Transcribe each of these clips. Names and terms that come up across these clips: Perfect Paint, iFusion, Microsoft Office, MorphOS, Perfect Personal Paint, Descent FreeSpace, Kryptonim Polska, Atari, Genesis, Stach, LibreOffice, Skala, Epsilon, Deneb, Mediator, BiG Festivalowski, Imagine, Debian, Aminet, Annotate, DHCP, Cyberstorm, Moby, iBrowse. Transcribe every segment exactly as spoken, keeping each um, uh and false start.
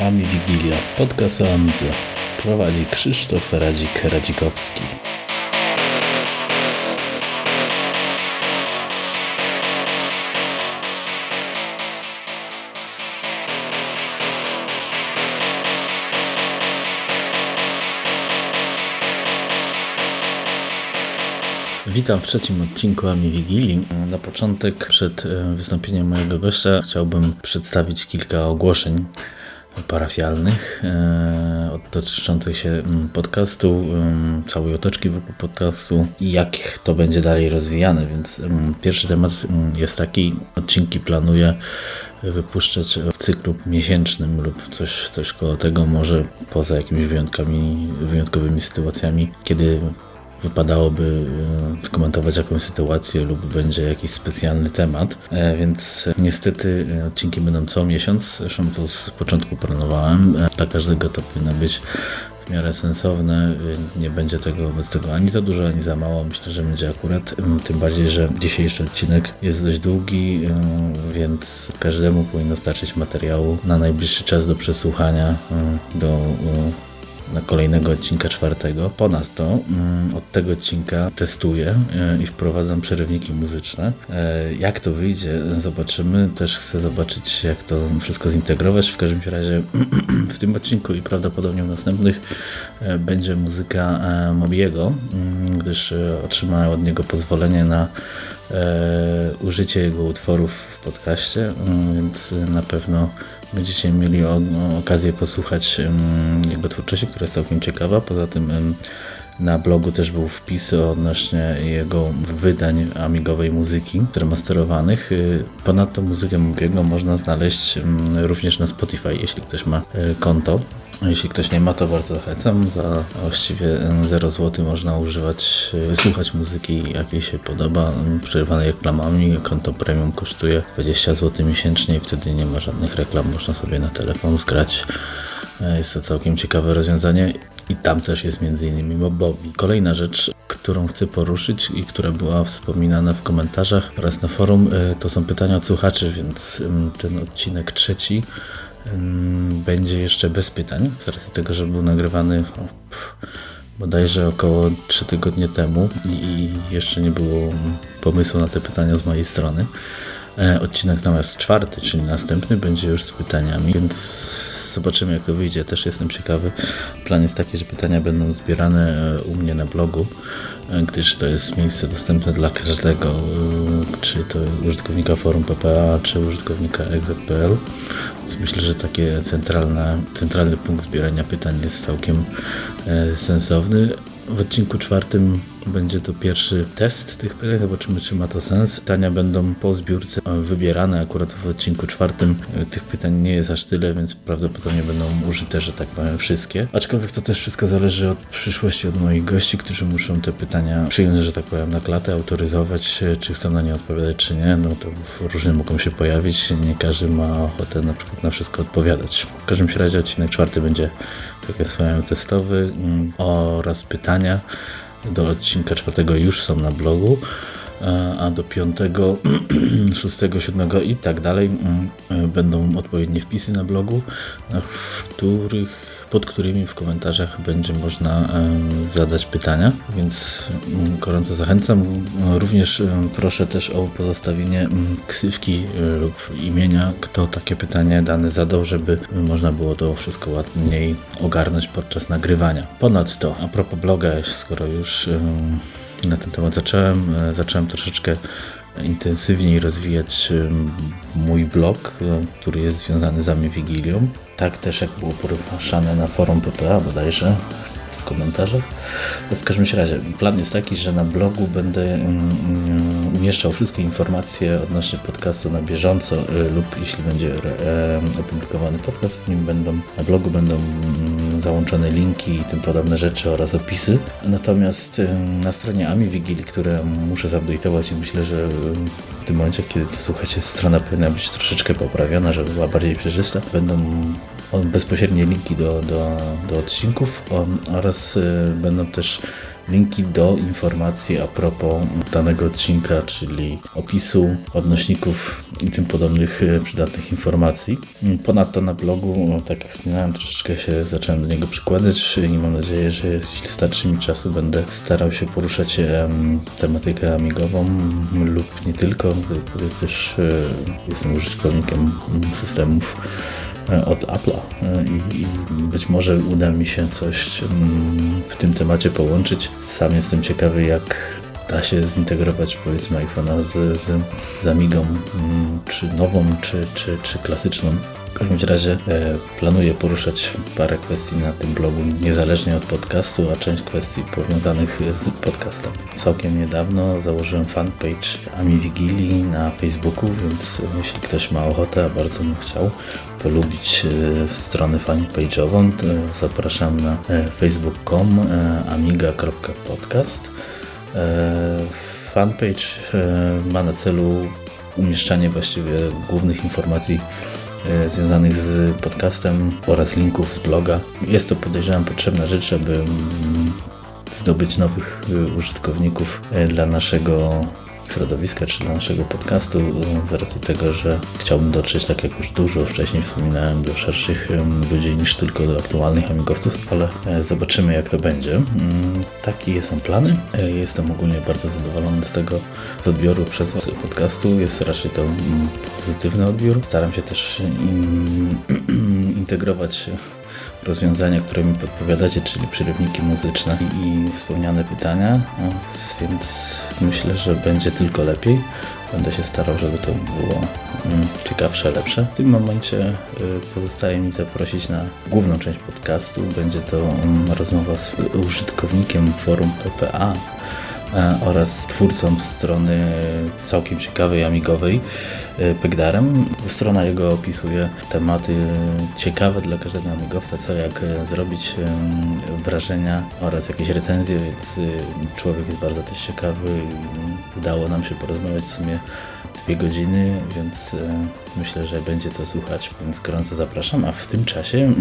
Ami Wigilia, podcast o Amidze. Prowadzi Krzysztof Radzik-Radzikowski. Witam w trzecim odcinku Ami Wigilii. Na początek, przed wystąpieniem mojego gościa, chciałbym przedstawić kilka ogłoszeń parafialnych dotyczących się podcastu, całej otoczki wokół podcastu i jak to będzie dalej rozwijane. Więc pierwszy temat jest taki: odcinki planuję wypuszczać w cyklu miesięcznym lub coś, coś koło tego, może poza jakimiś wyjątkami, wyjątkowymi sytuacjami, kiedy wypadałoby skomentować jakąś sytuację lub będzie jakiś specjalny temat, więc niestety odcinki będą co miesiąc, zresztą to z początku planowałem, dla każdego to powinno być w miarę sensowne, nie będzie tego wobec tego ani za dużo, ani za mało, myślę, że będzie akurat, tym bardziej, że dzisiejszy odcinek jest dość długi, więc każdemu powinno starczyć materiału na najbliższy czas do przesłuchania, do na kolejnego odcinka czwartego. Ponadto od tego odcinka testuję i wprowadzam przerywniki muzyczne. Jak to wyjdzie, zobaczymy. Też chcę zobaczyć, jak to wszystko zintegrować. W każdym razie w tym odcinku i prawdopodobnie w następnych będzie muzyka Mobiego, gdyż otrzymałem od niego pozwolenie na użycie jego utworów w podcaście, więc na pewno będziecie mieli o, o, okazję posłuchać um, jego twórczości, która jest całkiem ciekawa. Poza tym um, na blogu też był wpis odnośnie jego wydań amigowej muzyki remasterowanych. Ponadto muzykę Mobiego można znaleźć um, również na Spotify, jeśli ktoś ma um, konto. Jeśli ktoś nie ma, to bardzo zachęcam. Za właściwie zero złotych można używać, wysłuchać muzyki, jakiej się podoba, przerywanej reklamami. Konto premium kosztuje dwadzieścia złotych miesięcznie i wtedy nie ma żadnych reklam. Można sobie na telefon zgrać. Jest to całkiem ciekawe rozwiązanie. I tam też jest m.in. Moby. Kolejna rzecz, którą chcę poruszyć i która była wspominana w komentarzach oraz na forum, to są pytania od słuchaczy, więc ten odcinek trzeci będzie jeszcze bez pytań, z racji tego, że był nagrywany pff, bodajże około trzy tygodnie temu i jeszcze nie było pomysłu na te pytania z mojej strony. Odcinek natomiast czwarty, czyli następny, będzie już z pytaniami, więc zobaczymy, jak to wyjdzie. Też jestem ciekawy. Plan jest taki, że pytania będą zbierane u mnie na blogu, gdyż to jest miejsce dostępne dla każdego, czy to użytkownika forum P P A, czy użytkownika exec kropka p l. Więc myślę, że taki centralny punkt zbierania pytań jest całkiem sensowny. W odcinku czwartym będzie to pierwszy test tych pytań, zobaczymy, czy ma to sens. Pytania będą po zbiórce wybierane, akurat w odcinku czwartym tych pytań nie jest aż tyle, więc prawdopodobnie będą użyte, że tak powiem, wszystkie. Aczkolwiek to też wszystko zależy od przyszłości, od moich gości, którzy muszą te pytania przyjąć, że tak powiem, na klatę, autoryzować, czy chcą na nie odpowiadać, czy nie. No to różnie mogą się pojawić, nie każdy ma ochotę na przykład na wszystko odpowiadać. W każdym razie odcinek czwarty będzie, tak jak wspomniałem, testowy mm, oraz pytania do odcinka czwartego już są na blogu, a do piątego, szóstego, siódmego i tak dalej będą odpowiednie wpisy na blogu, w których, pod którymi w komentarzach będzie można zadać pytania, więc gorąco zachęcam. Również proszę też o pozostawienie ksywki lub imienia, kto takie pytanie dane zadał, żeby można było to wszystko ładniej ogarnąć podczas nagrywania. Ponadto, a propos bloga, skoro już na ten temat zacząłem, zacząłem troszeczkę intensywniej rozwijać mój blog, który jest związany z Ami Wigilią. Tak też jak było poruszane na forum P P A bodajże w komentarzach. W każdym razie plan jest taki, że na blogu będę umieszczał wszystkie informacje odnośnie podcastu na bieżąco lub jeśli będzie opublikowany podcast, w nim będą, na blogu będą załączone linki i tym podobne rzeczy oraz opisy. Natomiast na stronie Ami Wigilii, które muszę zupdate'ować i myślę, że w tym momencie, kiedy to słuchacie, strona powinna być troszeczkę poprawiona, żeby była bardziej przejrzysta, będą bezpośrednie linki do, do, do odcinków on, oraz y, będą też linki do informacji a propos danego odcinka, czyli opisu, odnośników i tym podobnych przydatnych informacji. Ponadto na blogu, tak jak wspomniałem, troszeczkę się zacząłem do niego przykładać i mam nadzieję, że jeśli starczy mi czasu, będę starał się poruszać um, tematykę amigową lub nie tylko, gdy też um, jestem użytkownikiem systemów od Apple'a i być może uda mi się coś w tym temacie połączyć. Sam jestem ciekawy, jak da się zintegrować, powiedzmy, iPhone'a z, z, z Amigą, czy nową, czy, czy, czy klasyczną. W każdym razie planuję poruszać parę kwestii na tym blogu, niezależnie od podcastu, a część kwestii powiązanych z podcastem. Całkiem niedawno założyłem fanpage Ami Wigilii na Facebooku, więc jeśli ktoś ma ochotę, a bardzo bym chciał polubić stronę fanpage'ową, to zapraszam na facebook kropka com amiga kropka podcast. Fanpage ma na celu umieszczanie właściwie głównych informacji związanych z podcastem oraz linków z bloga. Jest to, podejrzewam, potrzebna rzecz, aby zdobyć nowych użytkowników dla naszego środowiska czy dla naszego podcastu, z racji tego, że chciałbym dotrzeć, tak jak już dużo wcześniej wspominałem, do szerszych ludzi niż tylko do aktualnych amigowców, ale zobaczymy, jak to będzie. Takie są plany. Jestem ogólnie bardzo zadowolony z tego, z odbioru przez Was podcastu. Jest raczej to pozytywny odbiór. Staram się też in, integrować rozwiązania, które mi podpowiadacie, czyli przyrywniki muzyczne i wspomniane pytania, więc myślę, że będzie tylko lepiej. Będę się starał, żeby to było ciekawsze, lepsze. W tym momencie pozostaje mi zaprosić na główną część podcastu. Będzie to rozmowa z użytkownikiem forum P P A oraz twórcą strony całkiem ciekawej, amigowej, Pegdarem. Strona jego opisuje tematy ciekawe dla każdego amigowca, co jak zrobić, wrażenia oraz jakieś recenzje, więc człowiek jest bardzo też ciekawy. Udało nam się porozmawiać w sumie dwie godziny, więc myślę, że będzie co słuchać, więc gorąco zapraszam, a w tym czasie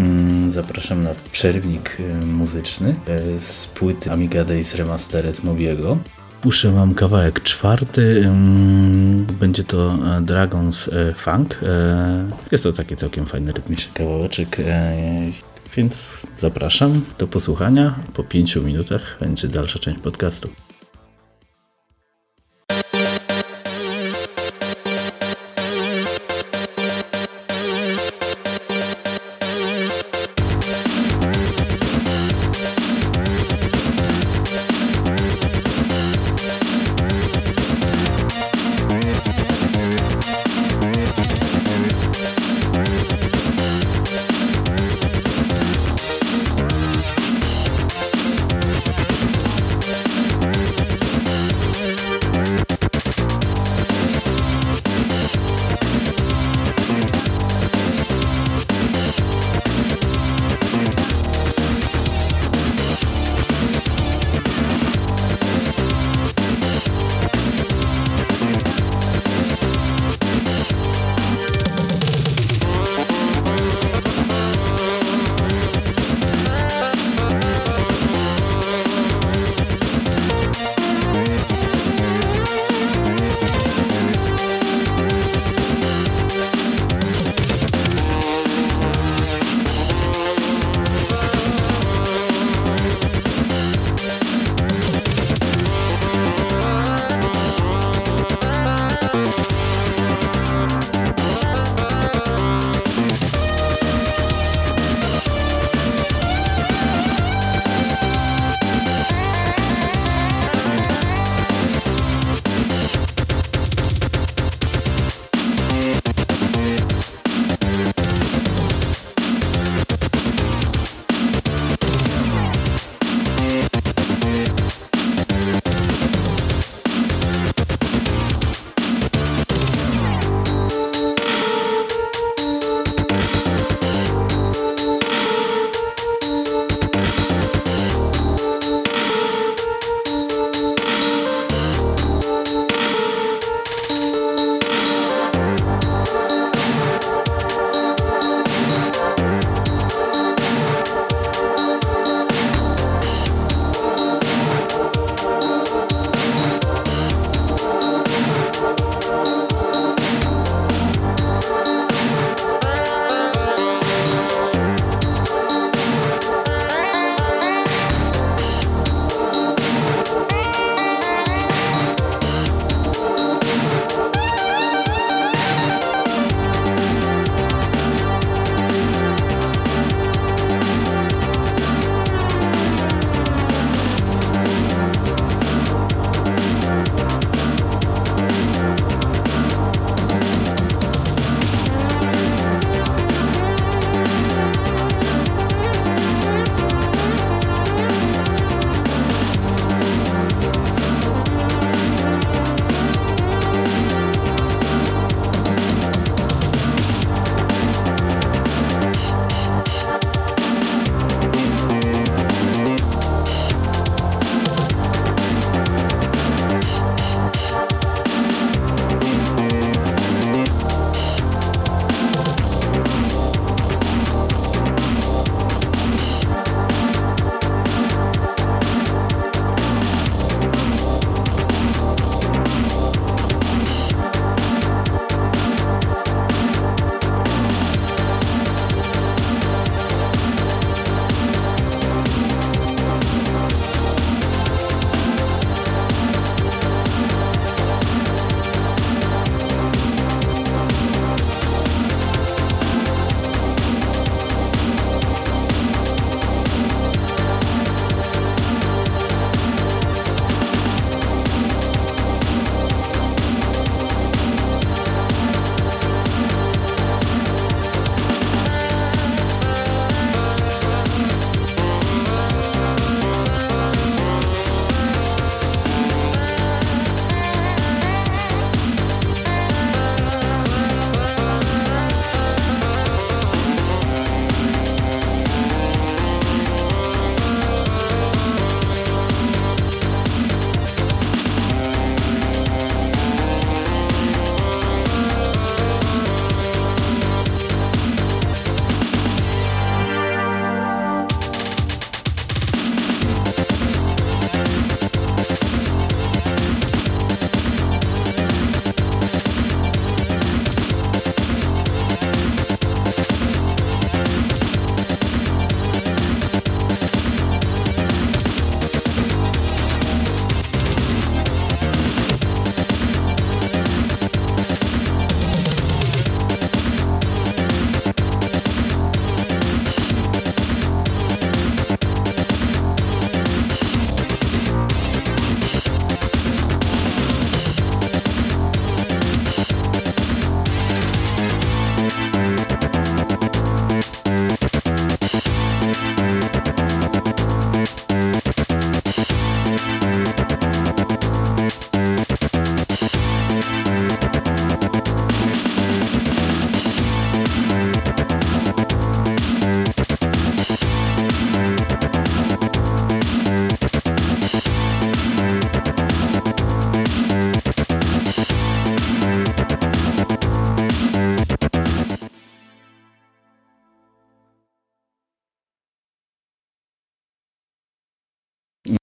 zapraszam na przerwnik muzyczny z płyty Amiga Days Remastered Mobiego. Puszę Wam kawałek czwarty, będzie to Dragon's Funk. Jest to taki całkiem fajny rytmiczny kawałeczek, więc zapraszam do posłuchania. Po pięciu minutach będzie dalsza część podcastu.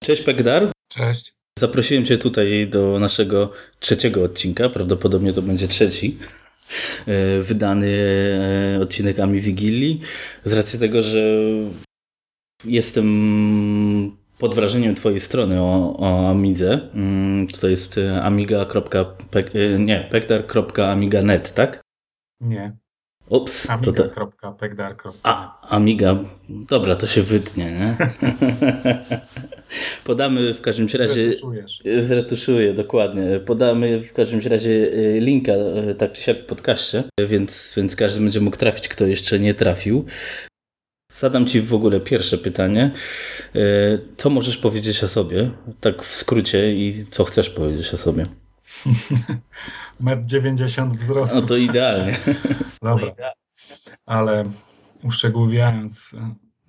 Cześć Pegdar. Cześć. Zaprosiłem Cię tutaj do naszego trzeciego odcinka, prawdopodobnie to będzie trzeci, wydany odcinek Ami Wigilii. Z racji tego, że jestem pod wrażeniem Twojej strony o, o Amidze. To jest amiga. Nie, pegdar kropka amiga kropka net, tak? Nie. Ups. Amiga kropka pegdar kropka net. To... A, Amiga. Dobra, to się wytnie, nie? Podamy w każdym razie... Zretuszujesz. Zretuszuję, dokładnie. Podamy w każdym razie linka, tak czy siak, w podcaście, więc, więc każdy będzie mógł trafić, kto jeszcze nie trafił. Zadam Ci w ogóle pierwsze pytanie. Co możesz powiedzieć o sobie? Tak w skrócie i co chcesz powiedzieć o sobie? metr dziewięćdziesiąt wzrostu. No to idealnie. Dobra, ale uszczegółowiając,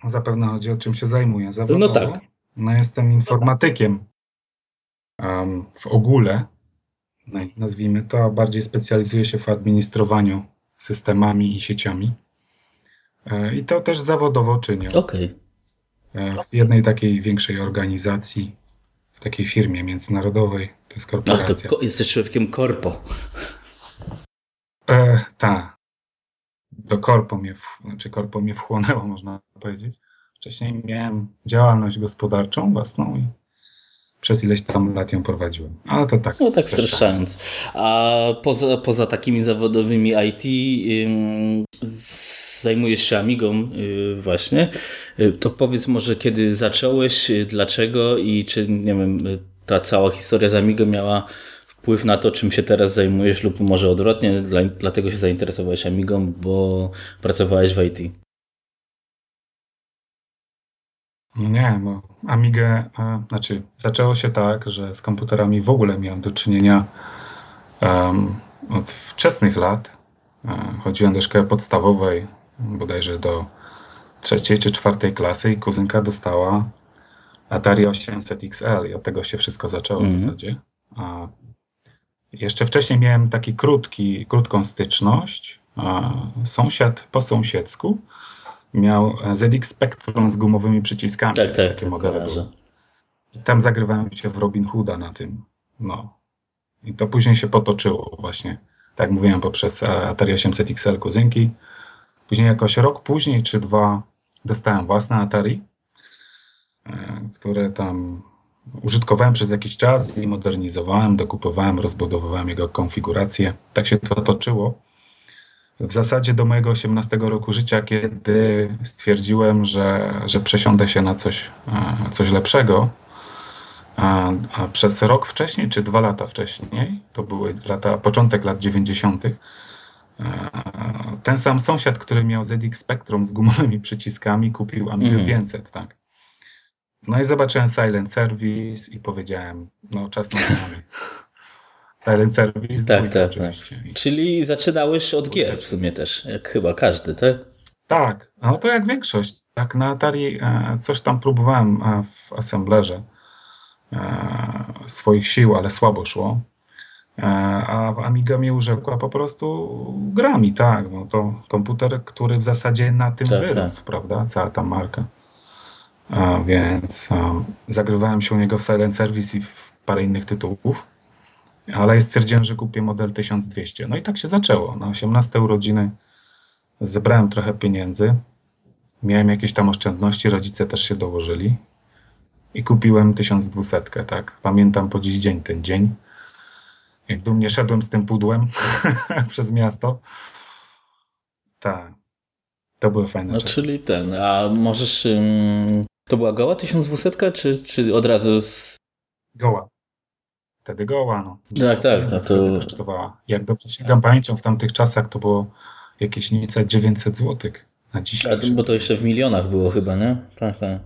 zapewne chodzi o czym się zajmuję zawodowo. No tak. No jestem informatykiem um, w ogóle, nazwijmy to, a bardziej specjalizuję się w administrowaniu systemami i sieciami. E, I to też zawodowo czynię. Okej. Okay. W jednej takiej większej organizacji, w takiej firmie międzynarodowej, to jest korporacja. Ach, to jesteś człowiekiem korpo. E, tak. Do korpo mnie, w, znaczy korpo mnie wchłonęło, można powiedzieć. Wcześniej miałem działalność gospodarczą własną i przez ileś tam lat ją prowadziłem. Ale to tak. No tak streszczając. A poza, poza takimi zawodowymi I T ym, zajmujesz się Amigą yy, właśnie. Yy, to powiedz może, kiedy zacząłeś, yy, dlaczego i czy, nie wiem, yy, ta cała historia z Amigą miała wpływ na to, czym się teraz zajmujesz, lub może odwrotnie, dla, dlatego się zainteresowałeś Amigą, bo pracowałeś w I T. Nie, bo Amigę, a, znaczy zaczęło się tak, że z komputerami w ogóle miałem do czynienia um, od wczesnych lat. Um, chodziłem do szkoły podstawowej, bodajże do trzeciej czy czwartej klasy i kuzynka dostała Atari osiemset X L i od tego się wszystko zaczęło mm-hmm. w zasadzie. A jeszcze wcześniej miałem taki krótki, krótką styczność. A sąsiad po sąsiedzku miał Z X Spectrum z gumowymi przyciskami. Tak, tak, takie modele były. I tam zagrywałem się w Robin Hooda na tym. No. I to później się potoczyło właśnie. Tak mówiłem, poprzez Atari osiemset X L kuzynki. Później jakoś rok później czy dwa dostałem własne Atari, które tam użytkowałem przez jakiś czas i modernizowałem, dokupowałem, rozbudowywałem jego konfigurację. Tak się to toczyło. W zasadzie do mojego osiemnastego roku życia, kiedy stwierdziłem, że, że przesiądę się na coś, coś lepszego. A, a przez rok wcześniej, czy dwa lata wcześniej, to były lata, początek lat dziewięćdziesiątych, ten sam sąsiad, który miał Z X Spectrum z gumowymi przyciskami, kupił Amigę pięćset, tak. No i zobaczyłem Silent Service i powiedziałem, no czas na zmiany. Silent Service. Tak, tak, oczywiście. Tak. Czyli zaczynałeś od gier w sumie też, jak chyba każdy, tak? Tak, no to jak większość. Tak, na Atari coś tam próbowałem w assemblerze swoich sił, ale słabo szło. A Amiga mnie urzekła po prostu grami, tak. No to komputer, który w zasadzie na tym tak, wyrósł, tak. Prawda? Cała ta marka. A więc zagrywałem się u niego w Silent Service i w parę innych tytułów. Ale stwierdziłem, że kupię model tysiąc dwieście. No i tak się zaczęło. Na osiemnaste urodziny zebrałem trochę pieniędzy. Miałem jakieś tam oszczędności, rodzice też się dołożyli. I kupiłem tysiąc dwieście, tak. Pamiętam po dziś dzień ten dzień. Jak dumnie szedłem z tym pudłem przez miasto. Tak. To były fajne no, czasy. Czyli ten, a możesz... Um, to była goła tysiąc dwieście, czy, czy od razu z... Goła. Wtedy goła, no. Tak, tak. No to... kosztowała. Jak dobrze sięgam pamięcią, w tamtych czasach to było jakieś nieco dziewięćset złotych na dzisiaj. Bo to jeszcze w milionach było chyba, nie? Tak, tak.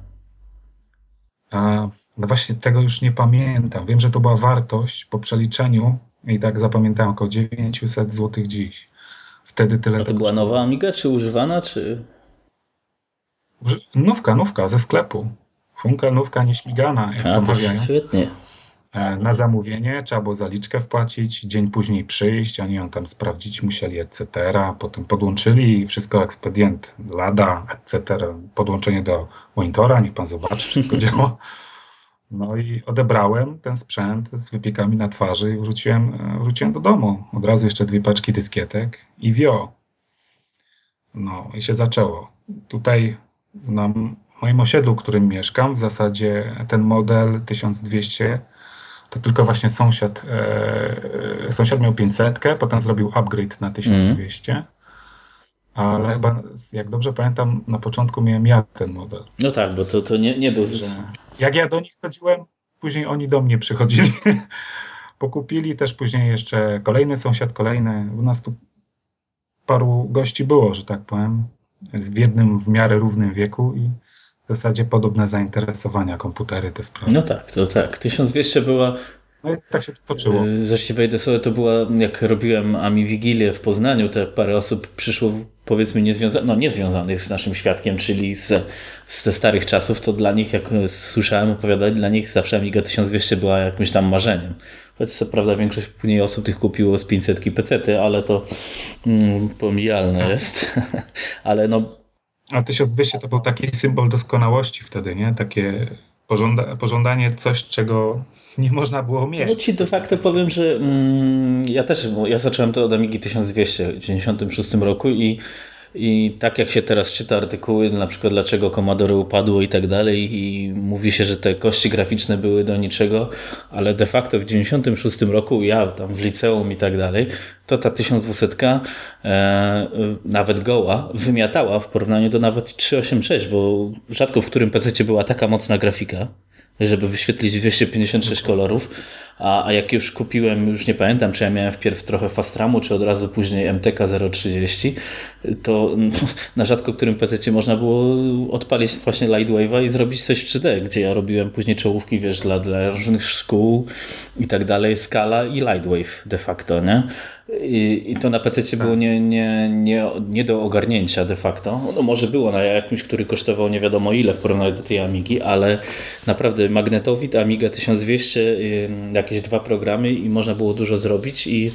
A, no właśnie tego już nie pamiętam. Wiem, że to była wartość po przeliczeniu i tak zapamiętałem około dziewięćset złotych dziś. Wtedy tyle. A to była nowa Amiga, czy używana, czy... Nówka, nówka ze sklepu. Funka, nówka nieśmigana, jak to mawiają. Świetnie. Na zamówienie trzeba było zaliczkę wpłacić, dzień później przyjść, oni ją tam sprawdzić musieli, et cetera. Potem podłączyli wszystko, ekspedient, lada, et cetera. Podłączenie do monitora, niech pan zobaczy, wszystko działa. No i odebrałem ten sprzęt z wypiekami na twarzy i wróciłem, wróciłem do domu. Od razu jeszcze dwie paczki dyskietek i wio. No i się zaczęło. Tutaj na moim osiedlu, w którym mieszkam, w zasadzie ten model tysiąc dwieście, to tylko właśnie sąsiad, e, sąsiad miał pięćset, potem zrobił upgrade na tysiąc dwieście. Mm. Ale chyba, jak dobrze pamiętam, na początku miałem ja ten model. No tak, bo to, to nie, nie był... Że jak ja do nich chodziłem, później oni do mnie przychodzili. Pokupili też później jeszcze kolejny sąsiad, kolejny. U nas tu paru gości było, że tak powiem, w jednym w miarę równym wieku i w zasadzie podobne zainteresowania komputery, te sprawy. No tak, to tak. tysiąc dwieście była... No i tak się to toczyło. Zresztą wejdę sobie, to była, jak robiłem Ami Wigilię w Poznaniu, te parę osób przyszło, powiedzmy, niezwiąza- no, niezwiązanych z naszym świadkiem, czyli z, z ze starych czasów, to dla nich, jak słyszałem opowiadać, dla nich zawsze Amiga tysiąc dwieście była jakimś tam marzeniem. Choć co prawda większość później osób tych kupiło z pięćsetki pecety, ale to mm, pomijalne jest. Ale no... A tysiąc dwieście to był taki symbol doskonałości wtedy, nie? Takie pożąda- pożądanie coś, czego nie można było mieć. No ci de facto powiem, że mm, ja też, bo ja zacząłem to od Amigi tysiąc dwieście w dziewięćdziesiątym szóstym roku i, i tak jak się teraz czyta artykuły, na przykład dlaczego Commodore upadło i tak dalej, i mówi się, że te kości graficzne były do niczego, ale de facto w dziewięćdziesiątym szóstym roku, ja tam w liceum i tak dalej, to ta tysiąc dwieście e, nawet goła wymiatała w porównaniu do nawet trzysta osiemdziesiąt sześć, bo rzadko w którym pececie była taka mocna grafika, żeby wyświetlić dwieście pięćdziesiąt sześć kolorów, a, a jak już kupiłem, już nie pamiętam, czy ja miałem wpierw trochę Fastramu, czy od razu później M T K zero trzydzieści, to na rzadko którym pececie można było odpalić właśnie Lightwave'a i zrobić coś w trzy D, gdzie ja robiłem później czołówki, wiesz, dla, dla różnych szkół i tak dalej, Skala i Lightwave de facto, nie? I, i to na pececie było nie, nie, nie, nie do ogarnięcia de facto. No może było na jakimś, który kosztował nie wiadomo ile w porównaniu do tej Amigi, ale naprawdę magnetowid, Amiga tysiąc dwieście, jakieś dwa programy i można było dużo zrobić. I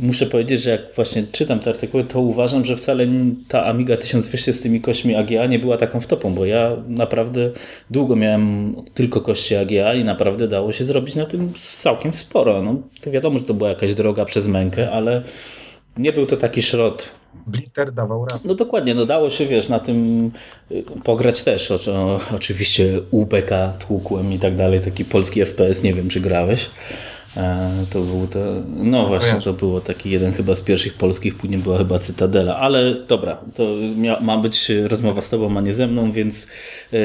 muszę powiedzieć, że jak właśnie czytam te artykuły, to uważam, że wcale ta Amiga tysiąc dwieście z tymi kośćmi A G A nie była taką wtopą, bo ja naprawdę długo miałem tylko kości A G A i naprawdę dało się zrobić na tym całkiem sporo. No, to wiadomo, że to była jakaś droga przez mękę, ale nie był to taki szrot. Blitter dawał radę. No dokładnie, no dało się, wiesz, na tym pograć też. O, o, oczywiście U B K tłukłem i tak dalej, taki polski F P S, nie wiem, czy grałeś. To był to, no właśnie, to było taki jeden chyba z pierwszych polskich, później była chyba Cytadela, ale dobra, to mia, ma być rozmowa z tobą, a nie ze mną, więc yy,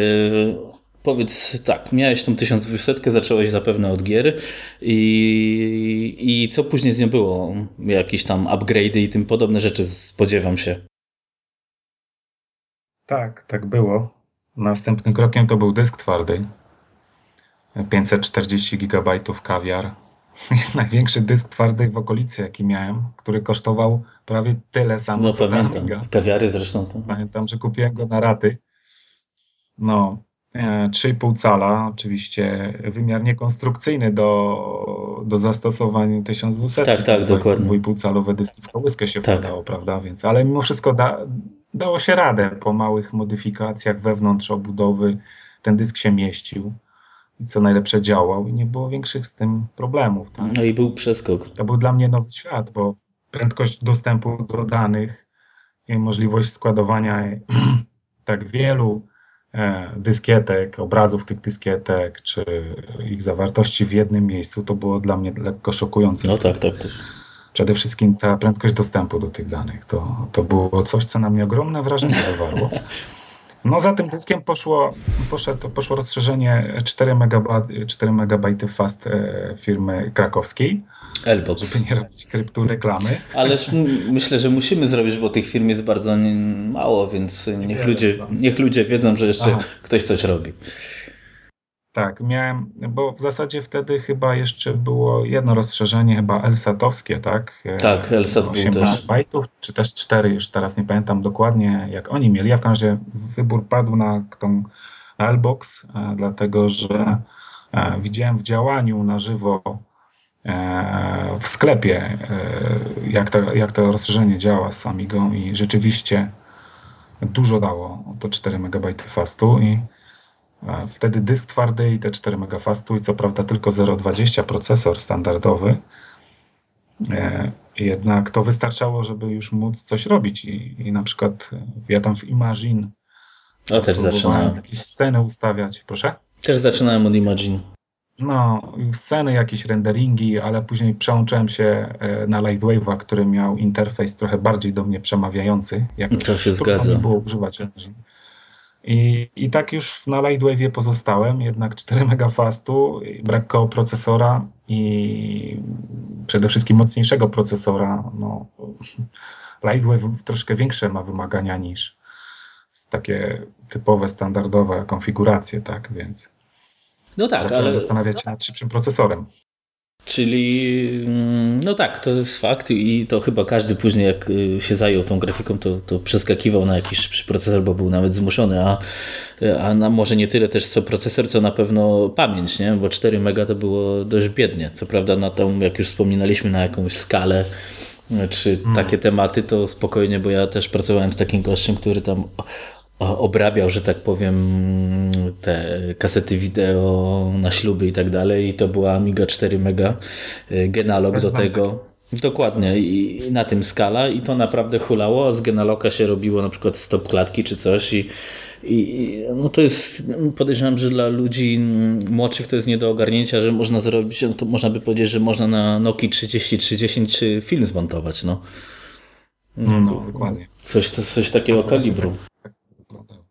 powiedz tak, miałeś tą tysiąc dwieście, zacząłeś zapewne od gier i, i co później z nią było? Jakieś tam upgrade'y i tym podobne rzeczy, spodziewam się. Tak, tak było. Następnym krokiem to był dysk twardy. pięćset czterdzieści gigabajtów kawiar. Największy dysk twardy w okolicy, jaki miałem, który kosztował prawie tyle samo, no, co ta Amiga. Kawiary zresztą. To. Pamiętam, że kupiłem go na raty. No, e, trzy i pół cala, oczywiście wymiar niekonstrukcyjny do, do zastosowań tysiąc dwieście. Tak, tak, dokładnie. dwa i pół calowe dyski w kołyskę się tak wkładało, prawda? Więc, ale mimo wszystko da, dało się radę. Po małych modyfikacjach wewnątrz obudowy ten dysk się mieścił. I co najlepsze działał i nie było większych z tym problemów. Tak? No i był przeskok. To był dla mnie nowy świat, bo prędkość dostępu do danych i możliwość składowania tak wielu e, dyskietek, obrazów tych dyskietek, czy ich zawartości w jednym miejscu, to było dla mnie lekko szokujące. No tak, tak, tak. Przede wszystkim ta prędkość dostępu do tych danych. To, to było coś, co na mnie ogromne wrażenie wywarło. No za tym dyskiem poszło, poszedł, poszło rozszerzenie cztery megabajty fast firmy krakowskiej. L-box. Żeby nie robić kryptoreklamy. Ależ m- myślę, że musimy zrobić, bo tych firm jest bardzo mało, więc niech ludzie, niech ludzie wiedzą, że jeszcze Aha. ktoś coś robi. Tak, miałem, bo w zasadzie wtedy chyba jeszcze było jedno rozszerzenie, chyba elsatowskie, tak? Tak, elsat był też. osiem bajtów, czy też cztery, już teraz nie pamiętam dokładnie, jak oni mieli. Ja w każdym razie wybór padł na tą L-box, dlatego że widziałem w działaniu na żywo w sklepie, jak to, jak to rozszerzenie działa z Amigą i rzeczywiście dużo dało, to cztery megabajty fastu i Wtedy dysk twardy i te cztery mega fastu i co prawda tylko zero przecinek dwadzieścia procesor standardowy. Jednak to wystarczało, żeby już móc coś robić i, i na przykład ja tam w Imagine o, też zaczynałem jakieś sceny ustawiać. Proszę? Też zaczynałem od Imagine. No, sceny, jakieś renderingi, ale później przełączyłem się na Lightwave'a, który miał interfejs trochę bardziej do mnie przemawiający. Jak to się zgadza. Było używać. I, I tak już na Lightwave'ie pozostałem, jednak cztery mega fastu, brak koło procesora i przede wszystkim mocniejszego procesora. No, Lightwave troszkę większe ma wymagania niż takie typowe, standardowe konfiguracje, tak, więc... No tak, zacząłem ale... zastanawiać się nad szybszym procesorem. Czyli, no tak, to jest fakt i to chyba każdy później jak się zajął tą grafiką, to, to przeskakiwał na jakiś szybszy procesor, bo był nawet zmuszony, a, a na, może nie tyle też co procesor, co na pewno pamięć, nie? Bo cztery mega to było dość biednie. Co prawda na tą, jak już wspominaliśmy, na jakąś skalę czy hmm. takie tematy, to spokojnie, bo ja też pracowałem z takim gościem, który tam... obrabiał, że tak powiem, te kasety wideo na śluby i tak dalej i to była Amiga cztery mega, Genalog do tego. Dokładnie i na tym skala i to naprawdę hulało, a z Genaloga się robiło na przykład stop klatki czy coś i, i no to jest, podejrzewam, że dla ludzi młodszych to jest nie do ogarnięcia, że można zrobić, no to można by powiedzieć, że można na Nokii trzydzieści trzydzieści film zmontować, no. No, no dokładnie. Coś, coś takiego kalibru.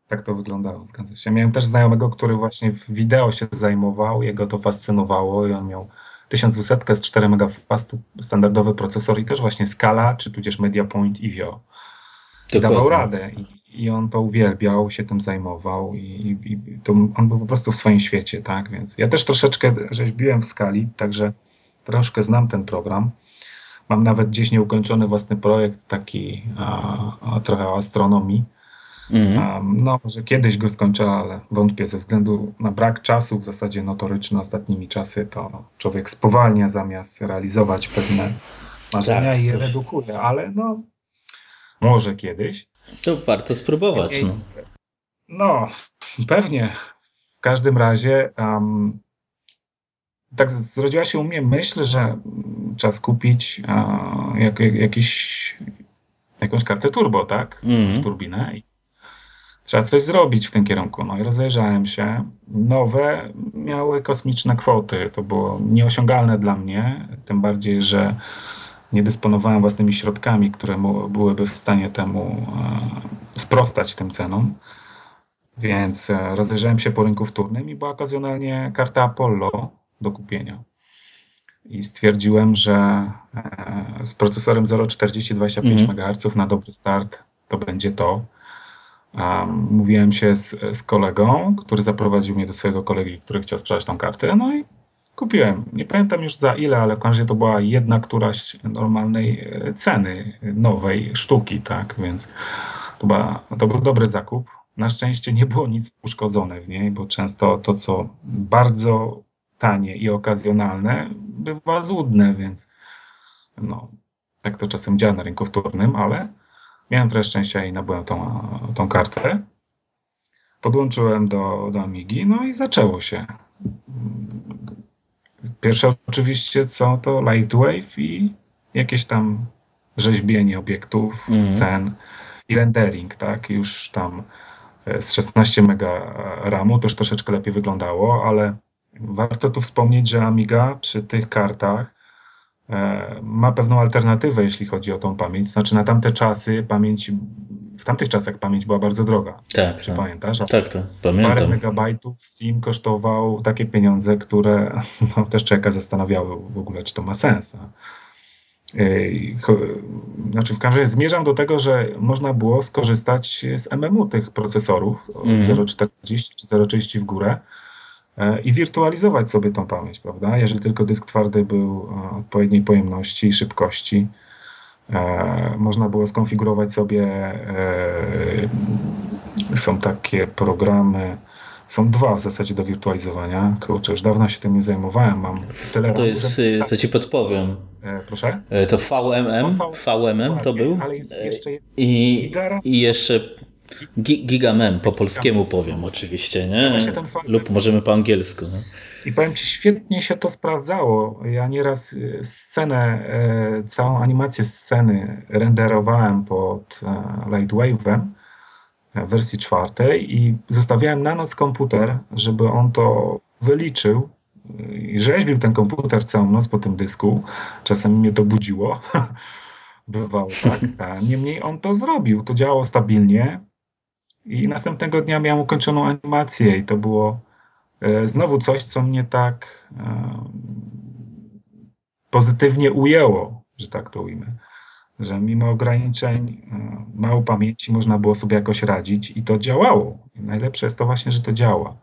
Tak to wyglądało, zgadza się. Miałem też znajomego, który właśnie w wideo się zajmował, jego to fascynowało i on miał tysiąc dwieście z cztery mega fastu, standardowy procesor i też właśnie Skala, czy tudzież Media Point i Vio. I dawał radę I, i on to uwielbiał, się tym zajmował i, i to on był po prostu w swoim świecie, tak? Więc ja też troszeczkę rzeźbiłem w Skali, także troszkę znam ten program. Mam nawet gdzieś nieukończony własny projekt taki a, a trochę o astronomii. Mm. No, może kiedyś go skończę, ale wątpię ze względu na brak czasu, w zasadzie notoryczny ostatnimi czasy, to człowiek spowalnia zamiast realizować pewne marzenia tak, i je coś. redukuje, ale no może kiedyś. To warto spróbować. I, no. no, pewnie. W każdym razie um, tak zrodziła się u mnie myśl, że trzeba kupić um, jak, jak, jakiś, jakąś kartę turbo, tak? Mm. W turbinę i trzeba coś zrobić w tym kierunku. No i rozejrzałem się. Nowe miały kosmiczne kwoty. To było nieosiągalne dla mnie, tym bardziej, że nie dysponowałem własnymi środkami, które byłyby w stanie temu e, sprostać tym cenom. Więc e, rozejrzałem się po rynku wtórnym i była okazjonalnie karta Apollo do kupienia. I stwierdziłem, że e, z procesorem zero przecinek czterdzieści dwadzieścia pięć mm. MHz na dobry start to będzie to. Um, mówiłem się z, z kolegą, który zaprowadził mnie do swojego kolegi, który chciał sprzedać tą kartę, no i kupiłem. Nie pamiętam już za ile, ale w każdym razie to była jedna któraś normalnej ceny nowej sztuki, tak, więc to, była, to był dobry zakup. Na szczęście nie było nic uszkodzone w niej, bo często to, co bardzo tanie i okazjonalne, bywa złudne, więc no, tak to czasem działa na rynku wtórnym, ale miałem trochę szczęścia i nabyłem tą, tą kartę. Podłączyłem do, do Amigi, no i zaczęło się. Pierwsze oczywiście co to Lightwave i jakieś tam rzeźbienie obiektów, mm. scen i rendering, tak? Już tam z szesnaście mega ramu to już troszeczkę lepiej wyglądało, ale warto tu wspomnieć, że Amiga przy tych kartach ma pewną alternatywę, jeśli chodzi o tą pamięć. Znaczy na tamte czasy pamięć, w tamtych czasach pamięć była bardzo droga. Tak, czy tak. pamiętasz? Tak, to pamiętam. Parę megabajtów SIM kosztował takie pieniądze, które no, też człowieka zastanawiały w ogóle, czy to ma sens. Znaczy w każdym razie zmierzam do tego, że można było skorzystać z M M U tych procesorów od mm. zero przecinek czterdzieści czy zero przecinek trzydzieści w górę i wirtualizować sobie tą pamięć, prawda? Jeżeli tylko dysk twardy był odpowiedniej pojemności i szybkości, e, można było skonfigurować sobie, e, są takie programy, są dwa w zasadzie do wirtualizowania. Kurczę, już dawno się tym nie zajmowałem, mam tyle... To jest, to ci podpowiem. E, proszę? To V M M, no, v, V M M to był. Ale jest jeszcze... I, i jeszcze... Gigamem, po polskiemu powiem oczywiście, nie? Lub możemy po angielsku. No. I powiem Ci, świetnie się to sprawdzało. Ja nieraz scenę, całą animację sceny renderowałem pod Lightwave'em w wersji czwartej i zostawiałem na noc komputer, żeby on to wyliczył i rzeźbił ten komputer całą noc po tym dysku. Czasami mnie to budziło. Bywało tak. Niemniej on to zrobił. To działało stabilnie. I następnego dnia miałem ukończoną animację i to było e, znowu coś, co mnie tak e, pozytywnie ujęło, że tak to ujmę. Że mimo ograniczeń, e, mało pamięci, można było sobie jakoś radzić i to działało. I najlepsze jest to właśnie, że to działa.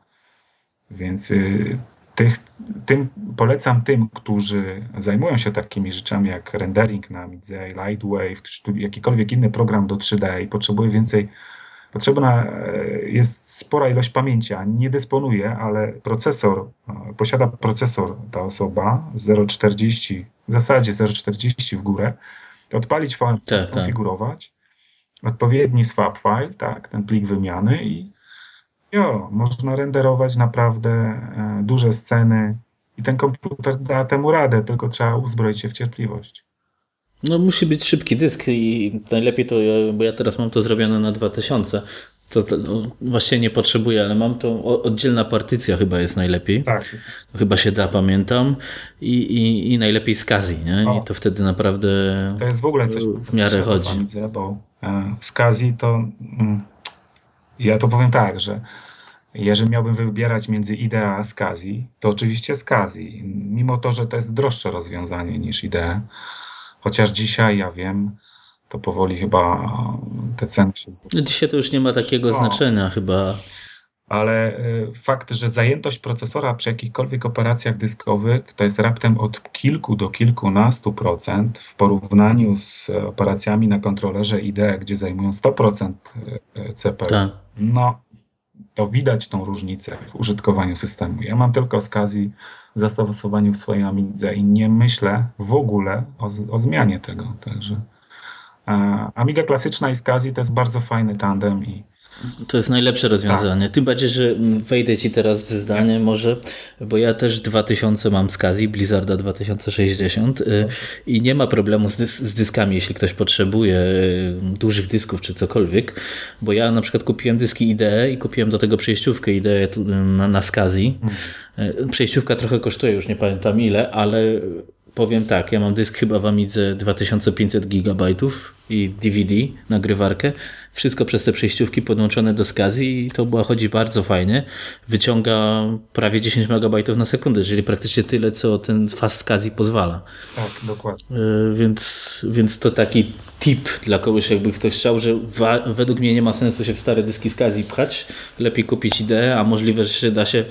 Więc y, tych, tym polecam tym, którzy zajmują się takimi rzeczami jak rendering na Midze, Lightwave, czy jakikolwiek inny program do trzy D i potrzebuje więcej. Potrzebna jest spora ilość pamięci, a nie dysponuje, ale procesor, posiada procesor ta osoba z zero przecinek czterdzieści, w zasadzie zero przecinek czterdzieści w górę, to odpalić V M C, tak, skonfigurować, tak. Odpowiedni swap file, tak, ten plik wymiany i jo, można renderować naprawdę duże sceny i ten komputer da temu radę, tylko trzeba uzbroić się w cierpliwość. No musi być szybki dysk i najlepiej to, bo ja teraz mam to zrobione na dwa tysiące, to, to no, właśnie nie potrzebuję, ale mam to, o, oddzielna partycja chyba jest najlepiej, tak, jest. Chyba się da, pamiętam, i, i, i najlepiej z Kazi, nie? O, i to wtedy naprawdę to jest w ogóle coś w miarę chodzi. Pamiętam, bo z Kazi to, ja to powiem tak, że jeżeli miałbym wybierać między IDEA a SCSI, to oczywiście SCSI, mimo to, że to jest droższe rozwiązanie niż IDEA. Chociaż dzisiaj, ja wiem, to powoli chyba te ceny się zbliżają. Dzisiaj to już nie ma takiego no, znaczenia chyba. Ale fakt, że zajętość procesora przy jakichkolwiek operacjach dyskowych to jest raptem od kilku do kilkunastu procent w porównaniu z operacjami na kontrolerze IDE, gdzie zajmują sto procent C P U. Tak. No, to widać tą różnicę w użytkowaniu systemu. Ja mam tylko SCSI w zastosowaniu w swojej Amidze i nie myślę w ogóle o, z, o zmianie tego. Także e, Amiga klasyczna i SCSI to jest bardzo fajny tandem. I to jest najlepsze rozwiązanie. Tak. Tym bardziej, że wejdę Ci teraz w zdanie, tak, może, bo ja też dwa tysiące mam SCSI, Blizzarda dwa tysiące sześćdziesiąt y, i nie ma problemu z, dys- z dyskami, jeśli ktoś potrzebuje y, dużych dysków czy cokolwiek, bo ja na przykład kupiłem dyski IDE i kupiłem do tego przejściówkę IDE na, na SCSI. Hmm. Y, przejściówka trochę kosztuje, już nie pamiętam ile, ale powiem tak, ja mam dysk chyba w Amidze dwa tysiące pięćset gigabajtów i D V D, nagrywarkę. Wszystko przez te przejściówki podłączone do SCSI i to była, chodzi bardzo fajnie. Wyciąga prawie dziesięć megabajtów na sekundę, czyli praktycznie tyle, co ten fast SCSI pozwala. Tak, dokładnie. Yy, więc, więc to taki tip dla kogoś, jakby ktoś chciał, że wa- według mnie nie ma sensu się w stare dyski SCSI pchać. Lepiej kupić IDE, a możliwe, że da się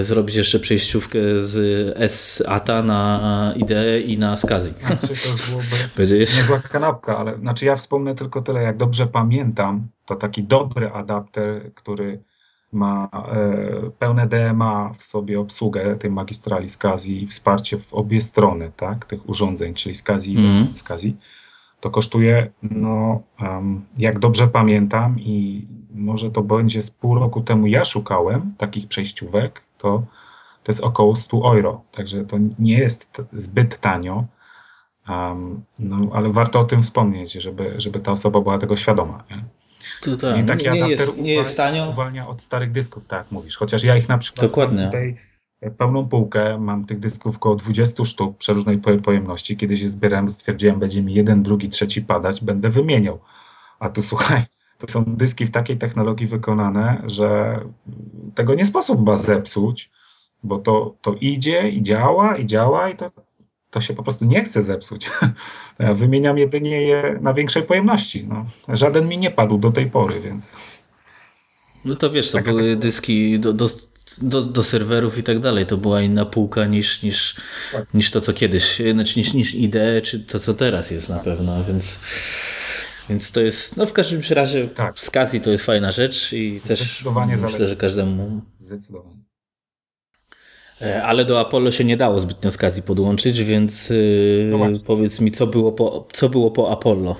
zrobić jeszcze przejściówkę z S A T A na IDE i na SCSI. Znaczy, to byłoby niezła kanapka, ale znaczy ja wspomnę tylko tyle, jak dobrze pamiętam, tam, to taki dobry adapter, który ma e, pełne D M A w sobie obsługę tej magistrali SCSI i wsparcie w obie strony, tak, tych urządzeń, czyli SCSI mm. i SCSI, to kosztuje, no, um, jak dobrze pamiętam i może to będzie z pół roku temu ja szukałem takich przejściówek, to, to jest około sto euro, także to nie jest t- zbyt tanio. Um, no, ale warto o tym wspomnieć, żeby, żeby ta osoba była tego świadoma. Nie? To tak. I taki nie adapter jest, nie uwalnia, jest tanio. Uwalnia od starych dysków, tak jak mówisz. Chociaż ja ich na przykład mam tutaj pełną półkę, mam tych dysków około dwadzieścia sztuk przeróżnej pojemności. Kiedyś je zbierałem, stwierdziłem, będzie mi jeden, drugi, trzeci padać, będę wymieniał. A tu słuchaj, to są dyski w takiej technologii wykonane, że tego nie sposób ma zepsuć, bo to, to idzie i działa i działa i to to się po prostu nie chce zepsuć. Ja wymieniam jedynie je na większej pojemności. No, żaden mi nie padł do tej pory, więc... No to wiesz, to Taka były tak... dyski do, do, do, do serwerów i tak dalej. To była inna półka niż, niż, tak. niż to, co kiedyś, znaczy niż, niż IDE, czy to, co teraz jest na pewno, więc... Więc to jest, no w każdym razie tak. SCSI to jest fajna rzecz i też myślę, zależy. Że każdemu... Zdecydowanie. Ale do Apollo się nie dało zbytnio SCSI podłączyć, więc no powiedz mi, co było po, co było po Apollo?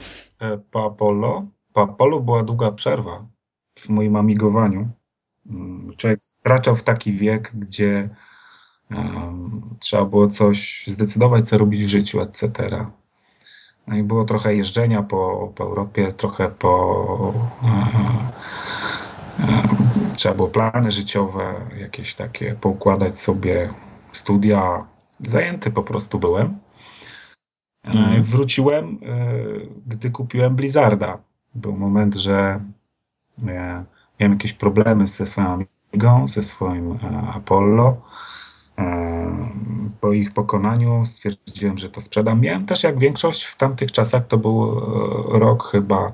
Po Apollo? Po Apollo była długa przerwa w moim amigowaniu. Człowiek wkraczał w taki wiek, gdzie um, trzeba było coś zdecydować, co robić w życiu, et cetera. No i było trochę jeżdżenia po, po Europie, trochę po... E, e, trzeba było plany życiowe, jakieś takie, poukładać sobie studia. Zajęty po prostu byłem. E, mm. Wróciłem, e, gdy kupiłem Blizzarda. Był moment, że e, miałem jakieś problemy ze swoją Amigą, ze swoim e, Apollo. E, po ich pokonaniu stwierdziłem, że to sprzedam. Miałem też, jak większość w tamtych czasach, to był e, rok chyba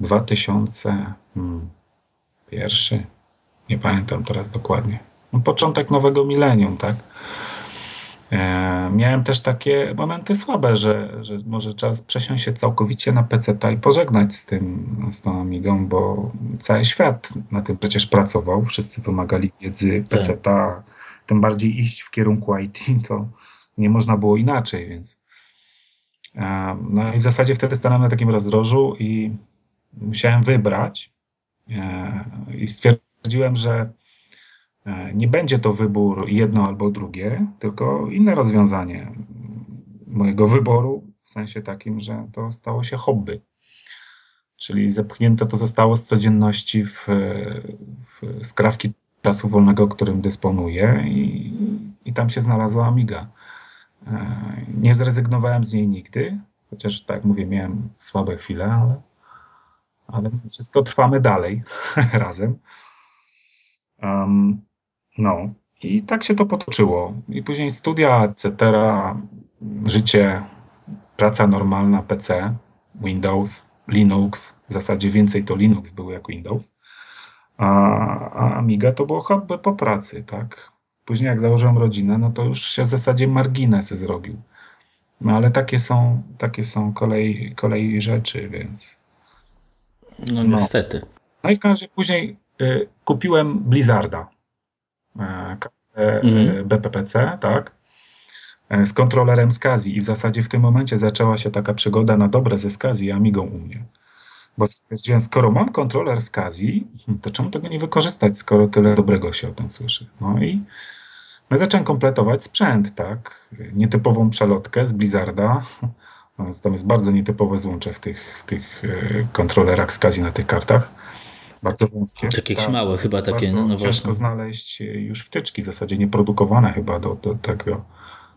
dwa tysiące jeden, nie pamiętam teraz dokładnie. No, początek nowego milenium, tak? E, miałem też takie momenty słabe, że, że może czas przesiąść się całkowicie na peceta i pożegnać z tym, z tą Amigą, bo cały świat na tym przecież pracował, wszyscy wymagali wiedzy peceta, tym bardziej iść w kierunku I T, to nie można było inaczej, więc e, no i w zasadzie wtedy stanąłem na takim rozdrożu i musiałem wybrać e, i stwierdziłem, że nie będzie to wybór jedno albo drugie, tylko inne rozwiązanie mojego wyboru, w sensie takim, że to stało się hobby. Czyli zepchnięte to zostało z codzienności w, w skrawki czasu wolnego, którym dysponuję i, i tam się znalazła Amiga. Nie zrezygnowałem z niej nigdy, chociaż tak jak mówię, miałem słabe chwile, ale, ale wszystko trwamy dalej razem. Um, No i tak się to potoczyło. I później studia, et cetera, życie, praca normalna, P C, Windows, Linux. W zasadzie więcej to Linux było jak Windows. A, a Amiga to było hobby po pracy, tak? Później jak założyłem rodzinę, no to już się w zasadzie margines zrobił. No ale takie są, takie są kolej, kolej rzeczy, więc... No, no niestety. No i w każdym razie później y, kupiłem Blizzarda. B P P C, tak, z kontrolerem SCSI i w zasadzie w tym momencie zaczęła się taka przygoda na dobre ze SCSI i Amigą u mnie. Bo stwierdziłem, skoro mam kontroler SCSI, to czemu tego nie wykorzystać, skoro tyle dobrego się o tym słyszy. No i no zacząłem kompletować sprzęt, tak, nietypową przelotkę z Blizzarda, tam jest bardzo nietypowe złącze w tych, w tych kontrolerach SCSI na tych kartach. Bardzo wąskie. Jakieś tak, małe chyba takie. No ciężko właśnie znaleźć już wtyczki, w zasadzie nieprodukowane chyba do, do tego,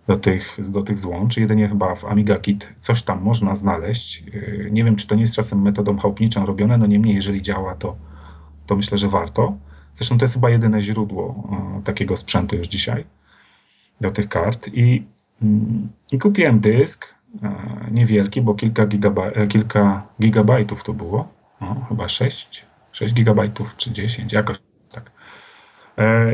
do tych, do tych złącz. Jedynie chyba w Amiga Kit coś tam można znaleźć. Nie wiem, czy to nie jest czasem metodą chałupniczą robione, no niemniej jeżeli działa, to, to myślę, że warto. Zresztą to jest chyba jedyne źródło takiego sprzętu już dzisiaj do tych kart. I, i kupiłem dysk, niewielki, bo kilka, gigabaj, kilka gigabajtów to było, no, chyba sześć. sześć gigabajtów czy dziesięć, jakoś tak.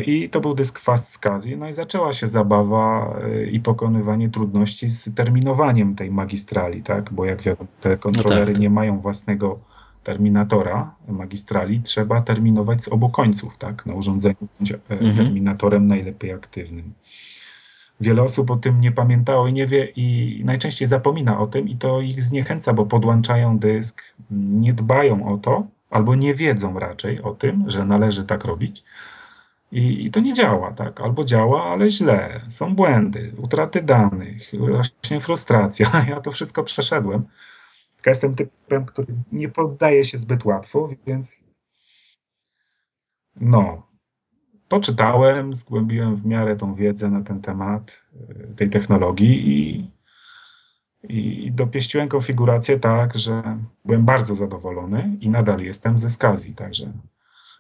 I to był dysk Fast SCSI, no i zaczęła się zabawa i pokonywanie trudności z terminowaniem tej magistrali, tak? Bo jak wiadomo, te kontrolery no tak, tak. nie mają własnego terminatora magistrali, trzeba terminować z obu końców, tak? Na urządzeniu mhm. terminatorem najlepiej aktywnym. Wiele osób o tym nie pamiętało i nie wie i najczęściej zapomina o tym i to ich zniechęca, bo podłączają dysk, nie dbają o to, albo nie wiedzą raczej o tym, że należy tak robić i, i to nie działa, tak? Albo działa, ale źle, są błędy, utraty danych, właśnie frustracja. Ja to wszystko przeszedłem. Ja jestem typem, który nie poddaje się zbyt łatwo, więc no, poczytałem, zgłębiłem w miarę tą wiedzę na ten temat tej technologii i I dopieściłem konfigurację tak, że byłem bardzo zadowolony i nadal jestem ze SCSI, także.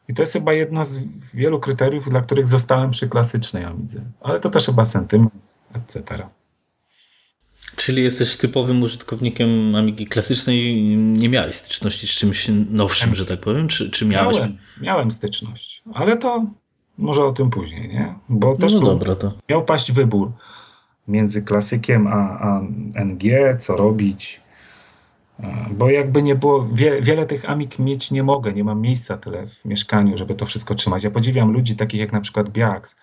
I to jest chyba jedno z wielu kryteriów, dla których zostałem przy klasycznej Amidze. Ale to też chyba sentyment, et cetera. Czyli jesteś typowym użytkownikiem Amigi klasycznej, nie miałeś styczności z czymś nowszym, że tak powiem? Czy, czy miałeś? Miałem, miałem styczność, ale to może o tym później, nie? Bo też no był, dobra, to... miał paść wybór między klasykiem a, a N G, co robić, bo jakby nie było, wie, wiele tych Amig mieć nie mogę, nie mam miejsca tyle w mieszkaniu, żeby to wszystko trzymać. Ja podziwiam ludzi takich jak na przykład Biaks,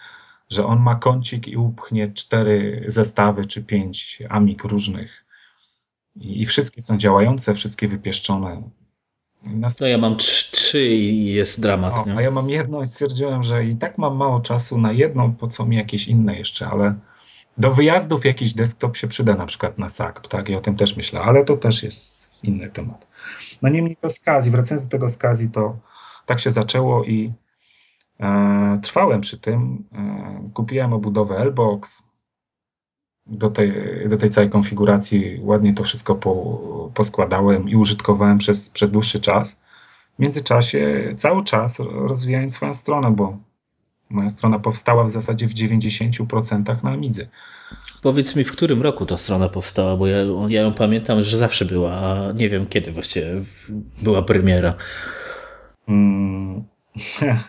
że on ma kącik i upchnie cztery zestawy czy pięć Amig różnych i, i wszystkie są działające, wszystkie wypieszczone. No ja mam trzy i jest dramat. No, nie? A ja mam jedną i stwierdziłem, że i tak mam mało czasu na jedną, po co mi jakieś inne jeszcze, ale do wyjazdów jakiś desktop się przyda, na przykład na S A C, tak? I o tym też myślę, ale to też jest inny temat. No niemniej to Skazi, wracając do tego Skazi, to tak się zaczęło i e, trwałem przy tym. E, kupiłem obudowę L-box, do tej, do tej całej konfiguracji ładnie to wszystko po, poskładałem i użytkowałem przez, przez dłuższy czas. W międzyczasie cały czas rozwijałem swoją stronę, bo moja strona powstała w zasadzie w dziewięćdziesięciu procentach na Amidze. Powiedz mi, w którym roku ta strona powstała, bo ja, ja ją pamiętam, że zawsze była, a nie wiem kiedy właściwie była premiera. Mm,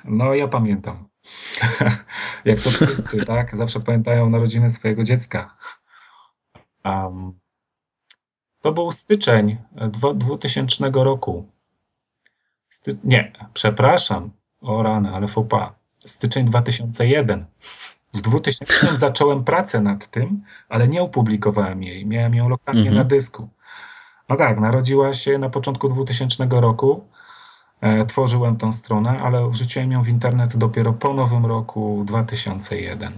no ja pamiętam. Jak to wszyscy, tak? Zawsze pamiętają narodziny swojego dziecka. Um, to był styczeń dwutysięcznego roku. Sty- nie, przepraszam. O rany, ale fopa. Styczeń dwa tysiące jeden. W dwutysięcznym zacząłem pracę nad tym, ale nie opublikowałem jej. Miałem ją lokalnie mhm. na dysku. No tak, narodziła się na początku dwutysięcznego roku. Tworzyłem tą stronę, ale wrzuciłem ją w internet dopiero po nowym roku dwa tysiące jeden.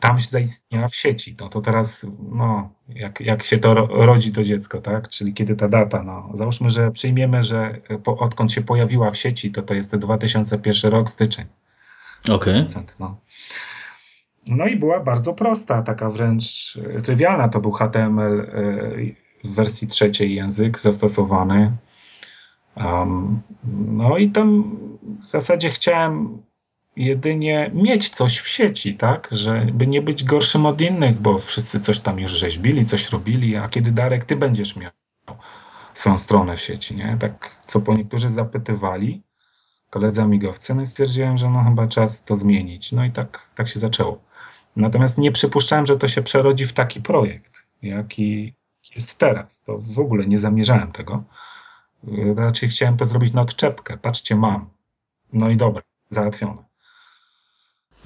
Tam się zaistniała w sieci. No to teraz, no, jak, jak się to rodzi to dziecko, tak? Czyli kiedy ta data, no, załóżmy, że przyjmiemy, że po, odkąd się pojawiła w sieci, to to jest dwa tysiące pierwszy rok, styczeń. Okej. Okay. No. No i była bardzo prosta, taka wręcz trywialna. To był H T M L w wersji trzeciej język zastosowany. Um, no i tam w zasadzie chciałem jedynie mieć coś w sieci, tak, żeby nie być gorszym od innych, bo wszyscy coś tam już rzeźbili, coś robili, a kiedy, Darek, ty będziesz miał swoją stronę w sieci, nie? Tak, co po niektórzy zapytywali, koledzy amigowcy, no i stwierdziłem, że no chyba czas to zmienić. No i tak, tak się zaczęło. Natomiast nie przypuszczałem, że to się przerodzi w taki projekt, jaki jest teraz. To w ogóle nie zamierzałem tego. Raczej chciałem to zrobić na odczepkę. Patrzcie, mam. No i dobra, załatwione.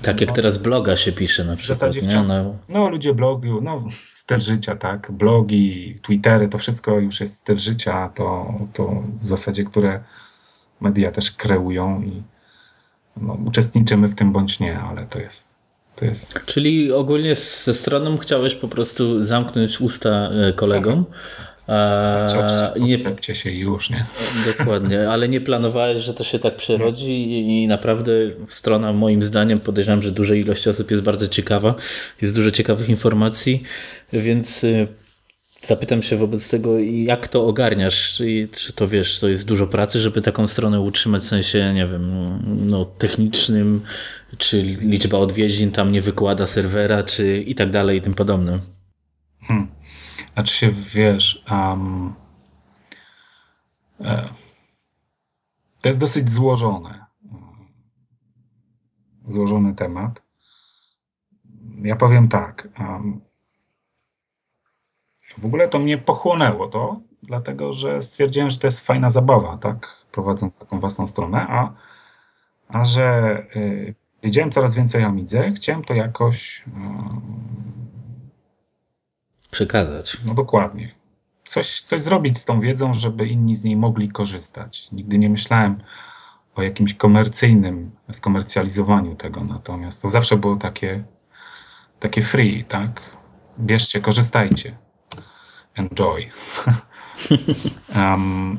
Tak jak no, teraz bloga się pisze na przykład. No. no ludzie blogują, no styl życia, tak? Blogi, Twittery, to wszystko już jest styl życia, to, to w zasadzie, które media też kreują i no, uczestniczymy w tym bądź nie, ale to jest... To jest... Czyli ogólnie ze stroną chciałeś po prostu zamknąć usta kolegom, tak. Eee, nie czepcie się już, nie? Dokładnie, ale nie planowałeś, że to się tak przerodzi i, i naprawdę strona, moim zdaniem, podejrzewam, że dużej ilości osób jest bardzo ciekawa, jest dużo ciekawych informacji, więc zapytam się wobec tego, jak to ogarniasz i czy to, wiesz, to jest dużo pracy, żeby taką stronę utrzymać, w sensie, nie wiem, no, technicznym, czy liczba odwiedzin tam nie wykłada serwera, czy i tak dalej i tym podobne. Hmm. Znaczy się, wiesz, um, e, to jest dosyć złożone, złożony temat. Ja powiem tak, um, w ogóle to mnie pochłonęło to, dlatego że stwierdziłem, że to jest fajna zabawa, tak, prowadząc taką własną stronę, a, a że y, wiedziałem coraz więcej o Amidze, chciałem to jakoś... Y, przekazać. No dokładnie. Coś, coś zrobić z tą wiedzą, żeby inni z niej mogli korzystać. Nigdy nie myślałem o jakimś komercyjnym skomercjalizowaniu tego, natomiast to zawsze było takie, takie free, tak? Bierzcie, korzystajcie. Enjoy. um,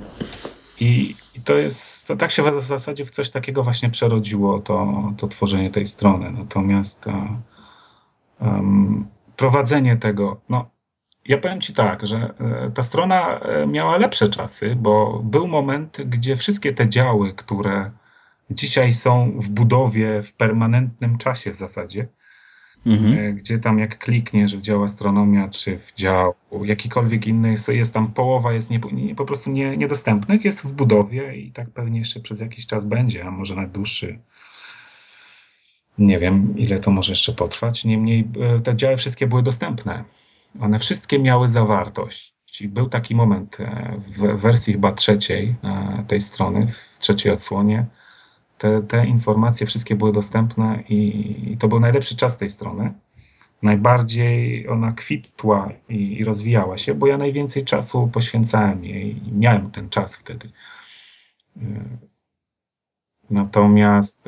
i, I to jest, to tak się w zasadzie w coś takiego właśnie przerodziło to, to tworzenie tej strony. Natomiast um, prowadzenie tego, no ja powiem ci tak, że ta strona miała lepsze czasy, bo był moment, gdzie wszystkie te działy, które dzisiaj są w budowie w permanentnym czasie w zasadzie, mhm. gdzie tam jak klikniesz w dział astronomia, czy w dział jakikolwiek inny, jest tam połowa, jest nie, nie, po prostu nie, niedostępnych, jest w budowie i tak pewnie jeszcze przez jakiś czas będzie, a może nawet dłuższy. Nie wiem, ile to może jeszcze potrwać. Niemniej te działy wszystkie były dostępne. One wszystkie miały zawartość. I był taki moment w wersji chyba trzeciej tej strony, w trzeciej odsłonie. Te, te informacje wszystkie były dostępne i to był najlepszy czas tej strony. Najbardziej ona kwitła i, i rozwijała się, bo ja najwięcej czasu poświęcałem jej i miałem ten czas wtedy. Natomiast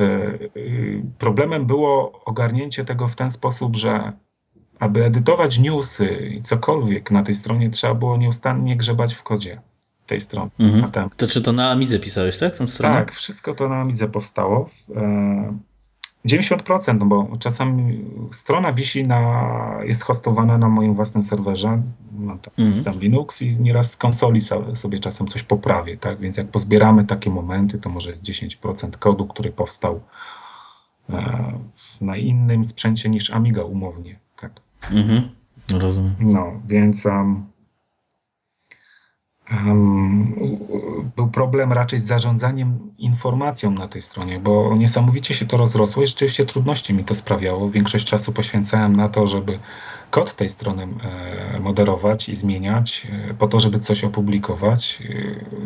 problemem było ogarnięcie tego w ten sposób, że aby edytować newsy i cokolwiek na tej stronie, trzeba było nieustannie grzebać w kodzie tej strony. Mhm. To czy to na Amidze pisałeś, tak? Tą stronę? Tak, wszystko to na Amidze powstało. dziewięćdziesiąt procent, bo czasami strona wisi na, jest hostowana na moim własnym serwerze, no tak, mhm. system Linux i nieraz z konsoli sobie czasem coś poprawię, tak? Więc jak pozbieramy takie momenty, to może jest dziesięć procent kodu, który powstał na innym sprzęcie niż Amiga umownie. Tak. Mhm, rozumiem. No, więc um, um, był problem raczej z zarządzaniem informacją na tej stronie, bo niesamowicie się to rozrosło i rzeczywiście trudności mi to sprawiało. Większość czasu poświęcałem na to, żeby kod tej strony e, moderować i zmieniać. E, po to, żeby coś opublikować, e,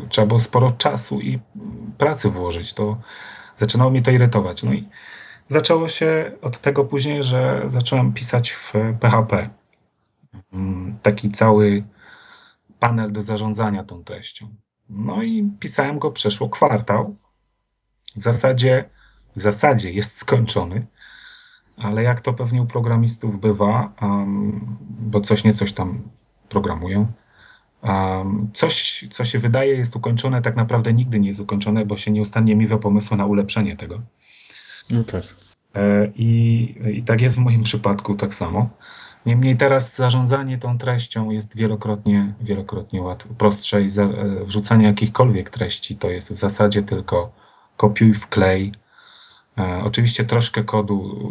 trzeba było sporo czasu i pracy włożyć. To zaczynało mnie to irytować. No i zaczęło się od tego później, że zacząłem pisać w P H P. Taki cały panel do zarządzania tą treścią. No i pisałem go, przeszło kwartał. W zasadzie, w zasadzie jest skończony, ale jak to pewnie u programistów bywa, um, bo coś nie coś tam programują, um, coś, co się wydaje jest ukończone, tak naprawdę nigdy nie jest ukończone, bo się nieustannie miwa pomysły na ulepszenie tego. No tak. I, I tak jest w moim przypadku tak samo. Niemniej teraz zarządzanie tą treścią jest wielokrotnie, wielokrotnie łatwe, prostsze i za, wrzucanie jakichkolwiek treści to jest w zasadzie tylko kopiuj, wklej. E, oczywiście troszkę kodu,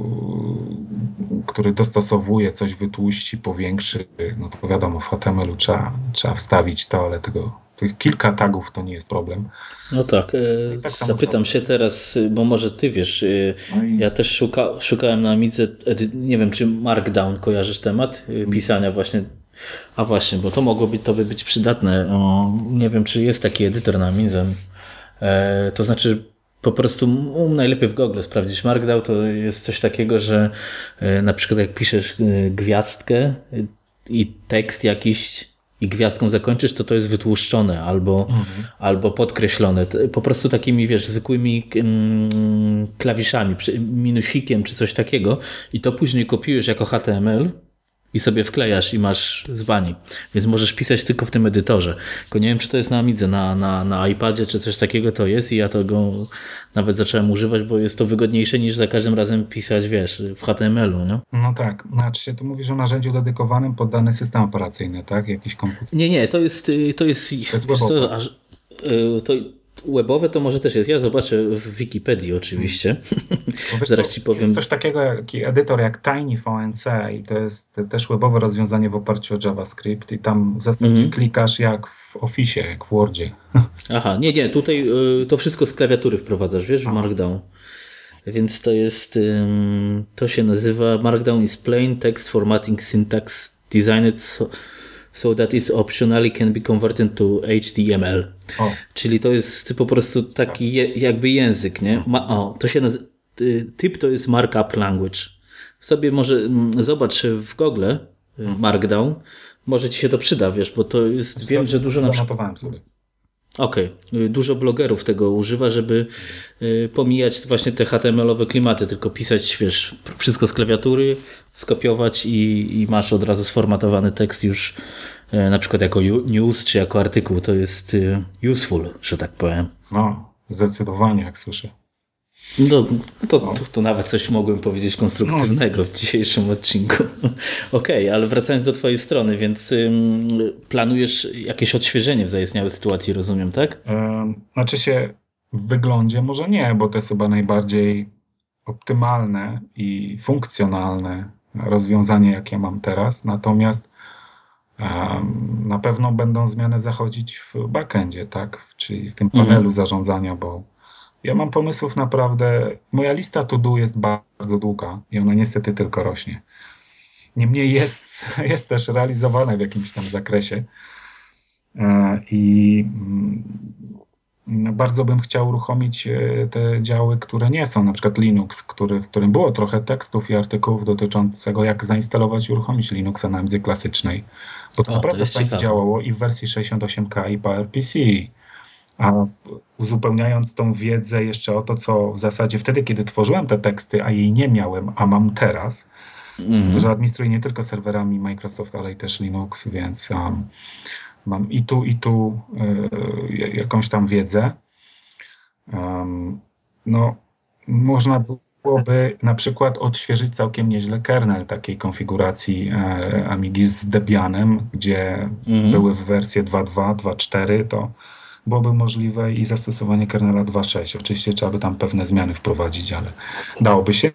który dostosowuje, coś wytłuści, powiększy, no to wiadomo, w H T M L u trzeba, trzeba wstawić to, ale tego... Tych kilka tagów to nie jest problem. No tak, e, tak zapytam się teraz, bo może ty wiesz, e, no i... ja też szuka, szukałem na Amidze, nie wiem czy Markdown kojarzysz temat e, pisania właśnie, a właśnie, bo to mogłoby to by być przydatne. O, nie wiem czy jest taki edytor na Amidze, e, to znaczy po prostu um, najlepiej w Google sprawdzić. Markdown to jest coś takiego, że e, na przykład jak piszesz e, gwiazdkę e, i tekst jakiś i gwiazdką zakończysz, to to jest wytłuszczone albo, mhm. albo podkreślone. Po prostu takimi, wiesz, zwykłymi mm, klawiszami, minusikiem czy coś takiego i to później kopiujesz jako H T M L i sobie wklejasz i masz dzbanik. Więc możesz pisać tylko w tym edytorze. Tylko nie wiem, czy to jest na Amidze, na, na, na iPadzie czy coś takiego to jest i ja tego nawet zacząłem używać, bo jest to wygodniejsze niż za każdym razem pisać, wiesz, w H T M L u. No, no tak. Znaczy, tu mówisz o narzędziu dedykowanym pod dany system operacyjny, tak? Jakiś komputer. Nie, nie, to jest... To jest, to jest wiesz, co, aż, to, webowe to może też jest. Ja zobaczę w Wikipedii oczywiście. Zaraz co, ci powiem. Jest coś takiego jak edytor jak TinyVNC i to jest też webowe rozwiązanie w oparciu o JavaScript i tam w zasadzie mm. klikasz jak w Office, jak w Wordzie. Aha, nie, nie. Tutaj y, to wszystko z klawiatury wprowadzasz, wiesz, w Markdown. Więc to jest, y, to się nazywa Markdown is plain text formatting syntax designed so So that is optionally can be converted to H T M L. O. Czyli to jest po prostu taki je, jakby język, nie? Ma, o, to się nazywa, typ to jest markup language. Sobie może m, zobacz w Google Markdown, może ci się to przyda, wiesz, bo to jest, wiem, że dużo... Zanotowałem sobie. Okej, okay. Dużo blogerów tego używa, żeby pomijać właśnie te H T M L owe klimaty, tylko pisać, wiesz, wszystko z klawiatury, skopiować i, i masz od razu sformatowany tekst już na przykład jako news czy jako artykuł. To jest useful, że tak powiem. No, zdecydowanie, jak słyszę. No, to, to, to nawet coś mogłem powiedzieć konstruktywnego w dzisiejszym odcinku. Okej, okay, ale wracając do twojej strony, więc ym, planujesz jakieś odświeżenie w zaistniałej sytuacji, rozumiem, tak? Ym, znaczy się w wyglądzie może nie, bo to jest chyba najbardziej optymalne i funkcjonalne rozwiązanie, jakie mam teraz. Natomiast ym, na pewno będą zmiany zachodzić w backendzie, tak? Czyli w tym panelu mhm. zarządzania, bo ja mam pomysłów naprawdę, moja lista to do jest bardzo długa i ona niestety tylko rośnie. Niemniej jest, jest też realizowana w jakimś tam zakresie i bardzo bym chciał uruchomić te działy, które nie są, na przykład Linux, który, w którym było trochę tekstów i artykułów dotyczącego jak zainstalować i uruchomić Linuxa na Amidze klasycznej, bo to o, naprawdę to fajnie działało i w wersji sześćdziesiąt osiem K i PowerPC. A uzupełniając tą wiedzę jeszcze o to, co w zasadzie wtedy, kiedy tworzyłem te teksty, a jej nie miałem, a mam teraz, mm-hmm. tylko że administruję nie tylko serwerami Microsoft, ale i też Linux, więc um, mam i tu, i tu y, jakąś tam wiedzę. Um, no, można byłoby na przykład odświeżyć całkiem nieźle kernel takiej konfiguracji e, Amigi z Debianem, gdzie mm-hmm. były w wersje dwa dwa, dwa cztery, to byłoby możliwe i zastosowanie kernela dwa sześć. Oczywiście trzeba by tam pewne zmiany wprowadzić, ale dałoby się.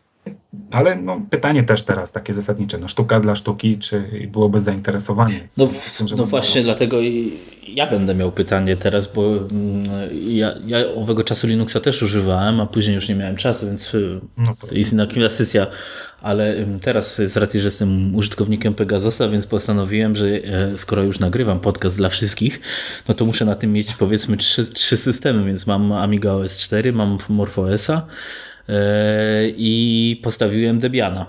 Ale no, pytanie też teraz takie zasadnicze. No, sztuka dla sztuki, czy byłoby zainteresowanie? No, w, tym, no właśnie dało. Dlatego i ja będę miał pytanie teraz, bo ja, ja owego czasu Linuxa też używałem, a później już nie miałem czasu, więc no, to jest inna sesja. Ale teraz z racji, że jestem użytkownikiem Pegasusa, więc postanowiłem, że skoro już nagrywam podcast dla wszystkich, no to muszę na tym mieć powiedzmy trzy, trzy systemy, więc mam Amiga O S cztery, mam MorphOS-a i postawiłem Debiana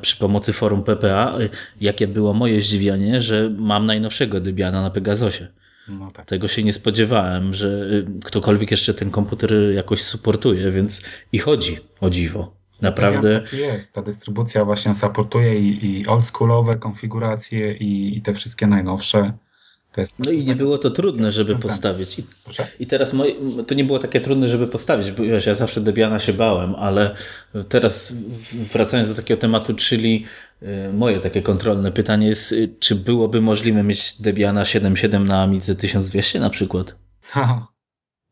przy pomocy forum P P A. Jakie było moje zdziwienie, że mam najnowszego Debiana na Pegasusie. No tak. Tego się nie spodziewałem, że ktokolwiek jeszcze ten komputer jakoś supportuje, więc i chodzi o dziwo. Naprawdę. Tak jest. Ta dystrybucja właśnie supportuje i, i oldschoolowe konfiguracje i, i te wszystkie najnowsze. To jest no i nie było to trudne, żeby postawić. I, i teraz moje, to nie było takie trudne, żeby postawić, bo wiesz, ja zawsze Debiana się bałem, ale teraz wracając do takiego tematu, czyli moje takie kontrolne pytanie jest, czy byłoby możliwe mieć Debiana siedem siedem na Amidze tysiąc dwieście na przykład? Haha.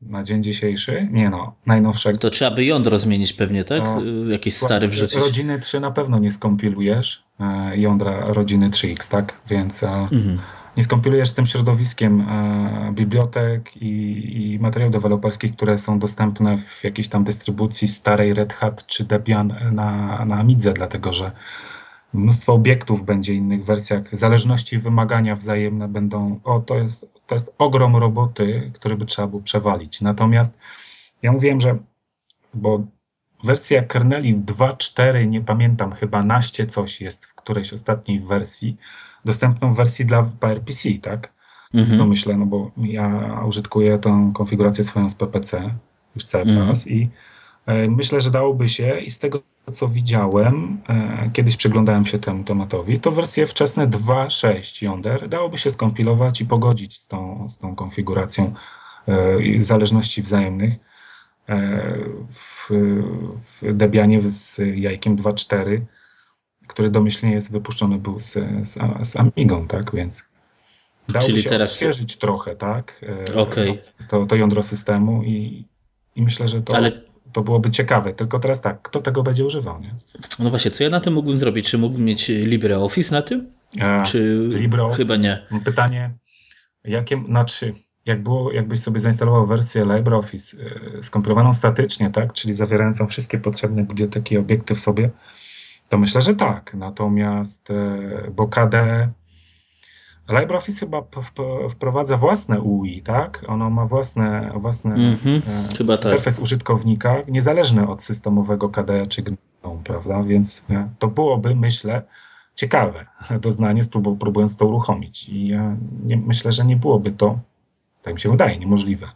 Na dzień dzisiejszy? Nie no, najnowszego. To trzeba by jądro zmienić pewnie, tak? No, jakiś stary wrzucić. Rodziny trzy na pewno nie skompilujesz e, jądra rodziny trzy X, tak? Więc e, mhm. nie skompilujesz z tym środowiskiem e, bibliotek i, i materiałów deweloperskich, które są dostępne w jakiejś tam dystrybucji starej Red Hat czy Debian na, na Amidze, dlatego że mnóstwo obiektów będzie w innych wersjach. Zależności i wymagania wzajemne będą... O, to jest, to jest ogrom roboty, który by trzeba było przewalić. Natomiast ja mówiłem, że... Bo wersja kerneli dwa cztery, nie pamiętam, chyba naście coś jest w którejś ostatniej wersji, dostępną w wersji dla P R P C, tak? Mhm. To myślę, no bo ja użytkuję tą konfigurację swoją z P P C już cały mhm. czas i y, myślę, że dałoby się i z tego co widziałem, e, kiedyś przyglądałem się temu tematowi, to wersje wczesne dwa sześć jąder dałoby się skompilować i pogodzić z tą, z tą konfiguracją e, zależności wzajemnych e, w, w Debianie z jajkiem dwa cztery, który domyślnie jest wypuszczony był z, z, z Amigą, tak? Więc dałoby Czyli się teraz... odświeżyć trochę, tak? E, okay. to, to jądro systemu i, i myślę, że to... Ale... To byłoby ciekawe, tylko teraz tak, kto tego będzie używał, nie? No właśnie, co ja na tym mógłbym zrobić? Czy mógłbym mieć LibreOffice na tym? E, Czy LibreOffice? Chyba nie. Pytanie, jakie, znaczy, jak było, jakbyś sobie zainstalował wersję LibreOffice yy, skompilowaną statycznie, tak, czyli zawierającą wszystkie potrzebne biblioteki i obiekty w sobie, to myślę, że tak. Natomiast, yy, bo K D E, LibreOffice chyba wprowadza własne U I, tak? Ono ma własne, własne mm-hmm, e, interfejs tak. użytkownika, niezależny od systemowego K D E czy G N U, prawda? Więc e, to byłoby, myślę, ciekawe doznanie, sprób- próbując to uruchomić. I e, nie, myślę, że nie byłoby to, tak mi się wydaje, niemożliwe.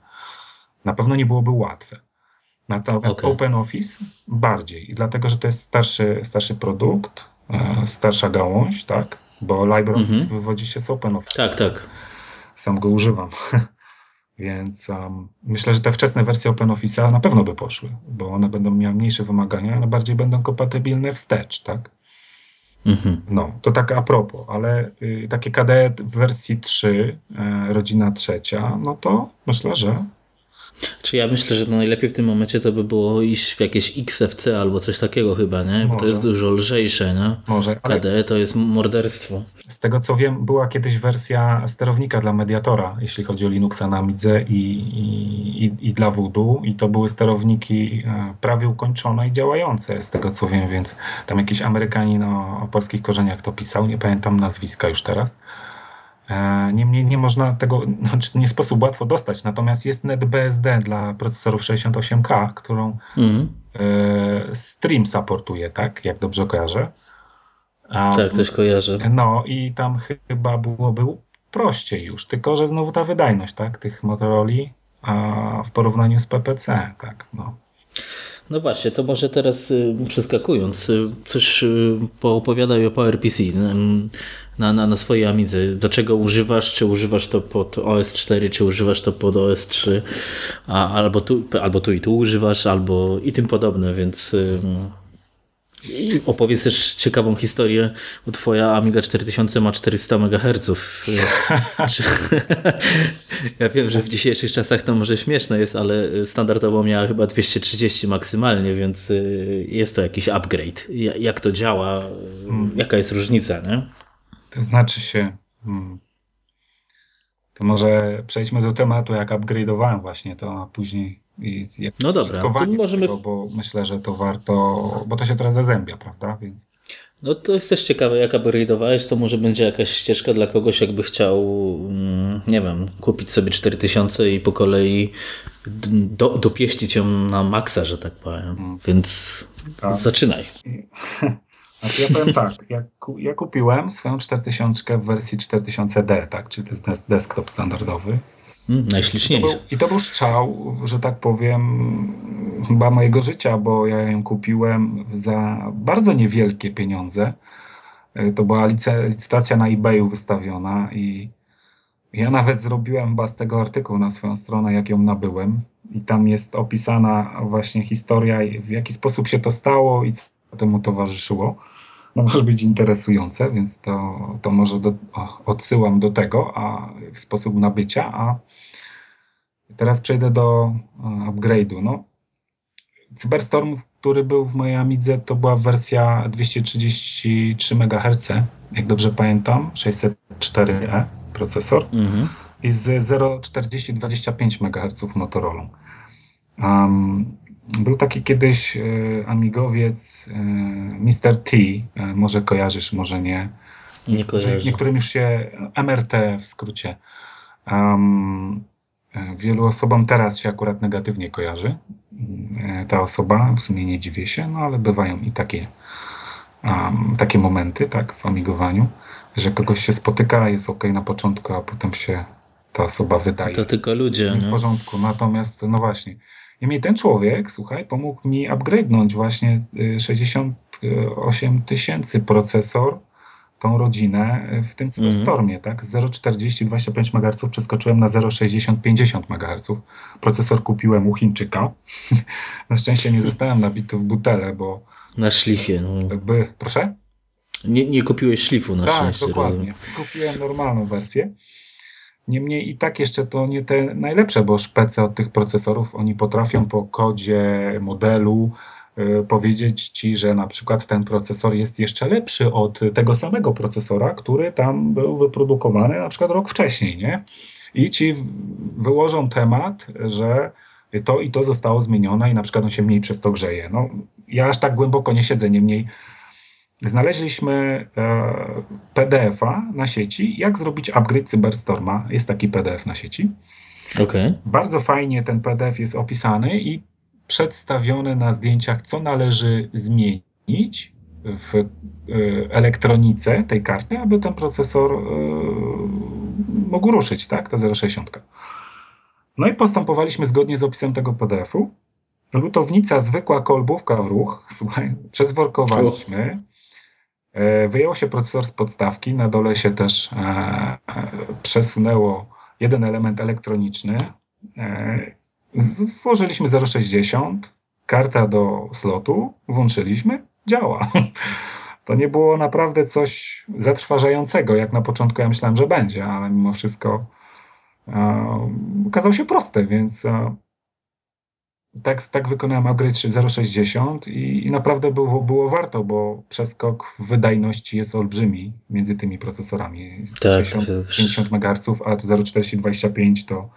Na pewno nie byłoby łatwe. Natomiast okay. OpenOffice bardziej. I dlatego, że to jest starszy, starszy produkt, e, starsza gałąź, tak? Bo LibreOffice mhm. wywodzi się z OpenOffice. Tak, tak. Sam go używam. Więc um, myślę, że te wczesne wersje OpenOffice'a na pewno by poszły, bo one będą miały mniejsze wymagania, ale bardziej będą kompatybilne wstecz, tak? Mhm. No, to tak a propos, ale y, takie K D E w wersji trzy, y, rodzina trzecia, no to myślę, że... Czy ja myślę, że najlepiej w tym momencie to by było iść w jakieś X F C albo coś takiego chyba, nie? Bo to jest dużo lżejsze, nie? Może, ale... K D E to jest morderstwo. Z tego co wiem, była kiedyś wersja sterownika dla Mediatora, jeśli chodzi o Linuxa na Amidze i, i, i dla Voodoo i to były sterowniki prawie ukończone i działające, z tego co wiem, więc tam jakiś Amerykanin o, o polskich korzeniach to pisał, nie pamiętam nazwiska już teraz. Niemniej nie można tego, nie sposób łatwo dostać, natomiast jest NetBSD dla procesorów sześćdziesiąt osiem K, którą mm. e, Stream supportuje, tak? Jak dobrze kojarzę. A, tak, coś kojarzę. No i tam chyba byłoby prościej już, tylko że znowu ta wydajność, tak? Tych Motorola a w porównaniu z P P C, tak, no. No właśnie, to może teraz przeskakując, coś poopowiadaj o PowerPC na, na, na swojej Amidze. Do czego używasz? Czy używasz to pod O S cztery, czy używasz to pod O S trzy? A, albo, tu, albo tu i tu używasz, albo i tym podobne, więc opowiedz też ciekawą historię, bo twoja Amiga cztery tysiące ma czterysta megaherców. Ja wiem, że w dzisiejszych czasach to może śmieszne jest, ale standardowo miała chyba dwieście trzydzieści maksymalnie, więc jest to jakiś upgrade. Jak to działa? Jaka jest różnica, nie? To znaczy się... Hmm. To może przejdźmy do tematu, jak upgrade'owałem właśnie to, a później... I no dobra, to możemy... tego, bo myślę, że to warto, bo to się teraz zazębia, prawda? Więc... No to jest też ciekawe, jak upgrade'owałeś, to może będzie jakaś ścieżka dla kogoś, jakby chciał, nie wiem, kupić sobie cztery tysiące i po kolei do, dopieścić ją na maksa, że tak powiem, hmm. więc tak. Zaczynaj. Znaczy ja powiem tak, ja, ja kupiłem swoją cztery tysiące w wersji cztery tysiące D, tak, czyli to jest des- desktop standardowy. Mm, najśliczniejszy. I to, był, I to był strzał, że tak powiem, chyba mojego życia, bo ja ją kupiłem za bardzo niewielkie pieniądze. To była lic- licytacja na eBayu wystawiona i ja nawet zrobiłem chyba z tego artykuł na swoją stronę, jak ją nabyłem. I tam jest opisana właśnie historia, w jaki sposób się to stało i co temu towarzyszyło. No, może być interesujące, więc to, to może do, odsyłam do tego, a w sposób nabycia. A teraz przejdę do upgrade'u. No. Cyberstorm, który był w mojej Amidze, to była wersja dwieście trzydzieści trzy megaherce, jak dobrze pamiętam, sześćset cztery E procesor mhm. i z zero przecinek czterdzieści dwadzieścia pięć megaherców Motorola. Um, Był taki kiedyś y, amigowiec y, mister T, y, może kojarzysz, może nie. Nie kojarzę. Niektórym już się M R T w skrócie. Um, y, wielu osobom teraz się akurat negatywnie kojarzy. Y, ta osoba, w sumie nie dziwię się, no ale bywają i takie, um, takie momenty, tak, w amigowaniu, że kogoś się spotyka, jest ok na początku, a potem się ta osoba wydaje. To tylko ludzie. W porządku, nie? Natomiast, no właśnie. Niemniej ten człowiek, słuchaj, pomógł mi upgrade'nąć właśnie sześćdziesiąt osiem tysięcy procesor, tą rodzinę w tym Cyberstormie, mm-hmm. tak? Z zero przecinek czterdzieści dwadzieścia pięć megaherców przeskoczyłem na zero przecinek sześćdziesiąt pięćdziesiąt megaherców. Procesor kupiłem u Chińczyka. Na szczęście nie zostałem nabity w butelę, bo... Na szlifie. No. Jakby, proszę? Nie, nie kupiłeś szlifu na tak, szczęście. Tak, dokładnie. Rozumiem. Kupiłem normalną wersję. Niemniej i tak jeszcze to nie te najlepsze, bo szpece od tych procesorów, oni potrafią po kodzie modelu y, powiedzieć ci, że na przykład ten procesor jest jeszcze lepszy od tego samego procesora, który tam był wyprodukowany na przykład rok wcześniej, nie? I ci wyłożą temat, że to i to zostało zmienione i na przykład on się mniej przez to grzeje. No, ja aż tak głęboko nie siedzę, niemniej znaleźliśmy e, P D F a na sieci, jak zrobić upgrade Cyberstorma. Jest taki P D F na sieci. Okay. Bardzo fajnie ten P D F jest opisany i przedstawiony na zdjęciach, co należy zmienić w e, elektronice tej karty, aby ten procesor e, mógł ruszyć, tak? Ta zero przecinek sześćdziesiąt. No i postępowaliśmy zgodnie z opisem tego P D F u. Lutownica, zwykła kolbówka w ruch, słuchaj, przezworkowaliśmy. Oh. Wyjęło się procesor z podstawki, na dole się też e, e, przesunęło jeden element elektroniczny. E, włożyliśmy zero przecinek sześćdziesiąt, karta do slotu, włączyliśmy, działa. To nie było naprawdę coś zatrważającego, jak na początku ja myślałem, że będzie, ale mimo wszystko e, okazało się proste, więc... E, Tak, tak wykonałem upgrade zero przecinek sześćdziesiąt i, i naprawdę było, było warto, bo przeskok w wydajności jest olbrzymi między tymi procesorami. Tak. sześćdziesiąt, pięćdziesiąt megaherców, a to zero przecinek czterysta dwadzieścia pięć to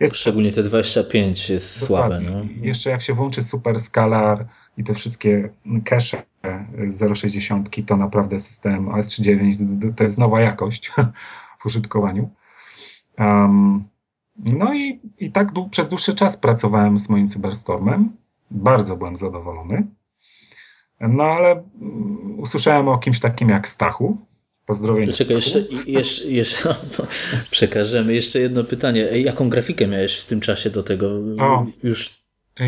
jest... Szczególnie te dwadzieścia pięć jest słabe. No? Jeszcze jak się włączy super scalar i te wszystkie cache z zero przecinek sześćdziesiąt, to naprawdę system O S trzydzieści dziewięć to jest nowa jakość w użytkowaniu. Um, No i, i tak dłu- przez dłuższy czas pracowałem z moim Cyberstormem. Bardzo byłem zadowolony. No ale mm, usłyszałem o kimś takim jak Stachu, Pozdrowienia. Czekaj, jeszcze, jeszcze, jeszcze przekażemy. Jeszcze jedno pytanie. Jaką grafikę miałeś w tym czasie do tego? O, już.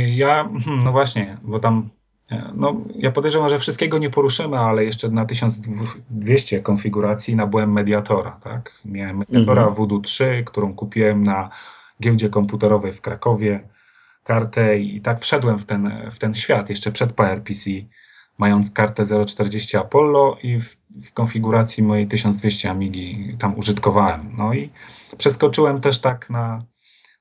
Ja, no właśnie, bo tam, no ja podejrzewam, że wszystkiego nie poruszymy, ale jeszcze na tysiąc dwieście konfiguracji nabyłem Mediatora, tak? Miałem Mediatora mhm. Voodoo trzy, którą kupiłem na giełdzie komputerowej w Krakowie, kartę i tak wszedłem w ten, w ten świat jeszcze przed P R P C, mając kartę zero czterdzieści Apollo i w, w konfiguracji mojej tysiąc dwieście Amigi tam użytkowałem. No i przeskoczyłem też tak na,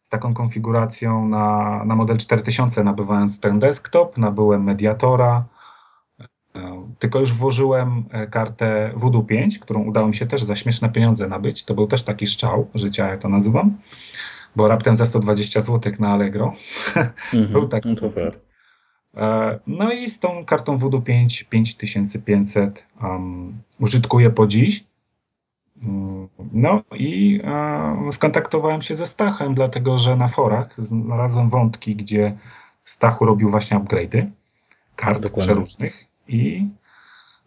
z taką konfiguracją na, na model cztery tysiące, nabywając ten desktop, nabyłem Mediatora, tylko już włożyłem kartę Voodoo pięć, którą udało mi się też za śmieszne pieniądze nabyć. To był też taki strzał życia, ja to nazywam, bo raptem za sto dwadzieścia złotych na Allegro. Mm-hmm. Był taki moment. No i z tą kartą Voodoo pięć pięć tysięcy pięćset um, użytkuję po dziś. No i um, skontaktowałem się ze Stachem, dlatego że na forach znalazłem wątki, gdzie Stachu robił właśnie upgrade'y kart Dokładnie. przeróżnych i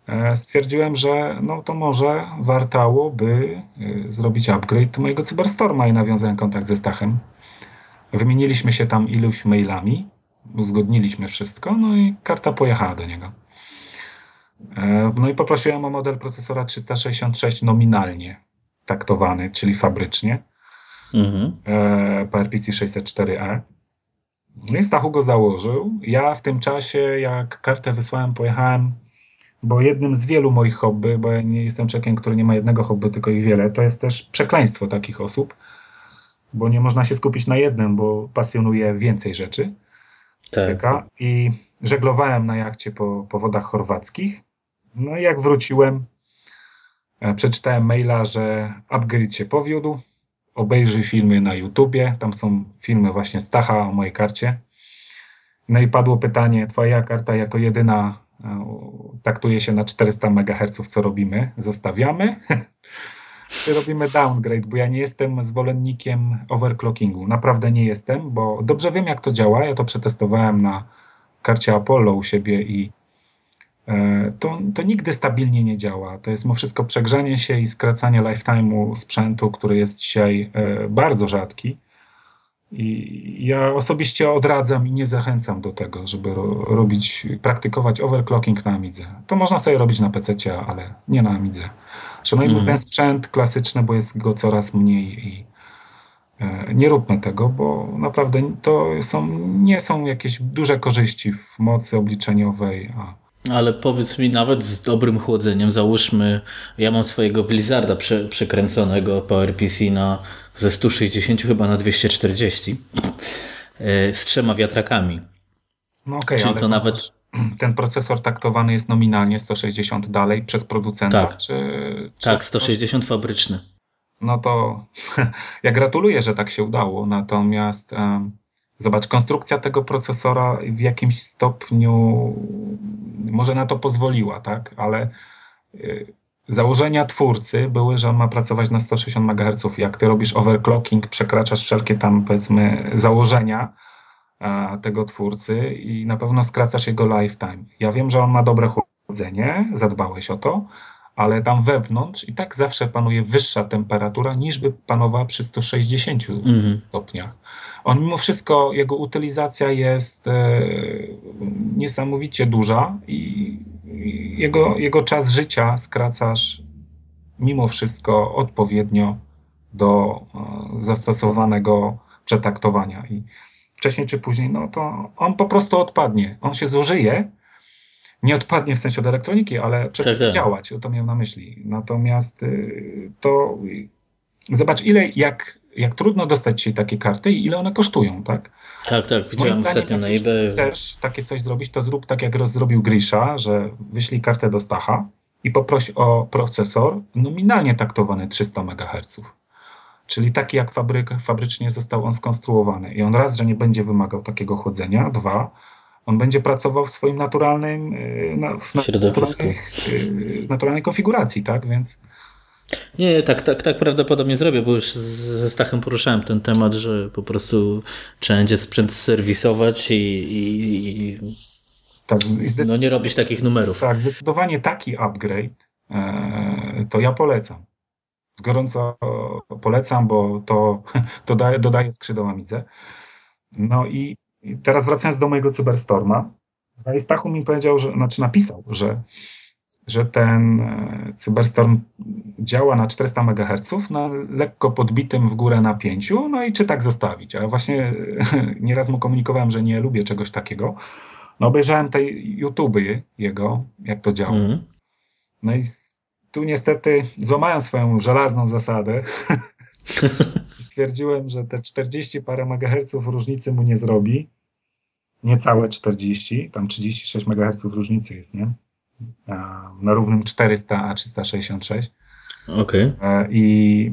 e, stwierdziłem, że no to może wartałoby e, zrobić upgrade mojego Cyberstorma i nawiązałem kontakt ze Stachem. Wymieniliśmy się tam iluś mailami. Uzgodniliśmy wszystko, no i karta pojechała do niego. No i poprosiłem o model procesora trzysta sześćdziesiąt sześć nominalnie taktowany, czyli fabrycznie. Mhm. P R P C sześćset cztery E. No i Stachu go założył. Ja w tym czasie, jak kartę wysłałem, pojechałem, bo jednym z wielu moich hobby, bo ja nie jestem człowiekiem, który nie ma jednego hobby, tylko ich wiele, to jest też przekleństwo takich osób, bo nie można się skupić na jednym, bo pasjonuje więcej rzeczy. Tak. I żeglowałem na jachcie po, po wodach chorwackich. No i jak wróciłem, e, przeczytałem maila, że upgrade się powiódł. Obejrzyj filmy na YouTubie. Tam są filmy właśnie Stacha o mojej karcie. No i padło pytanie, twoja karta jako jedyna e, taktuje się na czterysta megaherców, co robimy? Zostawiamy? Czy robimy downgrade, bo ja nie jestem zwolennikiem overclockingu. Naprawdę nie jestem, bo dobrze wiem, jak to działa. Ja to przetestowałem na karcie Apollo u siebie i e, to, to nigdy stabilnie nie działa. To jest mu wszystko przegrzanie się i skracanie lifetime'u sprzętu, który jest dzisiaj e, bardzo rzadki. I ja osobiście odradzam i nie zachęcam do tego, żeby ro, robić, praktykować overclocking na Amidze. To można sobie robić na pececie, ale nie na Amidze. Szanowni, mm. ten sprzęt klasyczny, bo jest go coraz mniej i e, nie róbmy tego, bo naprawdę to są, nie są jakieś duże korzyści w mocy obliczeniowej. A... Ale powiedz mi, nawet z dobrym chłodzeniem, załóżmy, ja mam swojego Blizzarda prze, przekręconego P R P C na ze sto sześćdziesiąt chyba na dwieście czterdzieści z trzema wiatrakami. No okej, okay, ale to nawet... ten procesor taktowany jest nominalnie sto sześćdziesiąt dalej przez producenta? Tak, czy, tak czy... sto sześćdziesiąt fabryczny. No to ja gratuluję, że tak się udało, natomiast um, zobacz, konstrukcja tego procesora w jakimś stopniu może na to pozwoliła, tak? Ale... Y- Założenia twórcy były, że on ma pracować na sto sześćdziesiąt megaherców. Jak ty robisz overclocking, przekraczasz wszelkie tam, powiedzmy, założenia a, tego twórcy i na pewno skracasz jego lifetime. Ja wiem, że on ma dobre chłodzenie, zadbałeś o to, ale tam wewnątrz i tak zawsze panuje wyższa temperatura niż by panowała przy stu sześćdziesięciu mhm. stopniach. On mimo wszystko, jego utylizacja jest e, niesamowicie duża i Jego, jego czas życia skracasz mimo wszystko odpowiednio do e, zastosowanego przetaktowania. I wcześniej czy później, no to on po prostu odpadnie. On się zużyje. Nie odpadnie w sensie od elektroniki, ale przestanie tak, tak. działać. O to miałem na myśli. Natomiast y, to y, zobacz, ile jak, jak trudno dostać się takie karty i ile one kosztują, tak? Tak, tak, widziałem ostatnio na eBay. Jak chcesz takie coś zrobić, to zrób tak, jak zrobił Grisha, że wyślij kartę do Stacha i poproś o procesor nominalnie taktowany trzysta megaherców. Czyli taki, jak fabryk, fabrycznie został on skonstruowany. I on raz, że nie będzie wymagał takiego chłodzenia, dwa, on będzie pracował w swoim naturalnym, na, w naturalnej konfiguracji, tak, więc... Nie, tak, tak, tak prawdopodobnie zrobię, bo już ze Stachem poruszałem ten temat, że po prostu trzeba będzie sprzęt serwisować i, i, i tak, no nie robić takich numerów. Tak, zdecydowanie taki upgrade to ja polecam. Gorąco polecam, bo to, to daje, dodaje skrzydeł Amidze. No i teraz wracając do mojego Cyberstorma, Stachu mi powiedział, że, znaczy napisał, że, że ten Cyberstorm działa na czterysta megaherców, na lekko podbitym w górę napięciu, no i czy tak zostawić. A właśnie nieraz mu komunikowałem, że nie lubię czegoś takiego. No obejrzałem te YouTube'y jego, jak to działa. Mm. No i tu niestety złamałem swoją żelazną zasadę i stwierdziłem, że te czterdzieści parę megaherców różnicy mu nie zrobi. Niecałe czterdzieści, tam trzydzieści sześć megaherców różnicy jest, nie? Na równym czterysta, a trzysta sześćdziesiąt sześć. Okej. Okay. I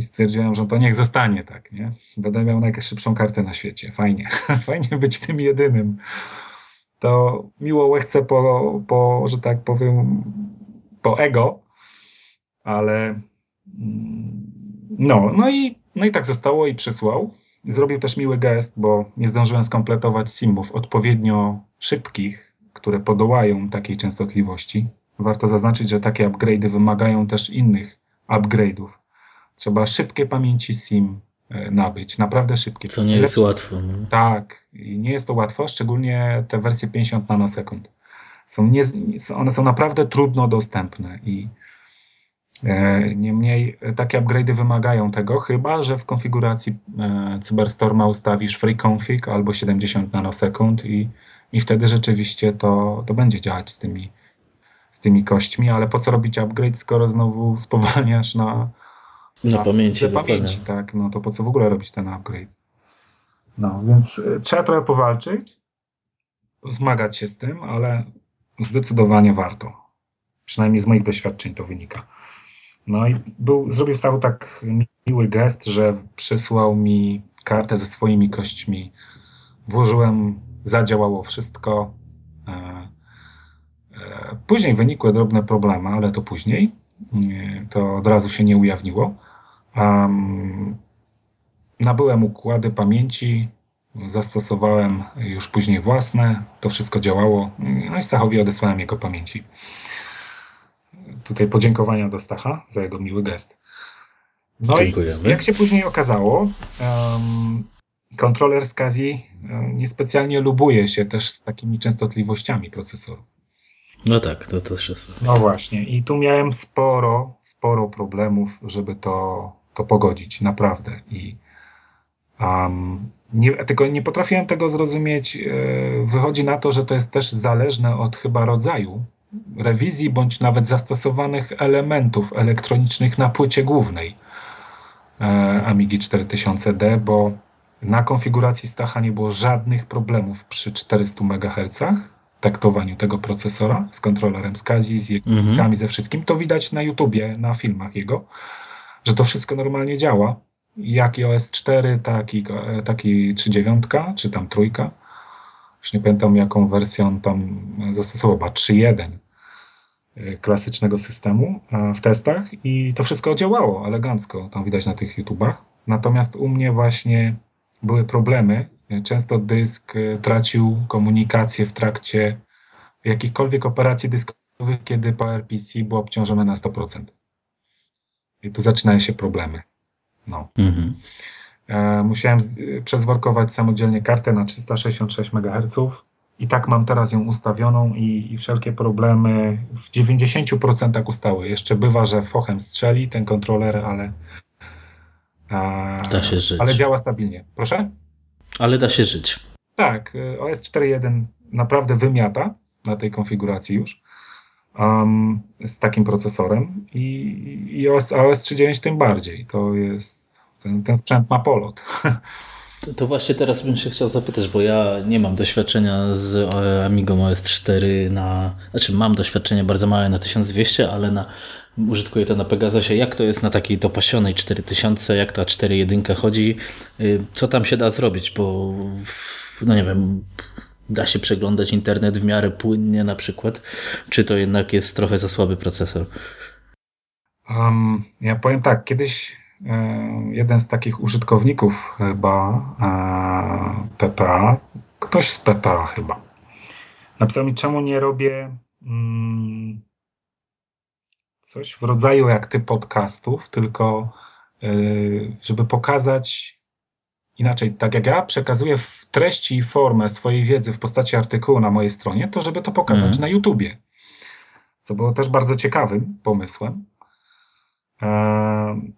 stwierdziłem, że to niech zostanie tak, nie? Będę miał najszybszą kartę na świecie. Fajnie. Fajnie być tym jedynym. To miło łechce po, po, że tak powiem, po ego, ale no, no i, no i tak zostało i przysłał. Zrobił też miły gest, bo nie zdążyłem skompletować simów odpowiednio szybkich, które podołają takiej częstotliwości. Warto zaznaczyć, że takie upgrade'y wymagają też innych upgrade'ów. Trzeba szybkie pamięci sim nabyć, naprawdę szybkie. Co nie jest łatwo. No. Tak, i nie jest to łatwo, szczególnie te wersje pięćdziesiąt nanosekund. Są nie, one są naprawdę trudno dostępne i e, niemniej takie upgrade'y wymagają tego, chyba że w konfiguracji e, Cyberstorma ustawisz free config albo siedemdziesiąt nanosekund i, i wtedy rzeczywiście to, to będzie działać z tymi, z tymi kośćmi, ale po co robić upgrade, skoro znowu spowalniasz na Na tak, pamięci, pamięci, tak, no to po co w ogóle robić ten upgrade? No, więc y, trzeba trochę powalczyć, zmagać się z tym, ale zdecydowanie warto. Przynajmniej z moich doświadczeń to wynika. No i był, zrobił Stachu tak miły gest, że przysłał mi kartę ze swoimi kośćmi. Włożyłem, zadziałało wszystko. E, e, później wynikły drobne problemy, ale to później. E, to od razu się nie ujawniło. Um, nabyłem układy pamięci, zastosowałem już później własne, to wszystko działało, no i Stachowi odesłałem jego pamięci. Tutaj podziękowania do Stacha za jego miły gest. No Dziękujemy. I jak się później okazało, um, kontroler z Kazi um, niespecjalnie lubuje się też z takimi częstotliwościami procesorów. No tak, to też jest fakt. No właśnie i tu miałem sporo, sporo problemów, żeby to, to pogodzić, naprawdę. I um, nie, tylko nie potrafiłem tego zrozumieć. Wychodzi na to, że to jest też zależne od chyba rodzaju rewizji, bądź nawet zastosowanych elementów elektronicznych na płycie głównej e, Amigi cztery tysiące D, bo na konfiguracji Stacha nie było żadnych problemów przy czterystu megahercach. Taktowaniu tego procesora z kontrolerem, z Kazi, z jeskami, mhm. ze wszystkim. To widać na YouTubie, na filmach jego, że to wszystko normalnie działa. Jak i O S cztery, taki, taki trzy dziewięć, czy tam trójka. Już nie pamiętam, jaką wersję on tam zastosował, chyba trzy jeden klasycznego systemu w testach i to wszystko działało elegancko, tam widać na tych YouTubach. Natomiast u mnie właśnie były problemy. Często dysk tracił komunikację w trakcie jakichkolwiek operacji dyskowych, kiedy PowerPC było obciążone na sto procent. I tu zaczynają się problemy. No. Mhm. E, musiałem przezworkować samodzielnie kartę na trzysta sześćdziesiąt sześć megaherców i tak mam teraz ją ustawioną i, i wszelkie problemy w dziewięćdziesiąt procent ustały. Jeszcze bywa, że fochem strzeli ten kontroler, ale, a, da się żyć. Ale działa stabilnie. Proszę? Ale da się żyć. Tak, O S cztery jeden naprawdę wymiata na tej konfiguracji już um, z takim procesorem i, i O S trzydzieści dziewięć tym bardziej. To jest, ten, ten sprzęt ma polot. To, to właśnie teraz bym się chciał zapytać, bo ja nie mam doświadczenia z Amigą O S cztery na... Znaczy mam doświadczenie bardzo małe na tysiąc dwieście, ale na... Użytkuję to na Pegasusie. Jak to jest na takiej dopasionej cztery tysiące, jak ta cztery jeden chodzi? Co tam się da zrobić? Bo, no nie wiem, da się przeglądać internet w miarę płynnie na przykład? Czy to jednak jest trochę za słaby procesor? Um, ja powiem tak, kiedyś um, jeden z takich użytkowników chyba um, P P A, ktoś z P P A chyba, napisał mi, czemu nie robię... Um, Coś w rodzaju jak typ podcastów, tylko yy, żeby pokazać inaczej, tak jak ja przekazuję w treści i formę swojej wiedzy w postaci artykułu na mojej stronie, to żeby to pokazać mhm. na YouTubie. Co było też bardzo ciekawym pomysłem. Yy,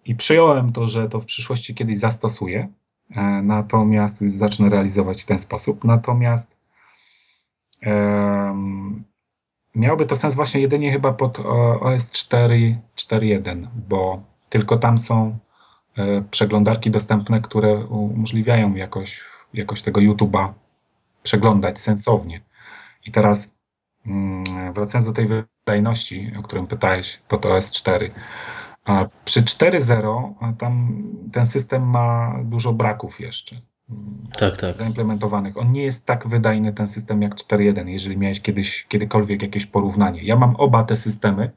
I przyjąłem to, że to w przyszłości kiedyś zastosuję. Yy, natomiast zacznę realizować w ten sposób. Natomiast yy, miałby to sens właśnie jedynie chyba pod O S cztery kropka jeden, bo tylko tam są y, przeglądarki dostępne, które umożliwiają jakoś, jakoś tego YouTube'a przeglądać sensownie. I teraz y, wracając do tej wydajności, o którą pytałeś, pod O S cztery. A przy cztery zero tam ten system ma dużo braków jeszcze. Tak, tak. Zaimplementowanych. On nie jest tak wydajny, ten system, jak cztery jeden, jeżeli miałeś kiedyś, kiedykolwiek jakieś porównanie. Ja mam oba te systemy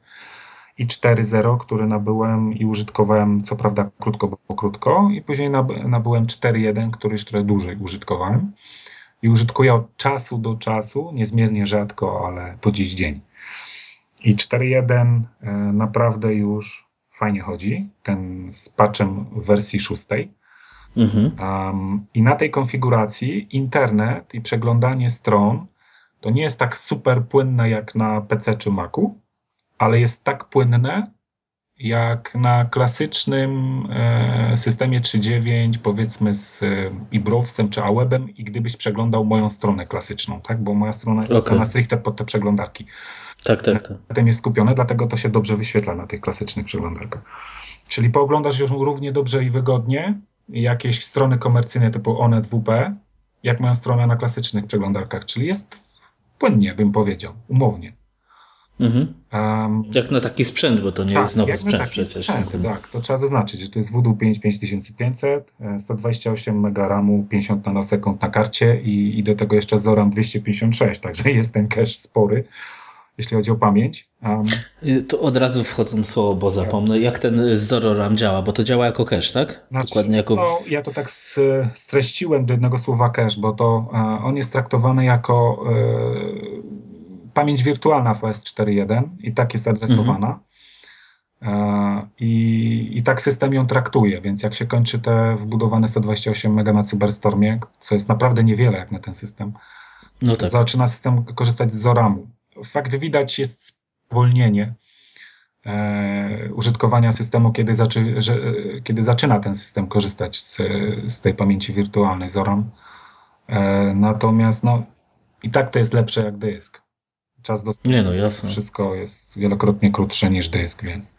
i cztery zero, który nabyłem i użytkowałem, co prawda krótko, bo krótko, i później nabyłem cztery jeden, który już trochę dłużej użytkowałem i użytkuję od czasu do czasu, niezmiernie rzadko, ale po dziś dzień. I cztery jeden naprawdę już fajnie chodzi, ten z patchem w wersji szóstej. Mhm. Um, I na tej konfiguracji internet i przeglądanie stron to nie jest tak super płynne jak na P C czy Macu, ale jest tak płynne jak na klasycznym e, systemie trzy dziewięć, powiedzmy z e, iBrowsem czy Awebem, i gdybyś przeglądał moją stronę klasyczną, tak? Bo moja strona jest okay. stricte pod te przeglądarki. Tak, tak, tak. Na tym jest skupione, dlatego to się dobrze wyświetla na tych klasycznych przeglądarkach. Czyli pooglądasz ją równie dobrze i wygodnie jakieś strony komercyjne typu Onet, W P, jak mają stronę na klasycznych przeglądarkach, czyli jest płynnie, bym powiedział, umownie. Mhm. Um, jak na taki sprzęt, bo to nie tak, jest nowy sprzęt taki przecież. Sprzęt, mhm. Tak, to trzeba zaznaczyć, że to jest Voodoo pięć pięć pięćset, sto dwadzieścia osiem mega ramu, pięćdziesiąt nanosekund na karcie i, i do tego jeszcze Zorro RAM dwieście pięćdziesiąt sześć, także jest ten cache spory, jeśli chodzi o pamięć. Um, to od razu wchodząc w słowo, bo zapomnę, jak ten Zorro RAM działa, bo to działa jako cache, tak? Znaczy, dokładnie jako... No, ja to tak streściłem do jednego słowa cache, bo to uh, on jest traktowany jako y, pamięć wirtualna w O S cztery jeden i tak jest adresowana. Mhm. Uh, i, I tak system ją traktuje, więc jak się kończy te wbudowane sto dwadzieścia osiem mega na Cyberstormie, co jest naprawdę niewiele jak na ten system, no tak. zaczyna system korzystać z Zorro RAMu. Fakt widać jest spowolnienie e, użytkowania systemu, kiedy, zaczy, że, kiedy zaczyna ten system korzystać z, z tej pamięci wirtualnej Zorro RAM. E, natomiast no, i tak to jest lepsze jak dysk. Czas dostępny, no, jasne. Wszystko jest wielokrotnie krótsze niż dysk, więc.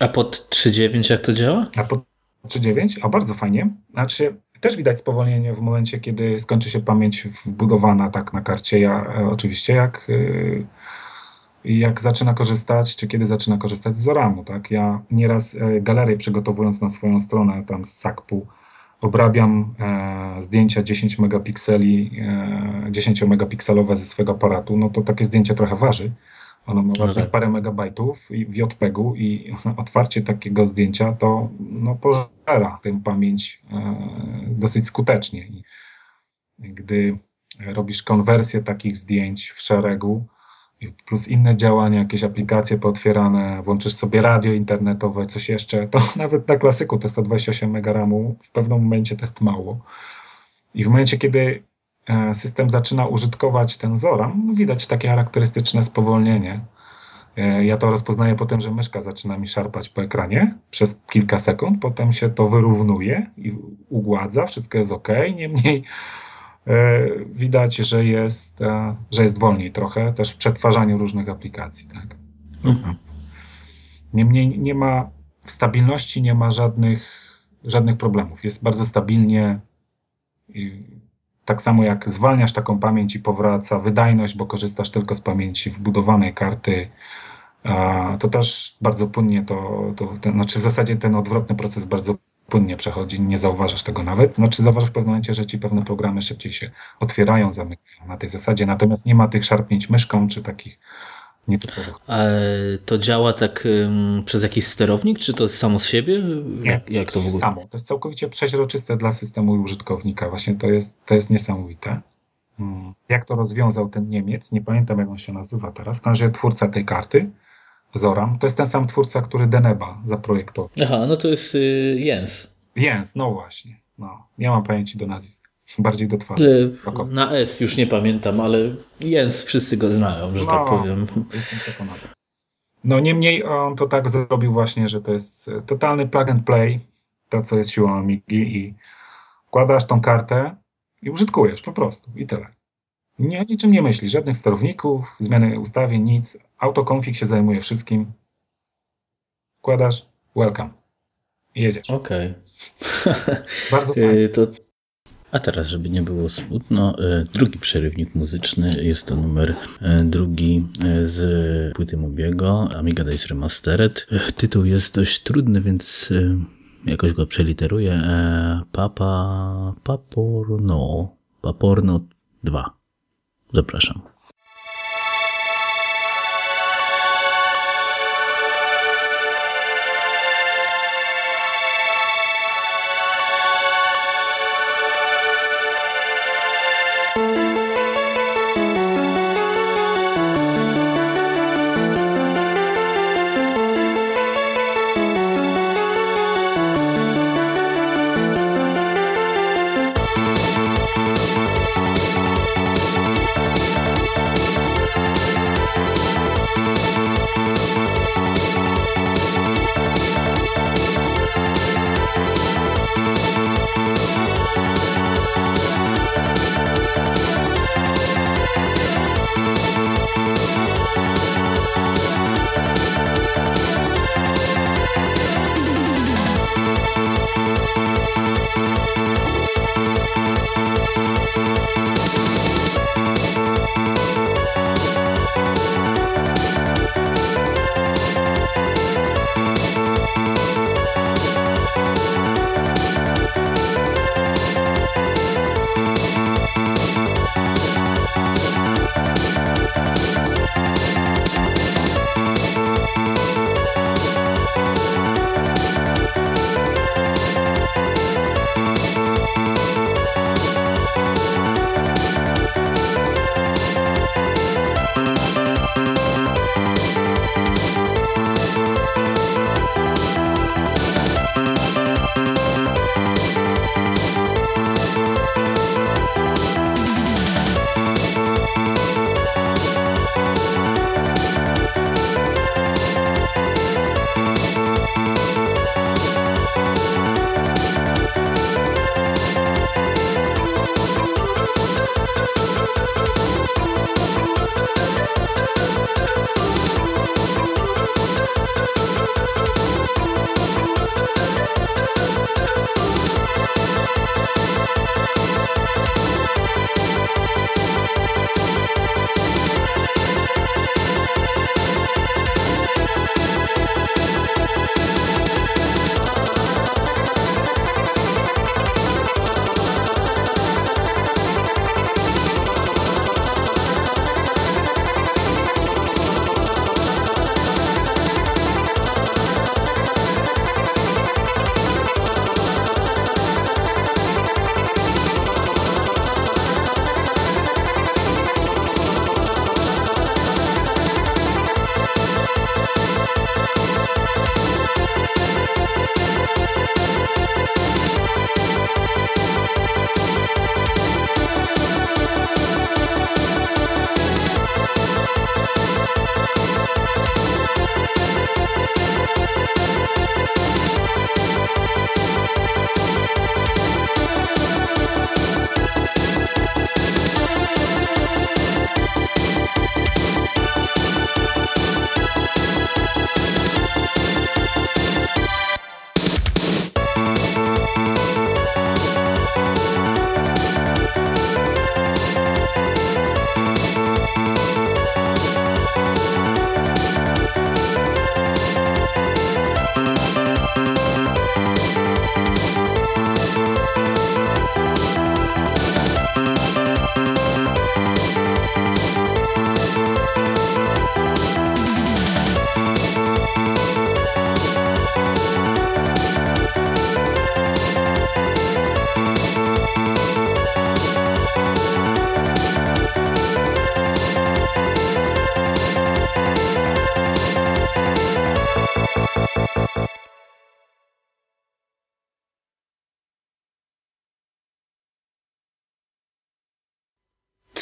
A pod trzy dziewięć jak to działa? A pod trzy dziewięć? A bardzo fajnie. Znaczy, też widać spowolnienie w momencie, kiedy skończy się pamięć wbudowana tak na karcie. Ja oczywiście jak, jak zaczyna korzystać, czy kiedy zaczyna korzystać z Zorro RAMu, tak? Ja nieraz galerię przygotowując na swoją stronę tam z SACP-u obrabiam e, zdjęcia dziesięć megapikseli, e, dziesięciomegapikselowe ze swojego aparatu, no to takie zdjęcie trochę waży. Ono ma okay. parę megabajtów i w J P G-u i otwarcie takiego zdjęcia to no, pożera tę pamięć e, dosyć skutecznie. I gdy robisz konwersję takich zdjęć w szeregu plus inne działania, jakieś aplikacje pootwierane, włączysz sobie radio internetowe, coś jeszcze, to nawet na klasyku te sto dwadzieścia osiem mega ramu w pewnym momencie to jest mało. I w momencie, kiedy system zaczyna użytkować ten Zorro RAM, widać takie charakterystyczne spowolnienie. Ja to rozpoznaję po tym, że myszka zaczyna mi szarpać po ekranie przez kilka sekund, potem się to wyrównuje i ugładza, wszystko jest ok, niemniej widać, że jest, że jest wolniej trochę też w przetwarzaniu różnych aplikacji. Tak? Mhm. Niemniej nie ma w stabilności, nie ma żadnych, żadnych problemów. Jest bardzo stabilnie. Tak samo jak zwalniasz taką pamięć i powraca wydajność, bo korzystasz tylko z pamięci wbudowanej karty, to też bardzo płynnie to, to ten, znaczy w zasadzie ten odwrotny proces bardzo płynnie przechodzi, nie zauważasz tego nawet. Znaczy zauważasz w pewnym momencie, że ci pewne programy szybciej się otwierają, zamykają na tej zasadzie, natomiast nie ma tych szarpnięć myszką czy takich nietypowych. A to działa tak um, przez jakiś sterownik, czy to samo z siebie? Nie, jak, jak to w ogóle? Samo. To jest całkowicie przeźroczyste dla systemu i użytkownika. Właśnie to jest, to jest niesamowite. Hmm. Jak to rozwiązał ten Niemiec? Nie pamiętam, jak on się nazywa teraz. Każdy twórca tej karty Zoram, to jest ten sam twórca, który Deneba zaprojektował. Aha, no to jest y, Jens. Jens, no właśnie. No, nie mam pamięci do nazwisk. Bardziej do twarzy. Y, na S już nie pamiętam, ale Jens wszyscy go znają, że no, tak powiem. Jestem przekonany. No niemniej on to tak zrobił właśnie, że to jest totalny plug and play, to co jest siłą Amigi i wkładasz tą kartę i użytkujesz po prostu i tyle. Nie, niczym nie myślisz, żadnych sterowników, zmiany ustawień, nic. Autoconfig się zajmuje wszystkim. Wkładasz, welcome. I jedziesz. Okej. Okay. Bardzo fajnie. To... A teraz, żeby nie było smutno, drugi przerywnik muzyczny, jest to numer drugi z płyty Mobiego, Amiga Days Remastered. Tytuł jest dość trudny, więc jakoś go przeliteruję. Papa... Paporno... Paporno dwa. Zapraszam.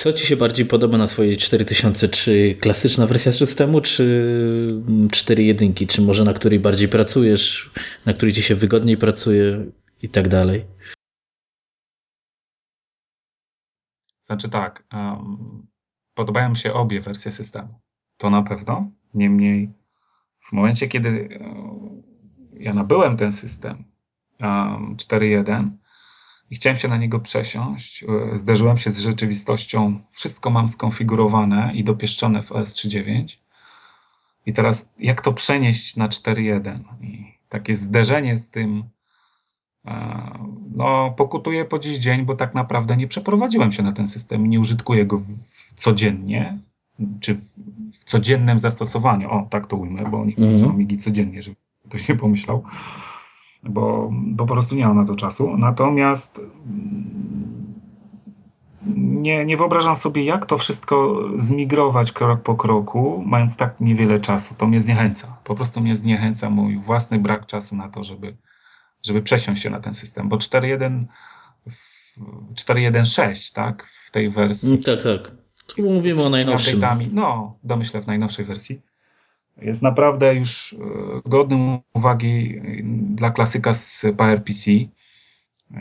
Co Ci się bardziej podoba na swojej cztery tysiące? Czy klasyczna wersja systemu, czy cztery jeden? Czy może na której bardziej pracujesz, na której Ci się wygodniej pracuje i tak dalej? Znaczy tak, um, podobają mi się obie wersje systemu. To na pewno. Niemniej w momencie, kiedy um, ja nabyłem ten system um, cztery jeden, i chciałem się na niego przesiąść. Zderzyłem się z rzeczywistością. Wszystko mam skonfigurowane i dopieszczone w O S trzydzieści dziewięć. I teraz jak to przenieść na cztery jeden? I takie zderzenie z tym no, pokutuje po dziś dzień, bo tak naprawdę nie przeprowadziłem się na ten system i nie użytkuję go codziennie, czy w codziennym zastosowaniu. O, tak to ujmę, bo nikt nie używa Amigi codziennie, żeby ktoś nie pomyślał. Bo, bo po prostu nie mam na to czasu. Natomiast nie, nie wyobrażam sobie, jak to wszystko zmigrować krok po kroku, mając tak niewiele czasu. To mnie zniechęca. Po prostu mnie zniechęca mój własny brak czasu na to, żeby, żeby przesiąść się na ten system. Bo cztery jeden sześć, tak? W tej wersji. Tak, tak. Z, Mówimy z o najnowszym. Update'ami. No, domyślę w najnowszej wersji. Jest naprawdę już godnym uwagi dla klasyka z P R P C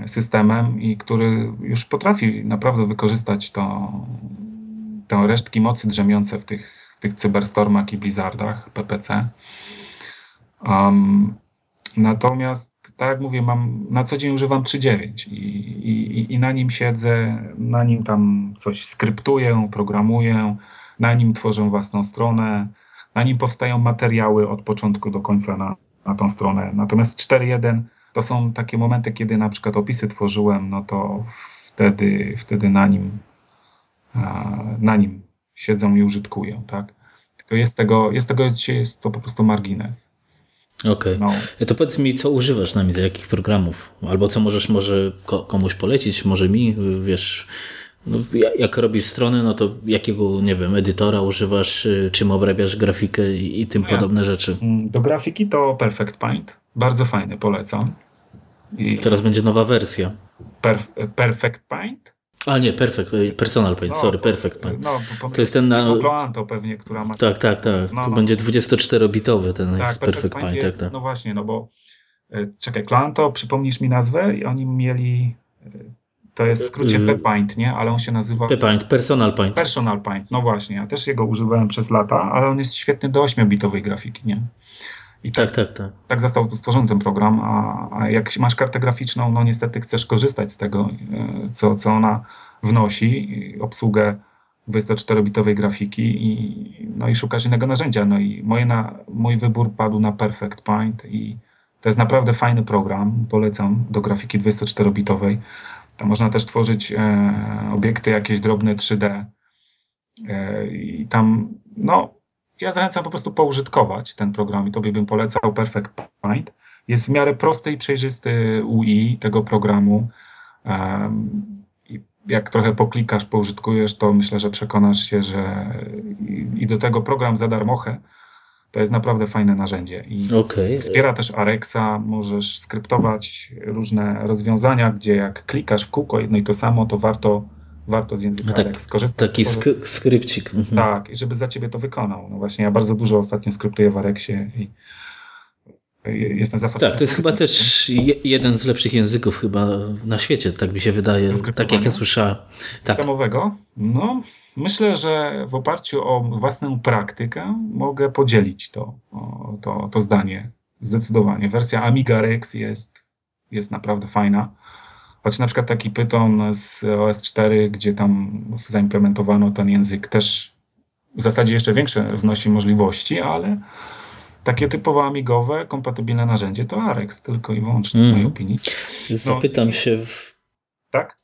systemem i który już potrafi naprawdę wykorzystać to, te resztki mocy drzemiące w tych, w tych cyberstormach i blizzardach P P C. Um, natomiast tak jak mówię, mam, na co dzień używam trzy dziewięć i, i, i na nim siedzę, na nim tam coś skryptuję, programuję, na nim tworzę własną stronę. Na nim powstają materiały od początku do końca na, na tą stronę. Natomiast cztery jeden to są takie momenty, kiedy na przykład opisy tworzyłem, no to wtedy, wtedy na nim na nim siedzą i użytkuję, tak? Tylko jest tego, jest tego, jest to po prostu margines. Okej. Okay. No. To powiedz mi, co używasz na Midze, jakich programów? Albo co możesz może komuś polecić, może mi, wiesz... No, jak robisz strony, no to jakiego, nie wiem, edytora używasz, czym obrabiasz grafikę i, i tym no podobne jasne. Rzeczy? Do grafiki to Perfect Paint. Bardzo fajny, polecam. I teraz będzie nowa wersja. Perf- Perfect Paint? A nie, Perfect, Personal Paint, no, sorry, Perfect Paint. No, to, to jest ten na... Cloanto pewnie, która ma... Tak, tak, tak. No, to no. będzie dwudziestoczterobitowy ten tak, jest Perfect Paint. Jest, tak, tak. No właśnie, no bo... Czekaj, Cloanto, przypomnisz mi nazwę? I oni mieli... To jest w skrócie P-Paint, nie? Ale on się nazywa... P-Paint, Personal Paint. Personal Paint, no właśnie. Ja też jego używałem przez lata, ale on jest świetny do ośmiobitowej grafiki, nie? I tak, tak, tak. Tak, tak został stworzony ten program, a, a jak masz kartę graficzną, no niestety chcesz korzystać z tego, co, co ona wnosi, obsługę dwudziestoczterobitowej grafiki i, no i szukasz innego narzędzia. No i moje na, mój wybór padł na Perfect Paint i to jest naprawdę fajny program, polecam, do grafiki dwudziestoczterobitowej. Tam można też tworzyć e, obiekty jakieś drobne trzy D e, i tam, no, ja zachęcam po prostu poużytkować ten program i tobie bym polecał Perfect Paint. Jest w miarę prosty i przejrzysty U I tego programu e, i jak trochę poklikasz, poużytkujesz, to myślę, że przekonasz się, że i, i do tego program za darmochę to jest naprawdę fajne narzędzie. I okay. Wspiera też Arexa, możesz skryptować różne rozwiązania, gdzie jak klikasz w kółko jedno i to samo, to warto, warto z języka no tak, Arex skorzystać. Taki sk- skrypcik. Mhm. Tak, i żeby za ciebie to wykonał. No właśnie, ja bardzo dużo ostatnio skryptuję w Arexie i jestem zafascynowany. Tak, to jest chyba też je, jeden z lepszych języków chyba na świecie, tak mi się wydaje. Tak jak ja słyszałem. Systemowego? Tak. No... Myślę, że w oparciu o własną praktykę mogę podzielić to, to, to zdanie zdecydowanie. Wersja Amiga Rex jest, jest naprawdę fajna. Choć na przykład taki Python z O S cztery, gdzie tam zaimplementowano ten język, też w zasadzie jeszcze większe wnosi możliwości, ale takie typowo amigowe, kompatybilne narzędzie to Arex tylko i wyłącznie mm. w mojej opinii. Zapytam no, się... W... Tak?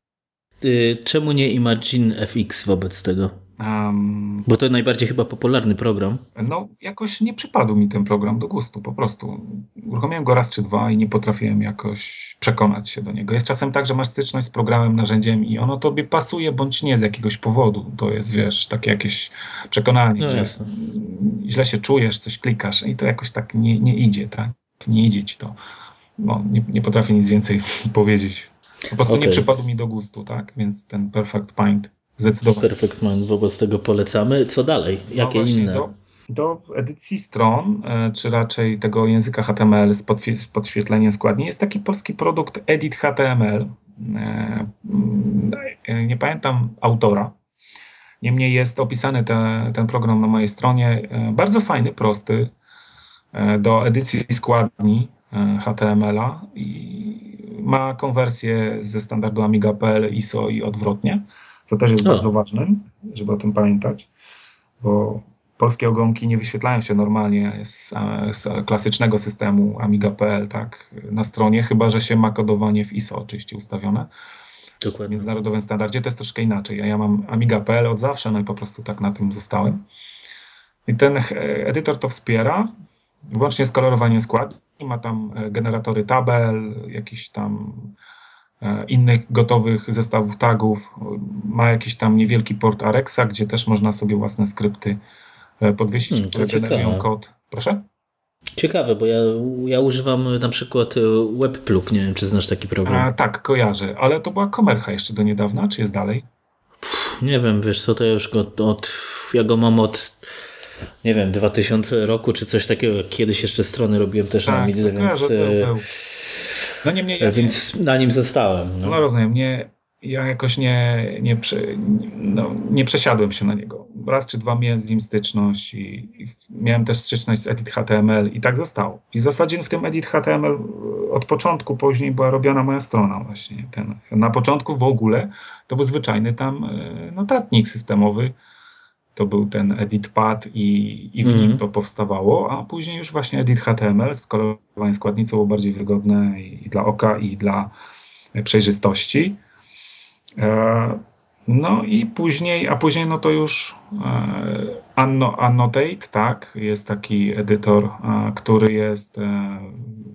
Czemu nie Imagine F X wobec tego? Um, Bo to najbardziej chyba popularny program. No, jakoś nie przypadł mi ten program do gustu, po prostu. Uruchomiłem go raz czy dwa i nie potrafiłem jakoś przekonać się do niego. Jest czasem tak, że masz styczność z programem, narzędziem i ono tobie pasuje bądź nie z jakiegoś powodu. To jest, wiesz, takie jakieś przekonanie, no że jasne. Źle się czujesz, coś klikasz i to jakoś tak nie, nie idzie, tak? Nie idzie ci to. No, nie, nie potrafię nic więcej powiedzieć. Po prostu okay. nie przypadł mi do gustu, tak? Więc ten Perfect Paint Zdecydowanie. Perfect Paint, wobec tego polecamy. Co dalej? Jakie no właśnie, inne? Do, do edycji stron, czy raczej tego języka H T M L z podświetleniem składni jest taki polski produkt Edit H T M L. Nie pamiętam autora. Niemniej jest opisany te, ten program na mojej stronie. Bardzo fajny, prosty, do edycji składni H T M L a i ma konwersję ze standardu Amiga kropka p l, I S O i odwrotnie, co też jest no. bardzo ważne, żeby o tym pamiętać, bo polskie ogonki nie wyświetlają się normalnie z, z klasycznego systemu Amiga kropka p l, tak, na stronie, chyba że się ma kodowanie w I S O oczywiście ustawione. Dokładnie. W międzynarodowym standardzie to jest troszkę inaczej. A ja mam Amiga kropka p l od zawsze, no i po prostu tak na tym zostałem. I ten edytor to wspiera, włącznie z kolorowaniem składni. Ma tam generatory tabel, jakichś tam innych gotowych zestawów tagów. Ma jakiś tam niewielki port Arexa, gdzie też można sobie własne skrypty podwiesić, hmm, które ciekawe. Generują kod. Proszę? Ciekawe, bo ja, ja używam na przykład Webplug, nie wiem, czy znasz taki program. A, tak, kojarzę, ale to była komercha jeszcze do niedawna, czy jest dalej? Pff, nie wiem, wiesz co, to ja już go od, ja go mam od, nie wiem, dwutysięcznego roku, czy coś takiego, kiedyś jeszcze strony robiłem też tak, na Midze, więc, był, był. No, niemniej, ja więc nie, na nim zostałem. No, no rozumiem, nie, ja jakoś nie, nie, prze, no, nie przesiadłem się na niego. Raz czy dwa miałem z nim styczność i, i miałem też styczność z Edit H T M L i tak zostało. I w zasadzie w tym Edit H T M L od początku później była robiona moja strona właśnie. Ten, na początku w ogóle to był zwyczajny tam notatnik systemowy. To był ten EditPad i, i w mm. nim to powstawało, a później już właśnie Edit H T M L z kolorowaniem składnicy było bardziej wygodne i, i dla oka, i dla przejrzystości. E, no i później, a później no to już e, Annotate, tak, jest taki edytor, a, który jest e,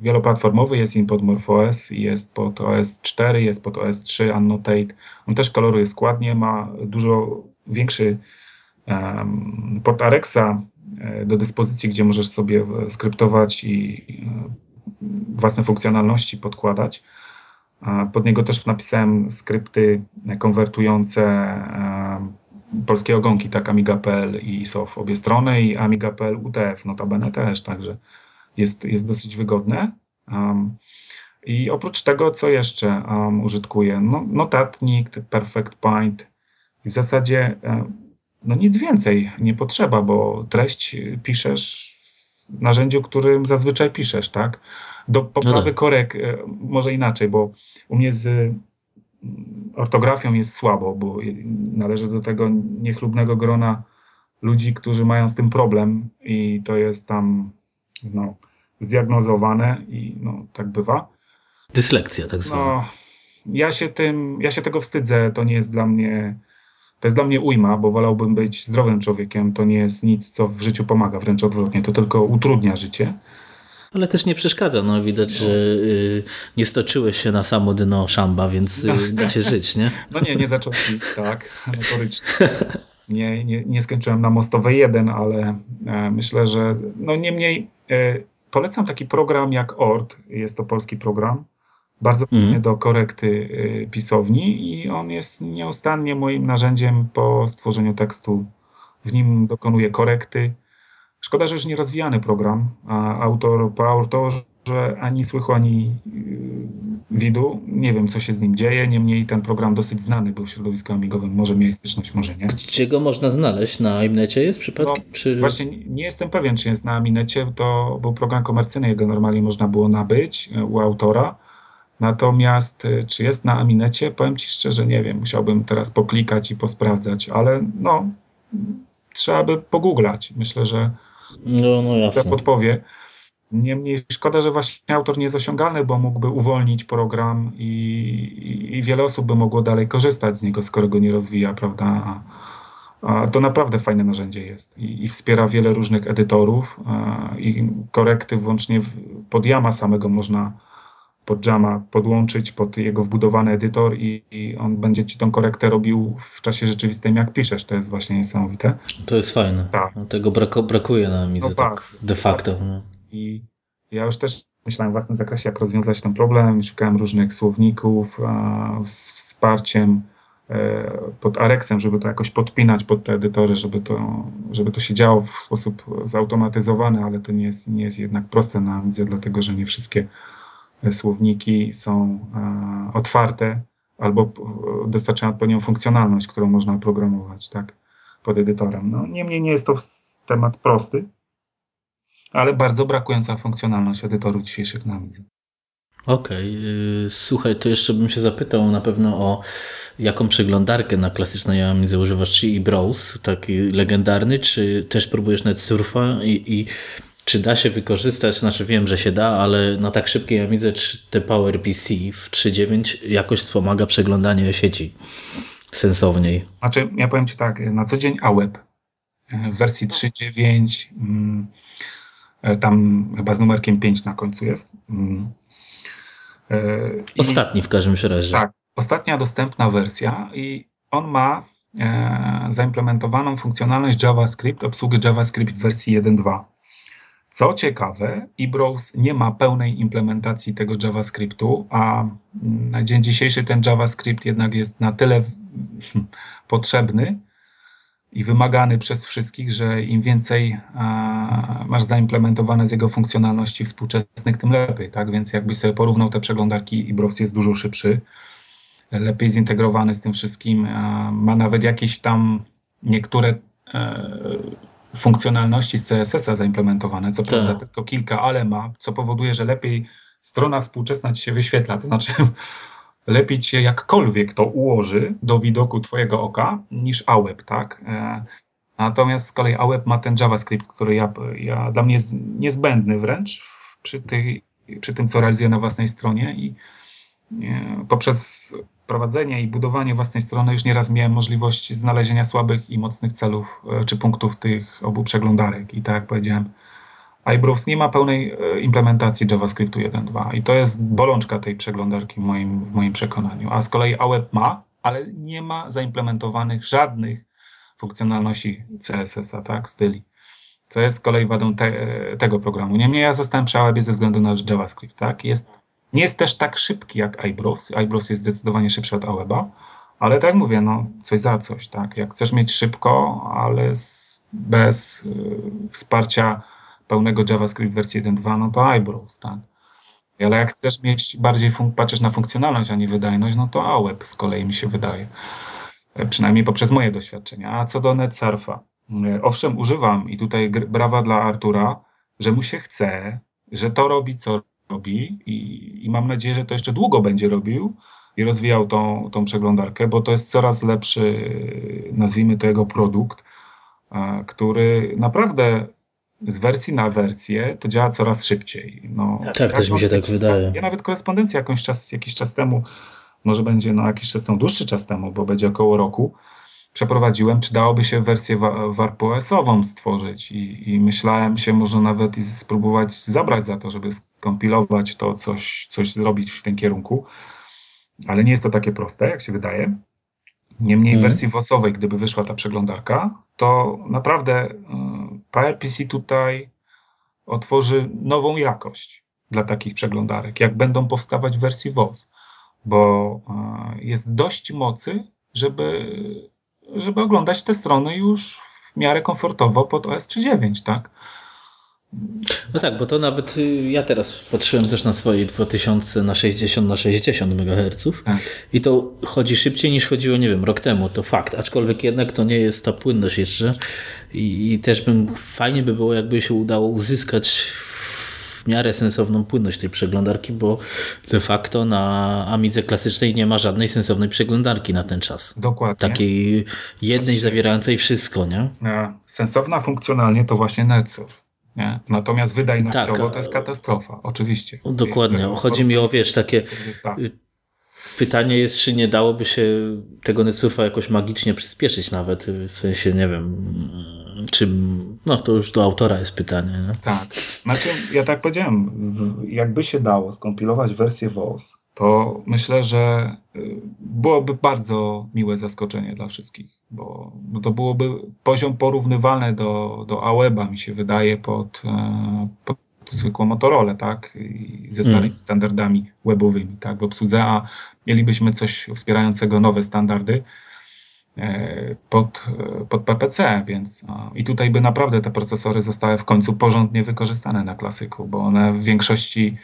wieloplatformowy, jest im pod MorphOS, jest pod O S cztery, jest pod O S trzy, Annotate. On też koloruje składnie, ma dużo większy port Arexa do dyspozycji, gdzie możesz sobie skryptować i własne funkcjonalności podkładać. Pod niego też napisałem skrypty konwertujące polskie ogonki, tak, Amiga kropka p l i I S O w obie strony i Amiga kropka p l U T F, notabene też, także jest, jest dosyć wygodne. I oprócz tego, co jeszcze użytkuję? No, notatnik, Perfect Paint. W zasadzie no nic więcej nie potrzeba, bo treść piszesz w narzędziu, którym zazwyczaj piszesz, tak? Do poprawy no korek, może inaczej, bo u mnie z ortografią jest słabo, bo należę do tego niechlubnego grona ludzi, którzy mają z tym problem i to jest tam no, zdiagnozowane i no, tak bywa. Dyslekcja tak zwana. No, ja się tym, ja się tego wstydzę, to nie jest dla mnie... To jest dla mnie ujma, bo wolałbym być zdrowym człowiekiem. To nie jest nic, co w życiu pomaga, wręcz odwrotnie. To tylko utrudnia życie. Ale też nie przeszkadza. No, widać, no. że y, nie stoczyłeś się na samo dno szamba, więc y, no. da się żyć, nie? No nie, nie zacząłem nic, tak, notorycznie. Nie, nie, nie skończyłem na Mostowej jeden, ale e, myślę, że no niemniej e, polecam taki program jak O R D. Jest to polski program. Bardzo fajnie mm. do korekty y, pisowni i on jest nieustannie moim narzędziem po stworzeniu tekstu. W nim dokonuję korekty. Szkoda, że już nie rozwijany program, a autor po autorze ani słychu, ani y, widu. Nie wiem, co się z nim dzieje, niemniej ten program dosyć znany był w środowisku amigowym. Może miałeś styczność, może nie. Gdzie go można znaleźć? Na Imnecie jest przypadkiem? No, przy... Właśnie nie jestem pewien, czy jest na Imnecie. To był program komercyjny, jego normalnie można było nabyć u autora. Natomiast czy jest na Aminecie? Powiem Ci szczerze, nie wiem. Musiałbym teraz poklikać i posprawdzać, ale no trzeba by pogooglać. Myślę, że no, no to podpowie. Niemniej szkoda, że właśnie autor nie jest osiągalny, bo mógłby uwolnić program i, i, i wiele osób by mogło dalej korzystać z niego, skoro go nie rozwija, prawda? A, a to naprawdę fajne narzędzie jest i, i wspiera wiele różnych edytorów a, i korekty włącznie w, pod jama samego można pod Jama podłączyć pod jego wbudowany edytor i, i on będzie ci tą korektę robił w czasie rzeczywistym, jak piszesz. To jest właśnie niesamowite. To jest fajne. Tak. Tego braku, brakuje na Amidze no, tak, tak, de facto. Tak. No. I ja już też myślałem w własnym zakresie, jak rozwiązać ten problem. Szukałem różnych słowników a, z wsparciem pod Arexem, żeby to jakoś podpinać pod te edytory, żeby to, żeby to się działo w sposób zautomatyzowany, ale to nie jest, nie jest jednak proste na Amidze, dlatego że nie wszystkie słowniki są otwarte albo dostarczają odpowiednią funkcjonalność, którą można oprogramować, tak, pod edytorem. No, niemniej nie jest to temat prosty, ale bardzo brakująca funkcjonalność edytorów dzisiejszych na Amidze. Okej, okay. Słuchaj, to jeszcze bym się zapytał na pewno o jaką przeglądarkę na klasycznej Amidze używasz, czy iBrowse, taki legendarny, czy też próbujesz NetSurfa i, i czy da się wykorzystać, znaczy wiem, że się da, ale na tak szybkiej Amidze te PowerPC w trzy dziewięć jakoś wspomaga przeglądanie sieci sensowniej. Znaczy, ja powiem Ci tak, na co dzień Aweb w wersji trzy dziewięć, tam chyba z numerkiem pięć na końcu jest. I, Ostatni w każdym razie. Tak, ostatnia dostępna wersja i on ma e, zaimplementowaną funkcjonalność JavaScript, obsługi JavaScript w wersji jeden kropka dwa. Co ciekawe, iBrowse nie ma pełnej implementacji tego JavaScriptu, a na dzień dzisiejszy ten JavaScript jednak jest na tyle w, potrzebny i wymagany przez wszystkich, że im więcej a, masz zaimplementowane z jego funkcjonalności współczesnych, tym lepiej, tak? Więc jakbyś sobie porównał te przeglądarki, iBrowse jest dużo szybszy, lepiej zintegrowany z tym wszystkim, a, ma nawet jakieś tam niektóre e, funkcjonalności z C S S a zaimplementowane, co tak. prawda tylko kilka, ale ma, co powoduje, że lepiej strona współczesna ci się wyświetla, to znaczy lepiej cię jakkolwiek to ułoży do widoku twojego oka niż Aweb, tak? E, natomiast z kolei Aweb ma ten JavaScript, który ja, ja dla mnie jest niezbędny wręcz w, przy, tej, przy tym, co realizuję na własnej stronie i e, poprzez prowadzenie i budowanie własnej strony już nieraz miałem możliwość znalezienia słabych i mocnych celów e, czy punktów tych obu przeglądarek i tak jak powiedziałem, iBrowse nie ma pełnej implementacji JavaScriptu jeden kropka dwa i to jest bolączka tej przeglądarki w moim, w moim przekonaniu. A z kolei Aweb ma, ale nie ma zaimplementowanych żadnych funkcjonalności C S S a, tak, styli. Co jest z kolei wadą te, tego programu. Niemniej ja zostałem przy Awebie ze względu na JavaScript, tak. Jest, nie jest też tak szybki jak iBrowse. iBrowse jest zdecydowanie szybszy od Aweba, ale tak jak mówię, no coś za coś, tak. Jak chcesz mieć szybko, ale z, bez y, wsparcia pełnego JavaScript wersji jeden kropka dwa, no to iBrowse, tak. Ale jak chcesz mieć bardziej, fun- patrzysz na funkcjonalność, a nie wydajność, no to Aweb z kolei mi się wydaje. Przynajmniej poprzez moje doświadczenia. A co do NetSurfa. Owszem, używam i tutaj brawa dla Artura, że mu się chce, że to robi, co robi i, i mam nadzieję, że to jeszcze długo będzie robił i rozwijał tą, tą przeglądarkę, bo to jest coraz lepszy, nazwijmy to jego produkt, który naprawdę z wersji na wersję to działa coraz szybciej. No, tak, tak, też mi się tak wydaje. Ja nawet korespondencję jakąś czas, jakiś czas temu, może będzie no, jakiś czas temu, dłuższy czas temu, bo będzie około roku, przeprowadziłem, czy dałoby się wersję wa- warp O S ową stworzyć i, i myślałem się może nawet i spróbować zabrać za to, żeby skompilować to, coś, coś zrobić w tym kierunku. Ale nie jest to takie proste, jak się wydaje. Niemniej w hmm. wersji W O S owej, gdyby wyszła ta przeglądarka, to naprawdę PowerPC tutaj otworzy nową jakość dla takich przeglądarek, jak będą powstawać w wersji W O S, bo jest dość mocy, żeby, żeby oglądać te strony już w miarę komfortowo pod O S trzydzieści dziewięć, tak? No tak, bo to nawet ja teraz patrzyłem też na swoje dwa tysiące na sześćdziesiąt na sześćdziesiąt megaherców i to chodzi szybciej niż chodziło, nie wiem, rok temu, to fakt, aczkolwiek jednak to nie jest ta płynność jeszcze i, i też bym, fajnie by było, jakby się udało uzyskać w miarę sensowną płynność tej przeglądarki, bo de facto na Amidze klasycznej nie ma żadnej sensownej przeglądarki na ten czas. Dokładnie. Takiej jednej zawierającej wszystko, nie? Sensowna funkcjonalnie to właśnie NetSurf. Nie? Natomiast wydajnościowo tak, to jest katastrofa, oczywiście. Dokładnie. Chodzi mi o, wiesz, takie tak. pytanie jest, czy nie dałoby się tego NetSurfa jakoś magicznie przyspieszyć nawet, w sensie, nie wiem, czy, no to już do autora jest pytanie. Nie? Tak. Znaczy, ja tak powiedziałem, jakby się dało skompilować wersję W O S, to myślę, że byłoby bardzo miłe zaskoczenie dla wszystkich, bo to byłoby poziom porównywalny do, do Aweba, mi się wydaje, pod, pod zwykłą Motorola, tak? I ze starymi mm. standardami webowymi, tak? W obsłudze, a mielibyśmy coś wspierającego nowe standardy pod, pod P P C, więc i tutaj by naprawdę te procesory zostały w końcu porządnie wykorzystane na klasyku, bo one w większości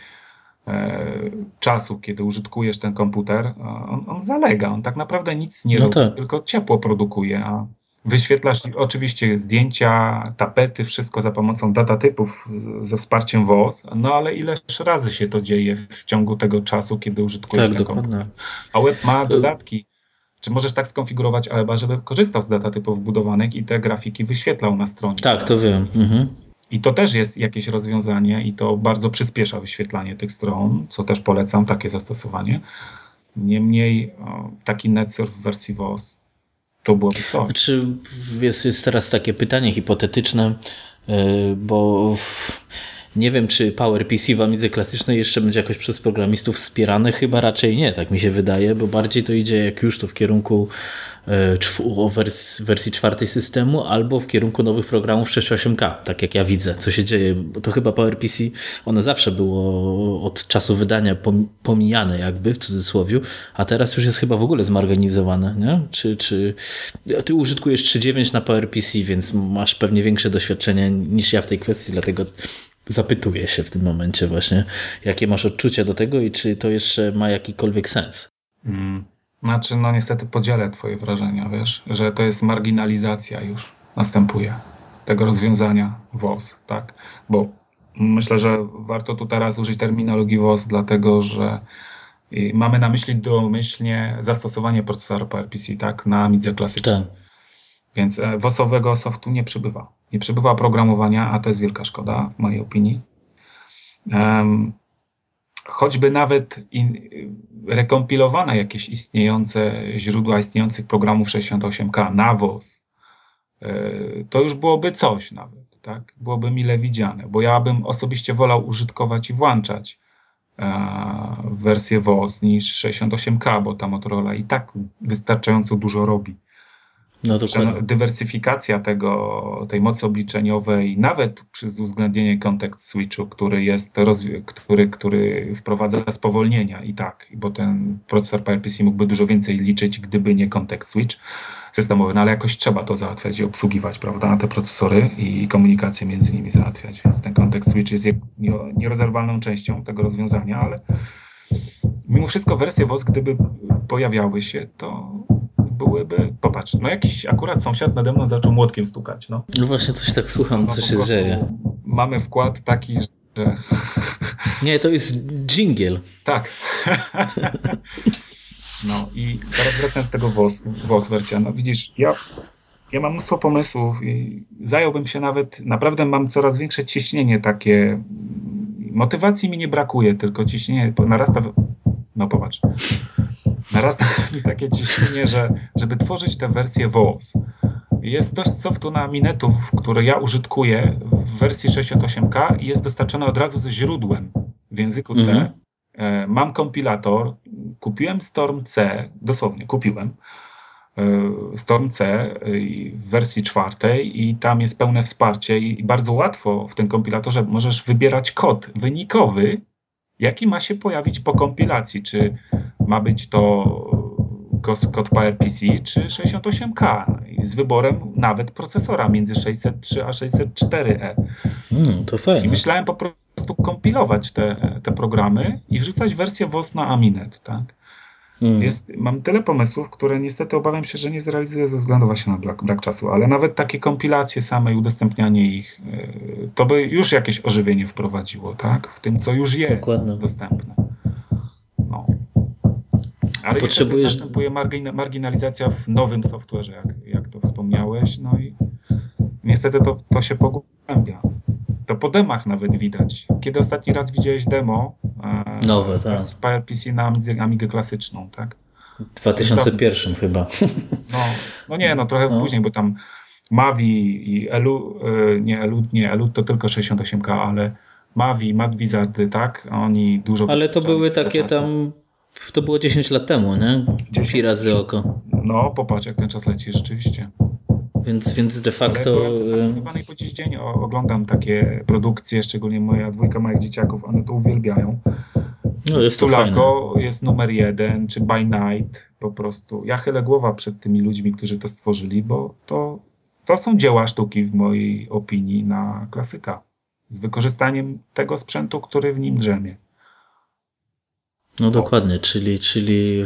czasu, kiedy użytkujesz ten komputer, on, on zalega, on tak naprawdę nic nie no robi, tak. tylko ciepło produkuje, a wyświetlasz oczywiście zdjęcia, tapety, wszystko za pomocą datatypów ze wsparciem W O S, no ale ileż razy się to dzieje w ciągu tego czasu, kiedy użytkujesz tak, ten dokładnie. komputer. A Aweb ma dodatki. Czy możesz tak skonfigurować Aweba, żeby korzystał z datatypów wbudowanych i te grafiki wyświetlał na stronie? Tak, to wiem. Mhm. I to też jest jakieś rozwiązanie i to bardzo przyspiesza wyświetlanie tych stron, co też polecam, takie zastosowanie. Niemniej taki NetSurf w wersji W O S to byłoby co? Znaczy, jest, jest teraz takie pytanie hipotetyczne, bo nie wiem, czy PowerPC w Amidze klasycznej jeszcze będzie jakoś przez programistów wspierane, chyba raczej nie, tak mi się wydaje, bo bardziej to idzie jak już to w kierunku wersji czwartej systemu albo w kierunku nowych programów sześć osiem K, tak jak ja widzę, co się dzieje, bo to chyba PowerPC, ono zawsze było od czasu wydania pomijane jakby, w cudzysłowie, a teraz już jest chyba w ogóle zmarginalizowane, nie? Czy, czy ty użytkujesz trzy dziewięć na PowerPC, więc masz pewnie większe doświadczenie niż ja w tej kwestii, dlatego zapytuję się w tym momencie właśnie, jakie masz odczucia do tego i czy to jeszcze ma jakikolwiek sens. Hmm. Znaczy, no niestety podzielę twoje wrażenia, wiesz, że to jest marginalizacja już następuje tego rozwiązania W O S, tak? Bo myślę, że warto tu teraz użyć terminologii W O S, dlatego że mamy na myśli domyślnie zastosowanie procesora PowerPC, tak? Na Amidze klasycznej. Tak. Więc W O S-owego softu nie przybywa. Nie przybywa programowania, a to jest wielka szkoda w mojej opinii. Um, choćby nawet in, rekompilowane jakieś istniejące źródła istniejących programów sześćdziesiąt osiem K na W O S, y, to już byłoby coś nawet, tak? Byłoby mile widziane, bo ja bym osobiście wolał użytkować i włączać y, wersję W O S niż sześćdziesiąt osiem K, bo ta Motorola i tak wystarczająco dużo robi. No, dywersyfikacja tego, tej mocy obliczeniowej, nawet przez uwzględnienie context switchu, który jest rozwi- który, który wprowadza spowolnienia i tak, bo ten procesor PowerPC mógłby dużo więcej liczyć, gdyby nie context switch systemowy, no ale jakoś trzeba to załatwiać i obsługiwać, prawda, te procesory i komunikację między nimi załatwiać, więc ten context switch jest nierozerwalną częścią tego rozwiązania, ale mimo wszystko wersje W O S, gdyby pojawiały się, to byłyby, popatrz, no jakiś akurat sąsiad nade mną zaczął młotkiem stukać. No, no właśnie coś tak słucham, no, co się dzieje. Mamy wkład taki, że... Nie, to jest dżingiel. Tak. No i teraz wracając z tego W O S, W O S wersja, no widzisz, ja, ja mam mnóstwo pomysłów i zająłbym się nawet, naprawdę mam coraz większe ciśnienie takie, motywacji mi nie brakuje, tylko ciśnienie narasta, w... no popatrz. Narasta mi takie ciśnienie, że żeby tworzyć tę wersję W O S. Jest dość softu na minetów, które ja użytkuję w wersji sześćdziesiąt osiem K i jest dostarczone od razu ze źródłem w języku C. Mm-hmm. E, mam kompilator, kupiłem Storm C, dosłownie kupiłem e, Storm C e, w wersji czwartej i tam jest pełne wsparcie i, i bardzo łatwo w tym kompilatorze możesz wybierać kod wynikowy, jaki ma się pojawić po kompilacji, czy ma być to kod PowerPC czy sześćdziesiąt osiem K z wyborem nawet procesora między sześćset trzy a sześćset cztery E. Mm, to fajne. I myślałem po prostu kompilować te, te programy i wrzucać wersję W O S na Aminet. Tak? Mm. Jest, mam tyle pomysłów, które niestety obawiam się, że nie zrealizuję ze względu właśnie na brak, brak czasu, ale nawet takie kompilacje same i udostępnianie ich, to by już jakieś ożywienie wprowadziło, tak? W tym, co już jest Dokładnie. dostępne. No. Ale potrzebujesz... jeszcze następuje margin- marginalizacja w nowym software'ze, jak, jak to wspomniałeś, no i niestety to, to się pogłębia. To po demach nawet widać. Kiedy ostatni raz widziałeś demo e, Nowe, tak. z PowerPC na Amigę klasyczną, tak? W dwa tysiące pierwszym to, chyba. No, no nie, no trochę no. później, bo tam Mavi i Elu, e, nie Elu, nie Elu to tylko sześćdziesiąt osiem K, ale Mavi, Matt Wizardy, tak? Oni dużo... Ale to były takie czasu. tam... To było dziesięć lat temu, nie? Pi razy oko. No, popatrz, jak ten czas leci, rzeczywiście. Więc, więc de facto... Ja po dziś dzień oglądam takie produkcje, szczególnie moja dwójka moich dzieciaków, one to uwielbiają. No, jest Stulaco jest numer jeden, czy By Night po prostu. Ja chylę głowę przed tymi ludźmi, którzy to stworzyli, bo to, to są dzieła sztuki w mojej opinii na klasyka. Z wykorzystaniem tego sprzętu, który w nim drzemie. No o. Dokładnie, czyli, czyli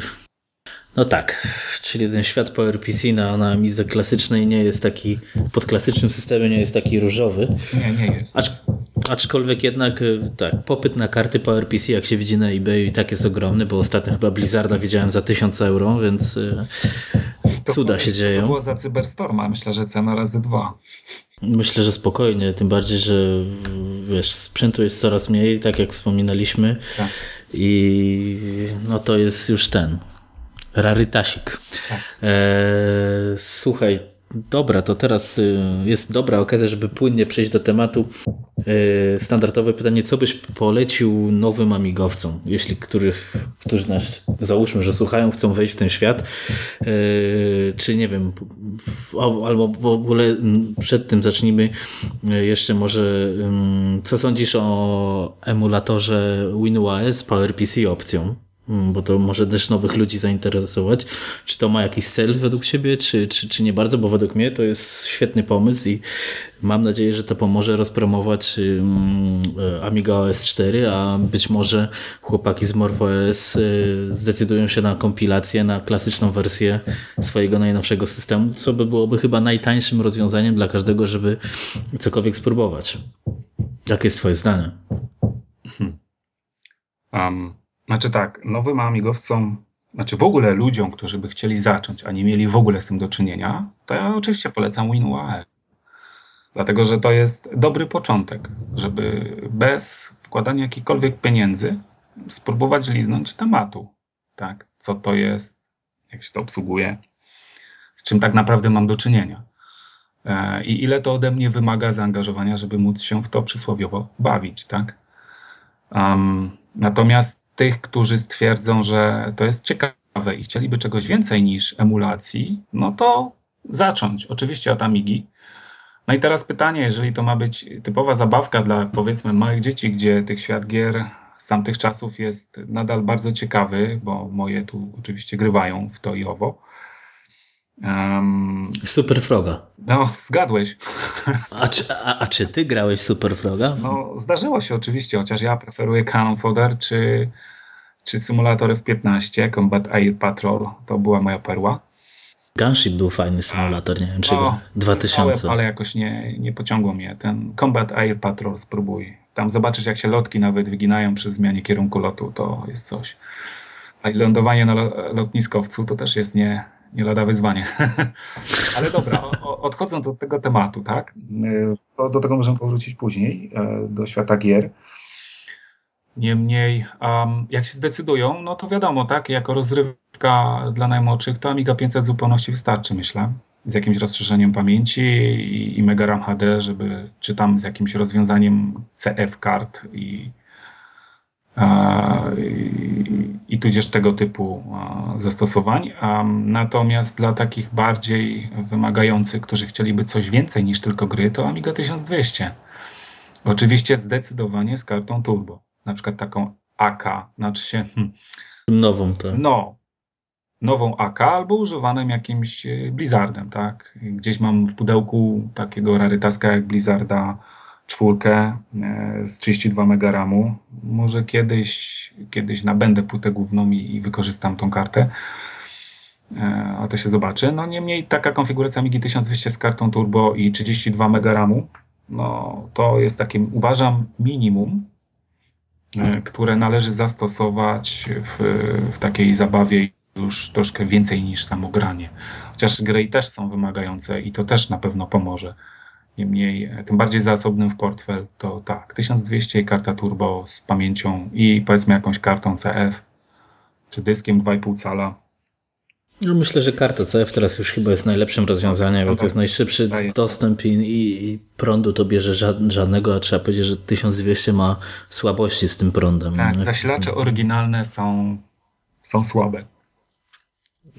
no tak, czyli ten świat PowerPC na, na Amidze klasycznej nie jest taki, pod klasycznym systemem nie jest taki różowy. Nie, nie jest. Acz, aczkolwiek jednak tak, popyt na karty PowerPC, jak się widzi na eBayu, i tak jest ogromny, bo ostatnio chyba Blizzarda widziałem za tysiąc euro, więc to cuda się dzieją. To było za Cyberstorma, myślę, że cena razy dwa. Myślę, że spokojnie, tym bardziej, że wiesz, sprzętu jest coraz mniej, tak jak wspominaliśmy, tak. I no to jest już ten rarytasik. Tak. Eee, słuchaj, dobra, to teraz jest dobra okazja, żeby płynnie przejść do tematu. Eee, standardowe pytanie, co byś polecił nowym amigowcom, jeśli których, którzy nas, załóżmy, że słuchają, chcą wejść w ten świat, eee, czy nie wiem, albo w ogóle przed tym zacznijmy jeszcze może, co sądzisz o emulatorze WinUAE z PowerPC opcją? Bo to może też nowych ludzi zainteresować. Czy to ma jakiś cel według ciebie, czy, czy, czy nie bardzo? Bo według mnie to jest świetny pomysł i mam nadzieję, że to pomoże rozpromować um, Amiga O S cztery, a być może chłopaki z MorphOS zdecydują się na kompilację, na klasyczną wersję swojego najnowszego systemu, co by byłoby chyba najtańszym rozwiązaniem dla każdego, żeby cokolwiek spróbować. Jakie jest twoje zdanie? Hmm. Um. Znaczy tak, nowym amigowcom, znaczy w ogóle ludziom, którzy by chcieli zacząć, a nie mieli w ogóle z tym do czynienia, to ja oczywiście polecam WinUAE. Dlatego, że to jest dobry początek, żeby bez wkładania jakichkolwiek pieniędzy spróbować liznąć tematu. Tak, co to jest, jak się to obsługuje, z czym tak naprawdę mam do czynienia. E, I ile to ode mnie wymaga zaangażowania, żeby móc się w to przysłowiowo bawić. Tak? Um, natomiast tych, którzy stwierdzą, że to jest ciekawe i chcieliby czegoś więcej niż emulacji, no to zacząć. Oczywiście od Amigi. No i teraz pytanie, jeżeli to ma być typowa zabawka dla, powiedzmy, małych dzieci, gdzie tych świat gier z tamtych czasów jest nadal bardzo ciekawy, bo moje tu oczywiście grywają w to i owo. Um, Super Froga. No, zgadłeś. A czy, a, a czy ty grałeś w Super Froga? No, zdarzyło się oczywiście, chociaż ja preferuję Cannon Fodder czy, czy Symulator F piętnaście, Combat Air Patrol. To była moja perła. Gunship był fajny symulator, nie wiem czego. No, dwa tysiące. Ale jakoś nie, nie pociągło mnie. Ten Combat Air Patrol spróbuj. Tam zobaczysz, jak się lotki nawet wyginają przy zmianie kierunku lotu. To jest coś. A lądowanie na lotniskowcu to też jest nie... Nie lada wyzwanie. Ale dobra, odchodząc od tego tematu, tak? Do, do tego możemy powrócić później, do świata gier. Niemniej, um, jak się zdecydują, no to wiadomo, tak? Jako rozrywka dla najmłodszych, to Amiga pięćset w zupełności wystarczy, myślę. Z jakimś rozszerzeniem pamięci i, i Mega RAM H D, żeby, czy tam z jakimś rozwiązaniem C F kart i, a, i i tudzież tego typu a, zastosowań. A, natomiast dla takich bardziej wymagających, którzy chcieliby coś więcej niż tylko gry, to Amiga tysiąc dwieście. Oczywiście zdecydowanie z kartą turbo. Na przykład taką A K. Znaczy się... Hmm, nową, tak? No. Nową A K albo używanym jakimś Blizzardem, tak? Gdzieś mam w pudełku takiego rarytaska jak Blizzarda czwórkę z trzydzieści dwa mega ramu. Może kiedyś, kiedyś nabędę płytę główną i, i wykorzystam tą kartę. E, a to się zobaczy. No niemniej taka konfiguracja Amigi tysiąc dwieście z kartą turbo i trzydzieści dwa mega ramu, no to jest takim, uważam, minimum, e, które należy zastosować w, w takiej zabawie już troszkę więcej niż samo granie. Chociaż gry też są wymagające i to też na pewno pomoże. Niemniej, tym bardziej zasobnym w portfel, to tak, tysiąc dwieście i karta turbo z pamięcią i powiedzmy jakąś kartą C F, czy dyskiem dwa i pół cala. No myślę, że karta C F teraz już chyba jest najlepszym rozwiązaniem, bo to jest najszybszy dostęp i, i, i prądu to bierze żadnego, a trzeba powiedzieć, że tysiąc dwieście ma słabości z tym prądem. Tak, zasilacze oryginalne są, są słabe.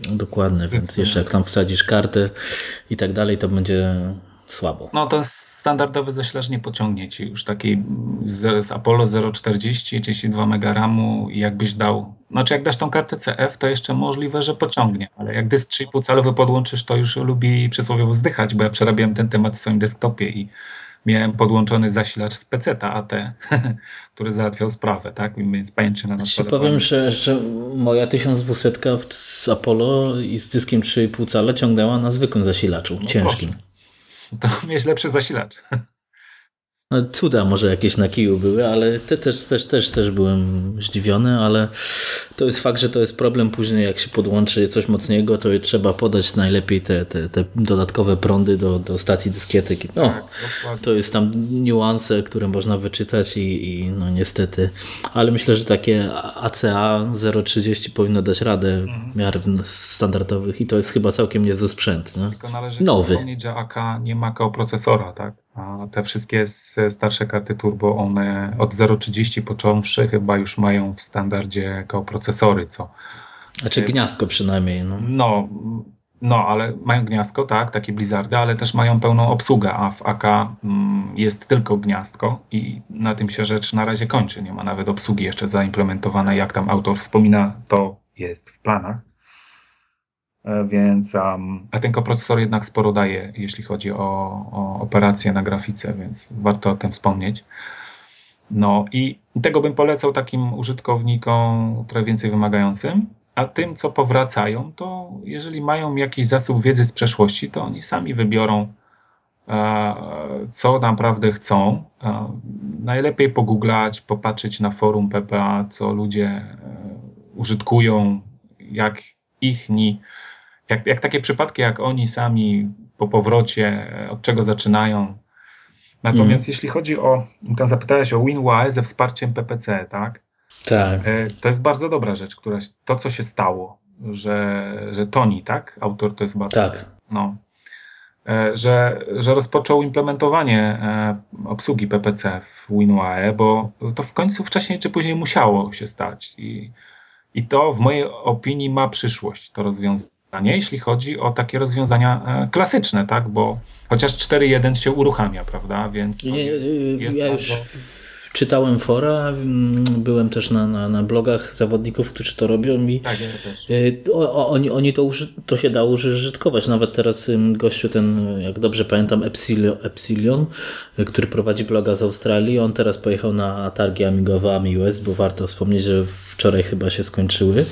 No, dokładnie, więc jeszcze jak tam wsadzisz kartę i tak dalej, to będzie... Słabo. No to jest standardowy zaśleż nie pociągnie ci już takiej z, z Apollo zero czterdzieści, trzydzieści dwa mega ramu i jakbyś dał, znaczy jak dasz tą kartę C F, to jeszcze możliwe, że pociągnie, ale jak dysk trzy i pół calowy podłączysz, to już lubi przysłowiowo zdychać, bo ja przerabiałem ten temat w swoim desktopie i miałem podłączony zasilacz z peceta A T, który załatwiał sprawę, tak? Więc pańczyna na stole. Powiem, że, że moja tysiąc dwieście z Apollo i z dyskiem trzy i pół cala ciągnęła na zwykłym zasilaczu, no ciężkim. Proszę. To mieć lepszy zasilacz. Cuda może jakieś na kiju były, ale te też, też, też, też byłem zdziwiony, ale to jest fakt, że to jest problem później, jak się podłączy coś mocniejszego, to trzeba podać najlepiej te, te, te dodatkowe prądy do, do stacji dyskietek. No, to jest tam niuanse, które można wyczytać i, i no niestety, ale myślę, że takie A C A zero trzydzieści powinno dać radę w miarę standardowych i to jest chyba całkiem niezły sprzęt. Nie? Tylko należy wspomnieć, że A K nie ma K O procesora, tak? A te wszystkie starsze karty turbo, one od zero trzydzieści począwszy chyba już mają w standardzie koprocesory, co? Znaczy gniazdko przynajmniej. No. no, no, ale mają gniazdko, tak, takie Blizzardy, ale też mają pełną obsługę, a w A K jest tylko gniazdko i na tym się rzecz na razie kończy. Nie ma nawet obsługi jeszcze zaimplementowanej, jak tam autor wspomina, to jest w planach. Więc um, a ten koprocesor jednak sporo daje, jeśli chodzi o, o operacje na grafice, więc warto o tym wspomnieć. No i tego bym polecał takim użytkownikom trochę więcej wymagającym, a tym, co powracają, to jeżeli mają jakiś zasób wiedzy z przeszłości, to oni sami wybiorą, e, co naprawdę chcą. E, najlepiej pogooglać, popatrzeć na forum P P A, co ludzie e, użytkują, jak ich ni. Jak, jak takie przypadki, jak oni sami po powrocie, od czego zaczynają. Natomiast mm. jeśli chodzi o, tam zapytałeś o WinUAE ze wsparciem P P C, tak? Tak. To jest bardzo dobra rzecz, która, to co się stało, że, że Tony, tak? Autor to jest bardzo... Tak. No. Że, że rozpoczął implementowanie obsługi P P C w WinUAE, bo to w końcu wcześniej czy później musiało się stać. I, i to w mojej opinii ma przyszłość, to rozwiązanie. Jeśli chodzi o takie rozwiązania e, klasyczne, tak? Bo chociaż cztery jeden się uruchamia, prawda? Więc no, jest, jest ja już bardzo... czytałem fora, byłem też na, na, na blogach zawodników, którzy to robią i tak, ja też. O, o, oni, oni to, uży, to się dało użytkować. Nawet teraz gościu ten, jak dobrze pamiętam, Epsilon, który prowadzi bloga z Australii, on teraz pojechał na targi amigowe AmiUS, bo warto wspomnieć, że wczoraj chyba się skończyły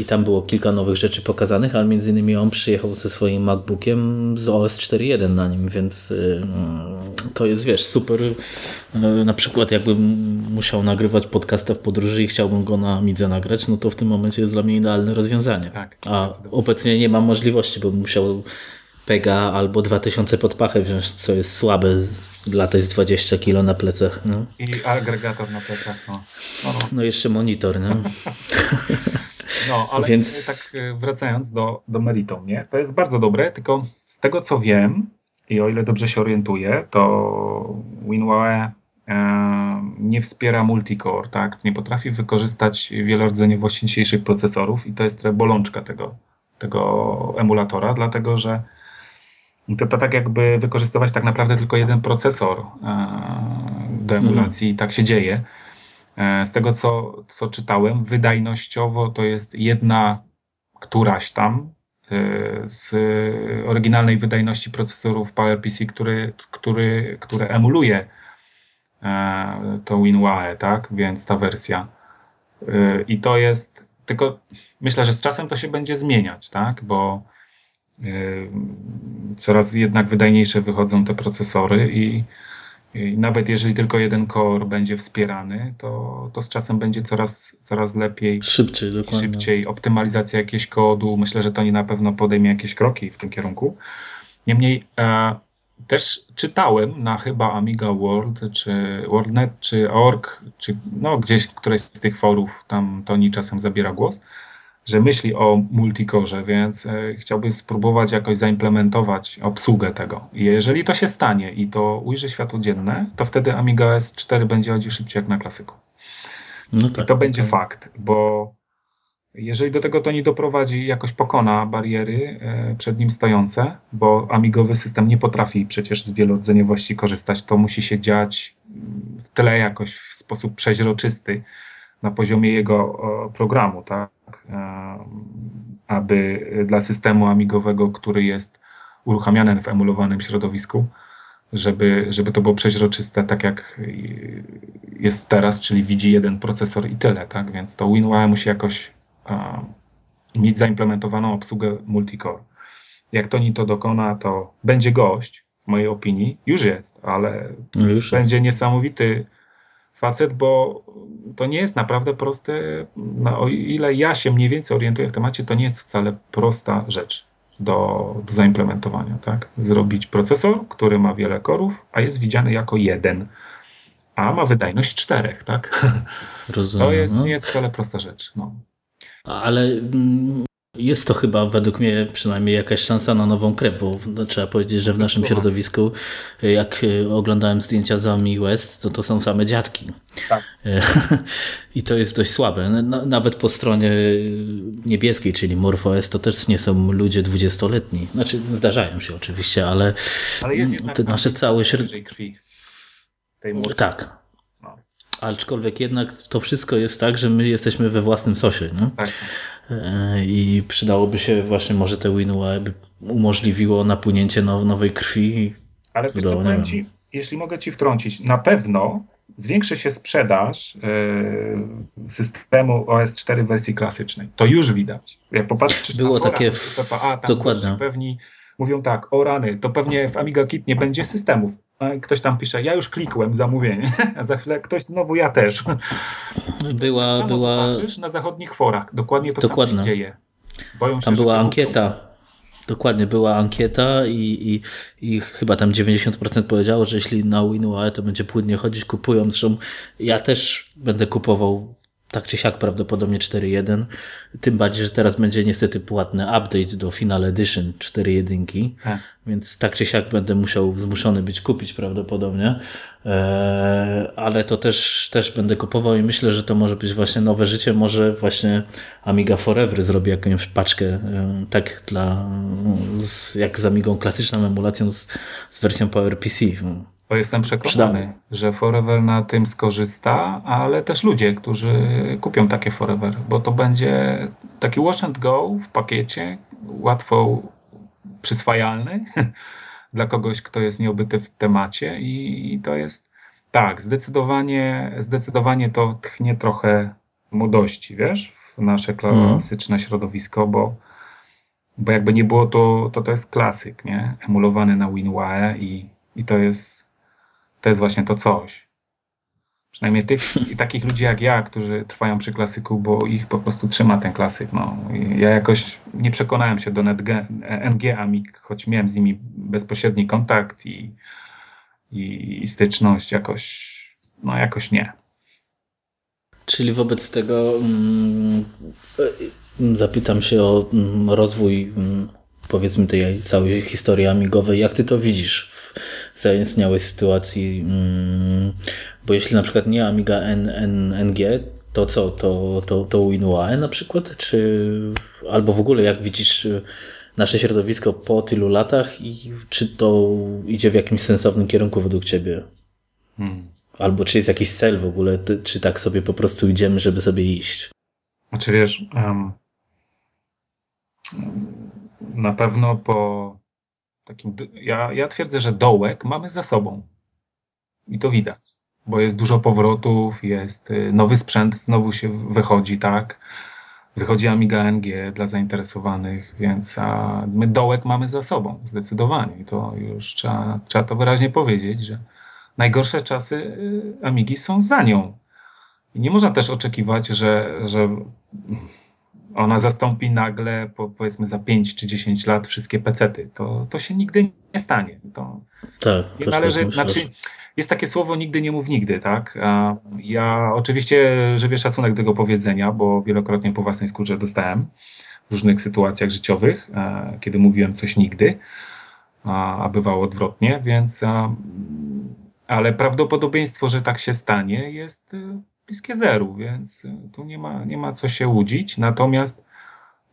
i tam było kilka nowych rzeczy pokazanych, ale między innymi on przyjechał ze swoim MacBookiem z O S cztery jeden na nim, więc to jest, wiesz, super. Na przykład jakbym musiał nagrywać podcasta w podróży i chciałbym go na Midze nagrać, no to w tym momencie jest dla mnie idealne rozwiązanie. Tak, a obecnie nie mam możliwości, bo bym musiał Pega albo dwa tysiące pod pachę wziąć, co jest słabe. Lata jest dwadzieścia kilo na plecach. No. I agregator na plecach. No, no, no. no jeszcze monitor. No, no ale więc... tak wracając do, do meritum, nie? To jest bardzo dobre, tylko z tego co wiem i o ile dobrze się orientuję, to WinUAE e, nie wspiera multicore, tak? Nie potrafi wykorzystać wielorodzeniowości dzisiejszych procesorów i to jest trochę bolączka tego, tego emulatora, dlatego że To, to tak jakby wykorzystywać tak naprawdę tylko jeden procesor e, do emulacji i mm. tak się dzieje. E, z tego, co, co czytałem, wydajnościowo to jest jedna któraś tam e, z oryginalnej wydajności procesorów PowerPC, który, który, który emuluje e, to WinUAE, tak? Więc ta wersja. E, I to jest, tylko myślę, że z czasem to się będzie zmieniać, tak? Bo coraz jednak wydajniejsze wychodzą te procesory i, i nawet jeżeli tylko jeden core będzie wspierany, to, to z czasem będzie coraz, coraz lepiej, szybciej, dokładnie. szybciej optymalizacja jakiegoś kodu. Myślę, że to nie na pewno podejmie jakieś kroki w tym kierunku. Niemniej e, też czytałem na chyba Amiga World, czy WorldNet, czy org, czy no gdzieś któreś z tych forów, tam Toni czasem zabiera głos, że myśli o multikorze, więc e, chciałbym spróbować jakoś zaimplementować obsługę tego. I jeżeli to się stanie i to ujrzy światło dzienne, to wtedy Amiga O S cztery będzie chodził szybciej jak na klasyku. No tak, I to będzie tak. fakt, bo Jeżeli do tego Tony doprowadzi i jakoś pokona bariery przed nim stojące, bo amigowy system nie potrafi przecież z wielorodzeniowości korzystać, to musi się dziać w tle jakoś w sposób przeźroczysty na poziomie jego programu, tak, aby dla systemu amigowego, który jest uruchamiany w emulowanym środowisku, żeby, żeby to było przeźroczyste, tak jak jest teraz, czyli widzi jeden procesor i tyle, tak, więc to WinUAE musi jakoś mieć zaimplementowaną obsługę multicore. Jak Tony to dokona, to będzie gość, w mojej opinii, już jest, ale już będzie jest. Niesamowity facet, bo to nie jest naprawdę proste, no, o ile ja się mniej więcej orientuję w temacie, to nie jest wcale prosta rzecz do, do zaimplementowania, tak? Zrobić procesor, który ma wiele korów, a jest widziany jako jeden, a ma wydajność czterech, tak? Rozumiem. To jest, nie jest wcale prosta rzecz, no. Ale jest to chyba według mnie przynajmniej jakaś szansa na nową krew, bo trzeba powiedzieć, że w naszym środowisku, jak oglądałem zdjęcia z Ami West, to to są same dziadki. Tak. I to jest dość słabe. Nawet po stronie niebieskiej, czyli MorphOS, to też nie są ludzie dwudziestoletni. Znaczy zdarzają się oczywiście, ale, ale jest te nasze całe środowisko. Tak. Aczkolwiek jednak to wszystko jest tak, że my jesteśmy we własnym sosie, nie? Tak. I przydałoby się właśnie może te WinUAE by umożliwiło napłynięcie now, nowej krwi. Ale wiesz co, powiem ci, jeśli mogę ci wtrącić, na pewno zwiększy się sprzedaż yy, systemu O S cztery w wersji klasycznej. To już widać. Jak popatrzysz Było na takie forach, w... to, a, tam dokładnie. Pewni mówią tak, o rany, to pewnie w Amiga Kit nie będzie systemów. Ktoś tam pisze, ja już klikłem zamówienie, a za chwilę ktoś znowu, ja też. Była, samo była... zobaczysz na zachodnich forach, dokładnie to dokładnie. Samo się dzieje. Boją się, tam była ankieta, był... dokładnie była ankieta i, i, i chyba tam dziewięćdziesiąt procent powiedziało, że jeśli na WinUAE to będzie płynnie chodzić, kupując, zresztą ja też będę kupował tak czy siak prawdopodobnie cztery jeden, tym bardziej, że teraz będzie niestety płatny update do Final Edition cztery jeden, tak. Więc tak czy siak będę musiał, zmuszony być kupić prawdopodobnie, eee, ale to też też będę kupował i myślę, że to może być właśnie nowe życie, może właśnie Amiga Forever zrobi jakąś paczkę, e, tak dla z, jak z Amigą klasyczną emulacją z, z wersją PowerPC. Bo jestem przekonany, Przydamy. że Forever na tym skorzysta, ale też ludzie, którzy kupią takie Forever, bo to będzie taki wash and go w pakiecie, łatwo przyswajalny dla kogoś, kto jest nieobyty w temacie i to jest tak, zdecydowanie, zdecydowanie to tchnie trochę młodości, wiesz, w nasze klasyczne mm. środowisko, bo bo jakby nie było, to to, to jest klasyk, nie? Emulowany na WinUAE i, i to jest To jest właśnie to coś. Przynajmniej tych i takich ludzi jak ja, którzy trwają przy klasyku, bo ich po prostu trzyma ten klasyk. No, ja jakoś nie przekonałem się do N G Amig, choć miałem z nimi bezpośredni kontakt i, i, i styczność jakoś, no jakoś nie. Czyli wobec tego mm, zapytam się o mm, rozwój mm, powiedzmy tej całej historii amigowej. Jak ty to widzisz? Zaistniałej sytuacji, bo jeśli na przykład nie Amiga N N G, to co? To, to, to WinUAE na przykład? Czy albo w ogóle jak widzisz nasze środowisko po tylu latach i czy to idzie w jakimś sensownym kierunku według ciebie? Hmm. Albo czy jest jakiś cel w ogóle? Czy tak sobie po prostu idziemy, żeby sobie iść? Znaczy wiesz, um, na pewno po Takim, ja, ja twierdzę, że dołek mamy za sobą i to widać, bo jest dużo powrotów, jest nowy sprzęt, znowu się wychodzi, tak? Wychodzi Amiga N G dla zainteresowanych, więc a my dołek mamy za sobą, zdecydowanie. I to już trzeba, trzeba to wyraźnie powiedzieć, że najgorsze czasy Amigi są za nią. I nie można też oczekiwać, że, że ona zastąpi nagle, po, powiedzmy za pięć czy dziesięć lat wszystkie pecety. To, to się nigdy nie stanie. To tak, nie należy, tak znaczy, jest takie słowo nigdy nie mów nigdy, tak? A ja oczywiście żywię szacunek do tego powiedzenia, bo wielokrotnie po własnej skórze dostałem w różnych sytuacjach życiowych, a, kiedy mówiłem coś nigdy, a, a bywało odwrotnie, więc a, ale prawdopodobieństwo, że tak się stanie, jest bliskie zeru, więc tu nie ma, nie ma co się łudzić. Natomiast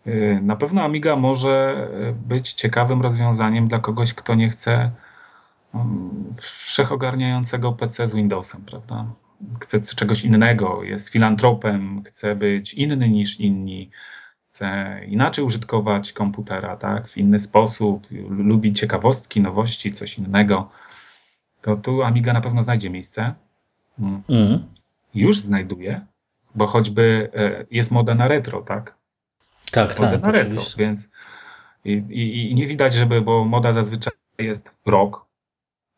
yy, na pewno Amiga może być ciekawym rozwiązaniem dla kogoś, kto nie chce um, wszechogarniającego P C z Windowsem, prawda? Chce czegoś innego, jest filantropem, chce być inny niż inni, chce inaczej użytkować komputera, tak? W inny sposób, lubi ciekawostki, nowości, coś innego. To tu Amiga na pewno znajdzie miejsce. Mm. Mm. Już znajduje, bo choćby jest moda na retro, tak? Tak, moda tak. Na retro, więc i, i, i nie widać, żeby, bo moda zazwyczaj jest rok,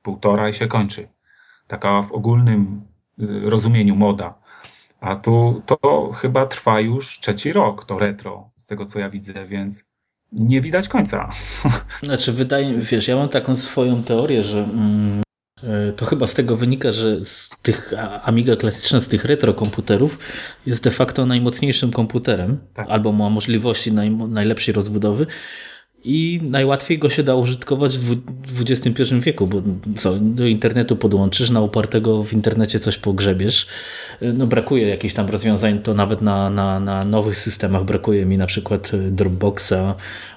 półtora i się kończy. Taka w ogólnym rozumieniu moda. A tu to chyba trwa już trzeci rok, to retro, z tego co ja widzę, więc nie widać końca. Znaczy wydaje mi się, wiesz, ja mam taką swoją teorię, że mm... to chyba z tego wynika, że z tych Amiga klasyczna, z tych retro komputerów jest de facto najmocniejszym komputerem, tak. Albo ma możliwości naj, najlepszej rozbudowy i najłatwiej go się da użytkować w dwudziestym pierwszym wieku, bo co, do internetu podłączysz, na upartego w internecie coś pogrzebiesz. No, brakuje jakichś tam rozwiązań, to nawet na, na, na nowych systemach brakuje mi na przykład Dropboxa,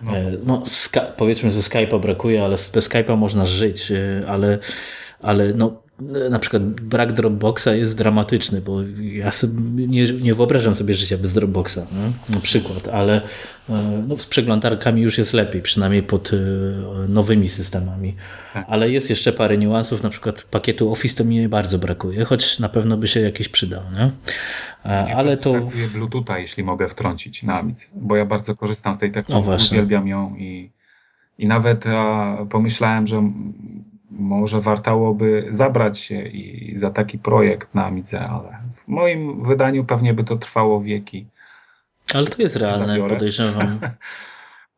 no, no Skype, powiedzmy, że Skype'a brakuje, ale bez Skype'a można żyć, ale ale no, na przykład brak Dropboxa jest dramatyczny, bo ja sobie nie, nie wyobrażam sobie życia bez Dropboxa, nie? Na przykład, ale no, z przeglądarkami już jest lepiej, przynajmniej pod nowymi systemami, tak. Ale jest jeszcze parę niuansów, na przykład pakietu Office to mi nie bardzo brakuje, choć na pewno by się jakiś przydał, nie? Nie, ale to... brakuje Bluetootha, jeśli mogę wtrącić na Amidze, bo ja bardzo korzystam z tej technologii, no uwielbiam ją i, i nawet a, pomyślałem, że może wartałoby zabrać się i za taki projekt na Amidze, ale w moim wydaniu pewnie by to trwało wieki. Ale to jest realne, zabiorę. Podejrzewam.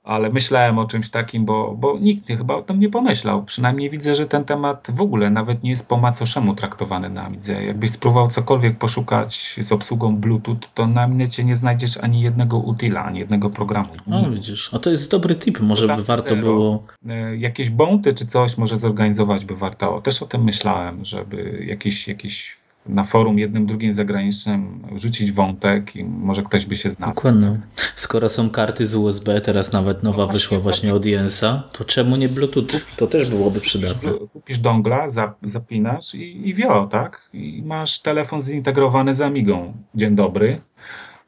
Ale myślałem o czymś takim, bo, bo nikt chyba o tym nie pomyślał. Przynajmniej widzę, że ten temat w ogóle nawet nie jest po macoszemu traktowany na Amidze. Jakbyś spróbował cokolwiek poszukać z obsługą Bluetooth, to na Amidze nie znajdziesz ani jednego utila, ani jednego programu. No widzisz, a to jest dobry tip, może by warto zero. Było... Jakieś bounty czy coś może zorganizować by warto. Też o tym myślałem, żeby jakiś, jakiś na forum jednym, drugim zagranicznym rzucić wątek i może ktoś by się znał. Dokładnie. Skoro są karty z U S B, teraz nawet nowa no właśnie, wyszła właśnie od Jensa, to czemu nie Bluetooth? To też byłoby przydatne. Kupisz dongla, zapinasz i, i wio, tak? I masz telefon zintegrowany z Amigą. Dzień dobry.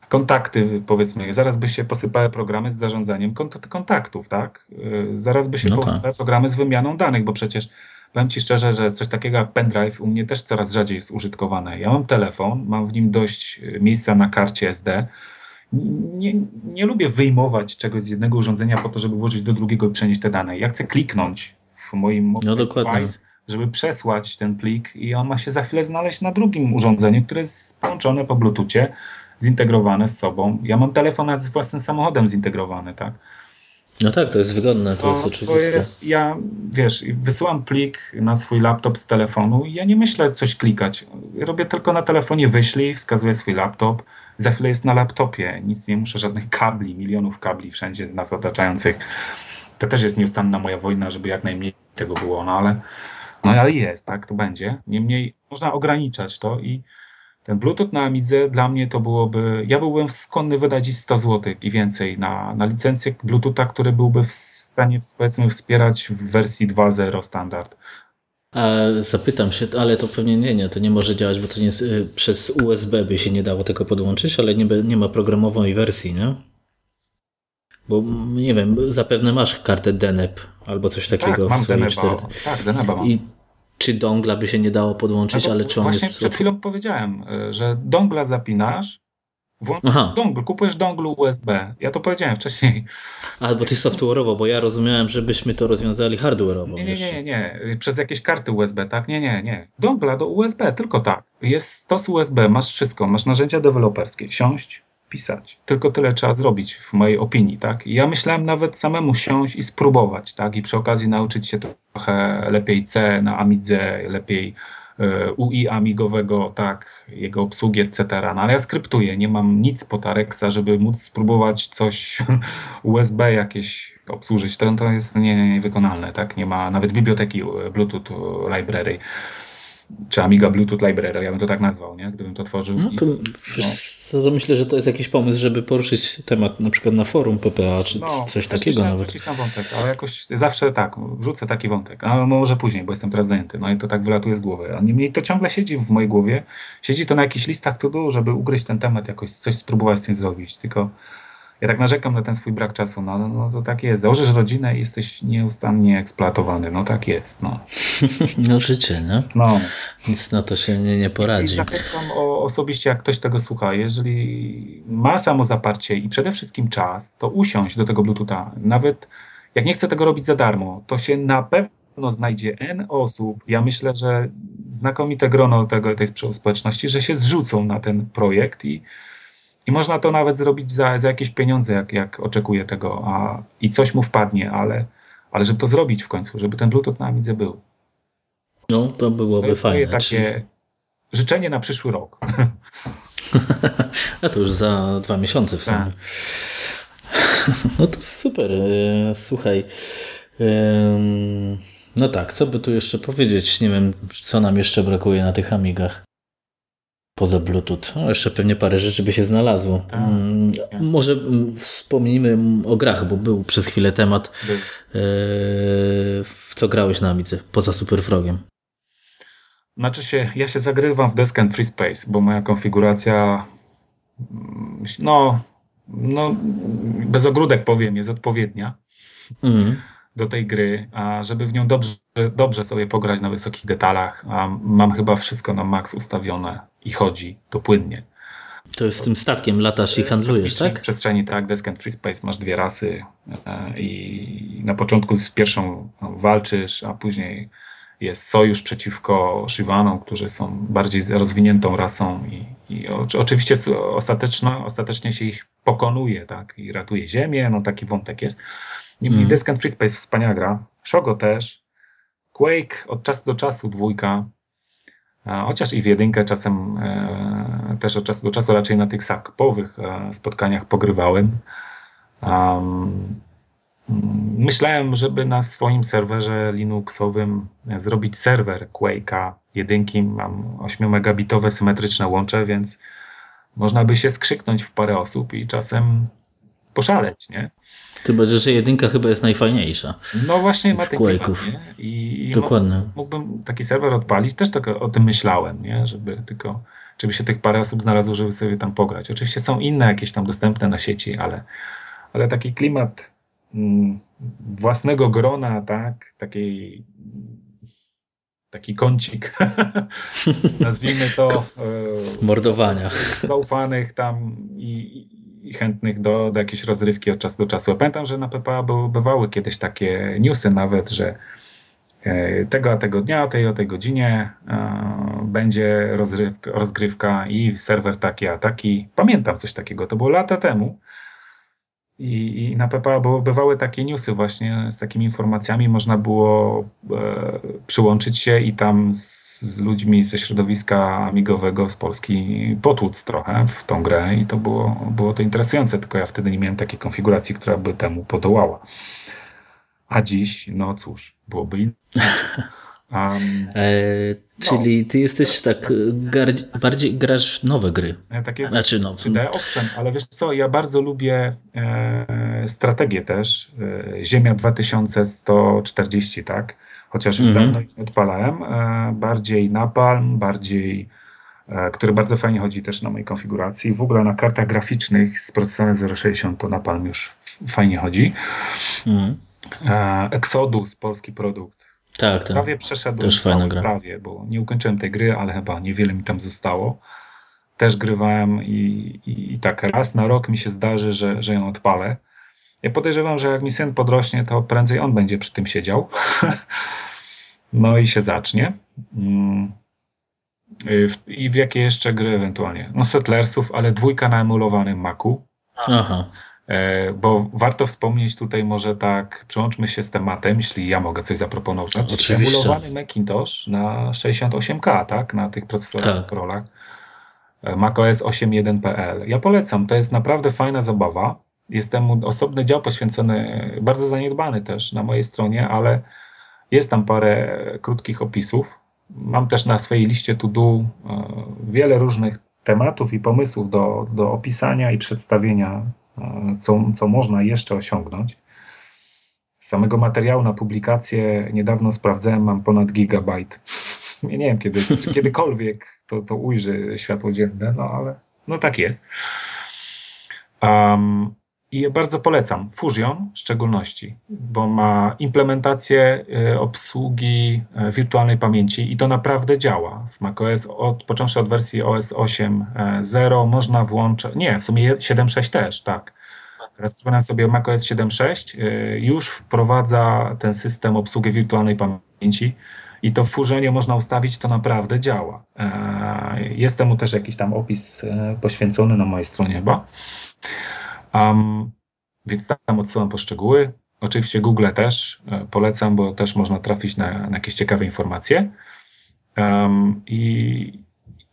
Kontakty, powiedzmy, zaraz by się posypały programy z zarządzaniem kont- kontaktów, tak? Zaraz by się no posypały tak. programy z wymianą danych, bo przecież powiem Ci szczerze, że coś takiego jak pendrive u mnie też coraz rzadziej jest użytkowane. Ja mam telefon, mam w nim dość miejsca na karcie S D. Nie, nie lubię wyjmować czegoś z jednego urządzenia po to, żeby włożyć do drugiego i przenieść te dane. Ja chcę kliknąć w moim no, device, żeby przesłać ten plik i on ma się za chwilę znaleźć na drugim urządzeniu, które jest połączone po Bluetoothie, zintegrowane z sobą. Ja mam telefon z własnym samochodem zintegrowany, tak? No tak, to jest wygodne, to, to jest oczywiste. To jest, ja, wiesz, wysyłam plik na swój laptop z telefonu i ja nie myślę coś klikać. Robię tylko na telefonie wyślij, wskazuję swój laptop. Za chwilę jest na laptopie, nic nie muszę, żadnych kabli, milionów kabli wszędzie nas otaczających. To też jest nieustanna moja wojna, żeby jak najmniej tego było, no ale, no ale jest, tak, to będzie. Niemniej można ograniczać to i ten Bluetooth na Amidze dla mnie to byłoby... Ja byłbym skłonny wydać sto złotych i więcej na, na licencję Bluetootha, który byłby w stanie, powiedzmy, wspierać w wersji dwa zero standard. A zapytam się, ale to pewnie nie, nie, to nie może działać, bo to nie jest, przez U S B by się nie dało tego podłączyć, ale nie, nie ma programowej wersji, nie? Bo nie wiem, zapewne masz kartę Deneb albo coś takiego. Tak, mam Deneba. Tak, Deneba mam. I czy dongla by się nie dało podłączyć, no ale czy on właśnie jest... Przed chwilą powiedziałem, że dongla zapinasz, włączysz Aha. dongl, kupujesz donglu U S B. Ja to powiedziałem wcześniej. Albo ty software'owo, bo ja rozumiałem, żebyśmy to rozwiązali hardware'owo. Nie, nie, nie, nie. Przez jakieś karty U S B, tak? Nie, nie, nie. Dongla do U S B, tylko tak. Jest stos U S B, masz wszystko, masz narzędzia deweloperskie. Siąść, pisać. Tylko tyle trzeba zrobić, w mojej opinii, tak? I ja myślałem nawet samemu siąść i spróbować, tak? I przy okazji nauczyć się trochę lepiej C na Amidze, lepiej y, U I amigowego, tak? Jego obsługi, et cetera. No ale ja skryptuję, nie mam nic po Tareksa, żeby móc spróbować coś U S B jakieś obsłużyć. To, to jest nie, nie, niewykonalne, tak? Nie ma nawet biblioteki Bluetooth Library. czy Amiga Bluetooth Library, ja bym to tak nazwał, nie? Gdybym to tworzył. No to, i, no. to myślę, że to jest jakiś pomysł, żeby poruszyć temat na przykład na forum P P A, czy no, coś takiego nawet. No, wątek, ale jakoś zawsze tak, wrzucę taki wątek, a może później, bo jestem teraz zajęty, no i to tak wylatuje z głowy, a niemniej to ciągle siedzi w mojej głowie, siedzi to na jakichś listach to do, żeby ugryźć ten temat jakoś, coś spróbować z tym zrobić, tylko ja tak narzekam na ten swój brak czasu, no, no, no to tak jest. Założysz rodzinę i jesteś nieustannie eksploatowany, no tak jest, no. No życie, nie? No. Nic na to się nie, nie poradzi. I zachęcam o, osobiście, jak ktoś tego słucha, jeżeli ma samozaparcie i przede wszystkim czas, to usiąść do tego Bluetootha. Nawet jak nie chce tego robić za darmo, to się na pewno znajdzie N osób. Ja myślę, że znakomite grono tego, tej społeczności, że się zrzucą na ten projekt i I można to nawet zrobić za, za jakieś pieniądze, jak, jak oczekuje tego, a, i coś mu wpadnie, ale, ale żeby to zrobić w końcu, żeby ten Bluetooth na Amidze był. No, to byłoby to jest fajne. Takie czyli... życzenie na przyszły rok. A to już za dwa miesiące w sumie. Tak. No to super. Słuchaj. No tak, co by tu jeszcze powiedzieć? Nie wiem, co nam jeszcze brakuje na tych Amigach. Poza Bluetooth. No, jeszcze pewnie parę rzeczy by się znalazło. Tak, hmm, może wspomnijmy o grach, bo był przez chwilę temat. Był. Yy, w co grałeś na Amidze, poza Superfrogiem? Znaczy się, ja się zagrywam w Descent FreeSpace, bo moja konfiguracja no, no bez ogródek powiem, jest odpowiednia mm. do tej gry, a żeby w nią dobrze, dobrze sobie pograć na wysokich detalach, a mam chyba wszystko na maks ustawione i chodzi, to płynnie. To jest z tym statkiem latasz i handlujesz, tak? W przestrzeni, tak, Descent FreeSpace, masz dwie rasy i na początku z pierwszą walczysz, a później jest sojusz przeciwko Shivanom, którzy są bardziej rozwiniętą rasą i, i oczywiście ostatecznie się ich pokonuje, tak, i ratuje ziemię, no taki wątek jest. Niemniej mm. Descent FreeSpace wspaniała gra, Shogo też, Quake od czasu do czasu dwójka, chociaż i w jedynkę czasem e, też od czasu do czasu raczej na tych sakpowych e, spotkaniach pogrywałem. Um, myślałem, żeby na swoim serwerze Linuxowym zrobić serwer Quake'a jedynki. Mam ośmiomegabitowe symetryczne łącze, więc można by się skrzyknąć w parę osób i czasem poszaleć, nie? Chyba, że jedynka chyba jest najfajniejsza. No właśnie ma tych klimat, nie? I dokładnie. Mógłbym taki serwer odpalić, też tak o tym myślałem, nie? Żeby tylko, żeby się tych parę osób znalazło, żeby sobie tam pograć. Oczywiście są inne jakieś tam dostępne na sieci, ale, ale taki klimat mm, własnego grona, tak? Takiej, taki kącik, nazwijmy to e, mordowania. Zaufanych tam i, i i chętnych do, do jakiejś rozrywki od czasu do czasu. Ja pamiętam, że na P P A bywały kiedyś takie newsy nawet, że tego a tego dnia, o tej o tej godzinie e, będzie rozrywka, rozgrywka i serwer taki a taki. Pamiętam coś takiego, to było lata temu. I, i na P P A bywały takie newsy właśnie z takimi informacjami. Można było e, przyłączyć się i tam z, z ludźmi ze środowiska amigowego z Polski potłuc trochę w tą grę i to było, było to interesujące, tylko ja wtedy nie miałem takiej konfiguracji, która by temu podołała. A dziś, no cóż, byłoby inaczej. Um, eee, no. Czyli ty jesteś tak, gar- bardziej grasz w nowe gry. Takie znaczy, no. trzy D, owszem, ale wiesz co, ja bardzo lubię e, strategię też. E, Ziemia dwa tysiące sto czterdzieści, tak? Chociaż już mm-hmm. dawno nie odpalałem. E, bardziej Napalm, bardziej, e, który bardzo fajnie chodzi też na mojej konfiguracji. W ogóle na kartach graficznych z procesorem zero sześćdziesiąt to Napalm już fajnie chodzi. Mm-hmm. E, Exodus, polski produkt. Tak, tak. Prawie przeszedłem, cały, prawie, bo nie ukończyłem tej gry, ale chyba niewiele mi tam zostało. Też grywałem i, i, i tak raz na rok mi się zdarzy, że, że ją odpalę. Ja podejrzewam, że jak mi syn podrośnie, to prędzej on będzie przy tym siedział. No i się zacznie. I w jakie jeszcze gry ewentualnie? No Settlersów, ale dwójka na emulowanym Macu. Aha. Bo warto wspomnieć tutaj może tak, przełączmy się z tematem, jeśli ja mogę coś zaproponować. Oczywiście. Emulowany Macintosh na sześćdziesiąt osiem K, tak? Na tych procesorach, rolach. Tak. macOS osiem jeden kropka pe el. Ja polecam, to jest naprawdę fajna zabawa. Jest temu osobny dział poświęcony, bardzo zaniedbany też na mojej stronie, ale jest tam parę krótkich opisów Mam też na swojej liście to do wiele różnych tematów i pomysłów do, do opisania i przedstawienia, co, co można jeszcze osiągnąć. Samego materiału na publikację niedawno sprawdzałem, mam ponad gigabajt. Nie, nie wiem, kiedy, czy kiedykolwiek to, to ujrzy światło dzienne, no ale no tak jest. Um, I bardzo polecam Fusion w szczególności, bo ma implementację y, obsługi y, wirtualnej pamięci i to naprawdę działa. W macOS, od, począwszy od wersji O S osiem zero, można włączać, nie, w sumie siedem sześć też, tak. Teraz przypominam sobie, macOS siedem sześć y, już wprowadza ten system obsługi wirtualnej pamięci i to w Fusionie można ustawić, to naprawdę działa. Y, jest temu też jakiś tam opis y, poświęcony na mojej stronie chyba. Um, więc tam odsyłam po szczegóły. Oczywiście Google też e, polecam, bo też można trafić na, na jakieś ciekawe informacje. Um, i,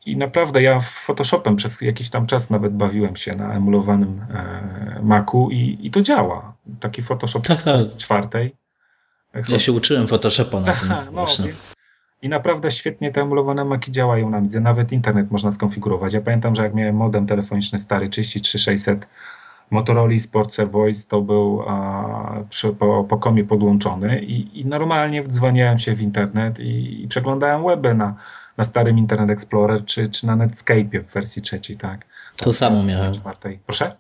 I naprawdę ja Photoshopem przez jakiś tam czas nawet bawiłem się na emulowanym e, Macu i, i to działa. Taki Photoshop tak, tak. z czwartej. Ja się uczyłem Photoshopa na tym. No, więc i naprawdę świetnie te emulowane Maci działają na Midze. Nawet internet można skonfigurować. Ja pamiętam, że jak miałem modem telefoniczny stary trzydzieści trzy sześćset Motorola Sportser Voice, to był a, przy, po, po komie podłączony i, i normalnie wdzwaniałem się w internet i, i przeglądałem weby na, na starym Internet Explorer czy, czy na Netscape'ie w wersji trzeciej, tak? To tak, samo miałem. Czwartej. Proszę?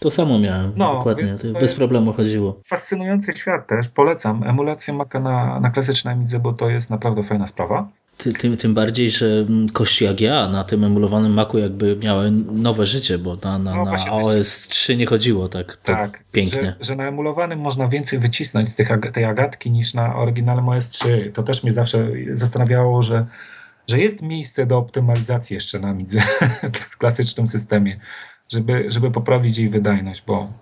To samo miałem, no, dokładnie. Bez problemu chodziło. Fascynujący świat też. Polecam emulację Maca na, na klasycznej Amidze, bo to jest naprawdę fajna sprawa. Ty, tym, tym bardziej, że kości jak ja na tym emulowanym Macu jakby miały nowe życie, bo na, na, no na O S trzy nie chodziło tak, tak, tak pięknie. Że, że na emulowanym można więcej wycisnąć z tych, tej agatki niż na oryginalnym O S trzy. To też mnie zawsze zastanawiało, że, że jest miejsce do optymalizacji jeszcze na Amidze w klasycznym systemie, żeby, żeby poprawić jej wydajność, bo,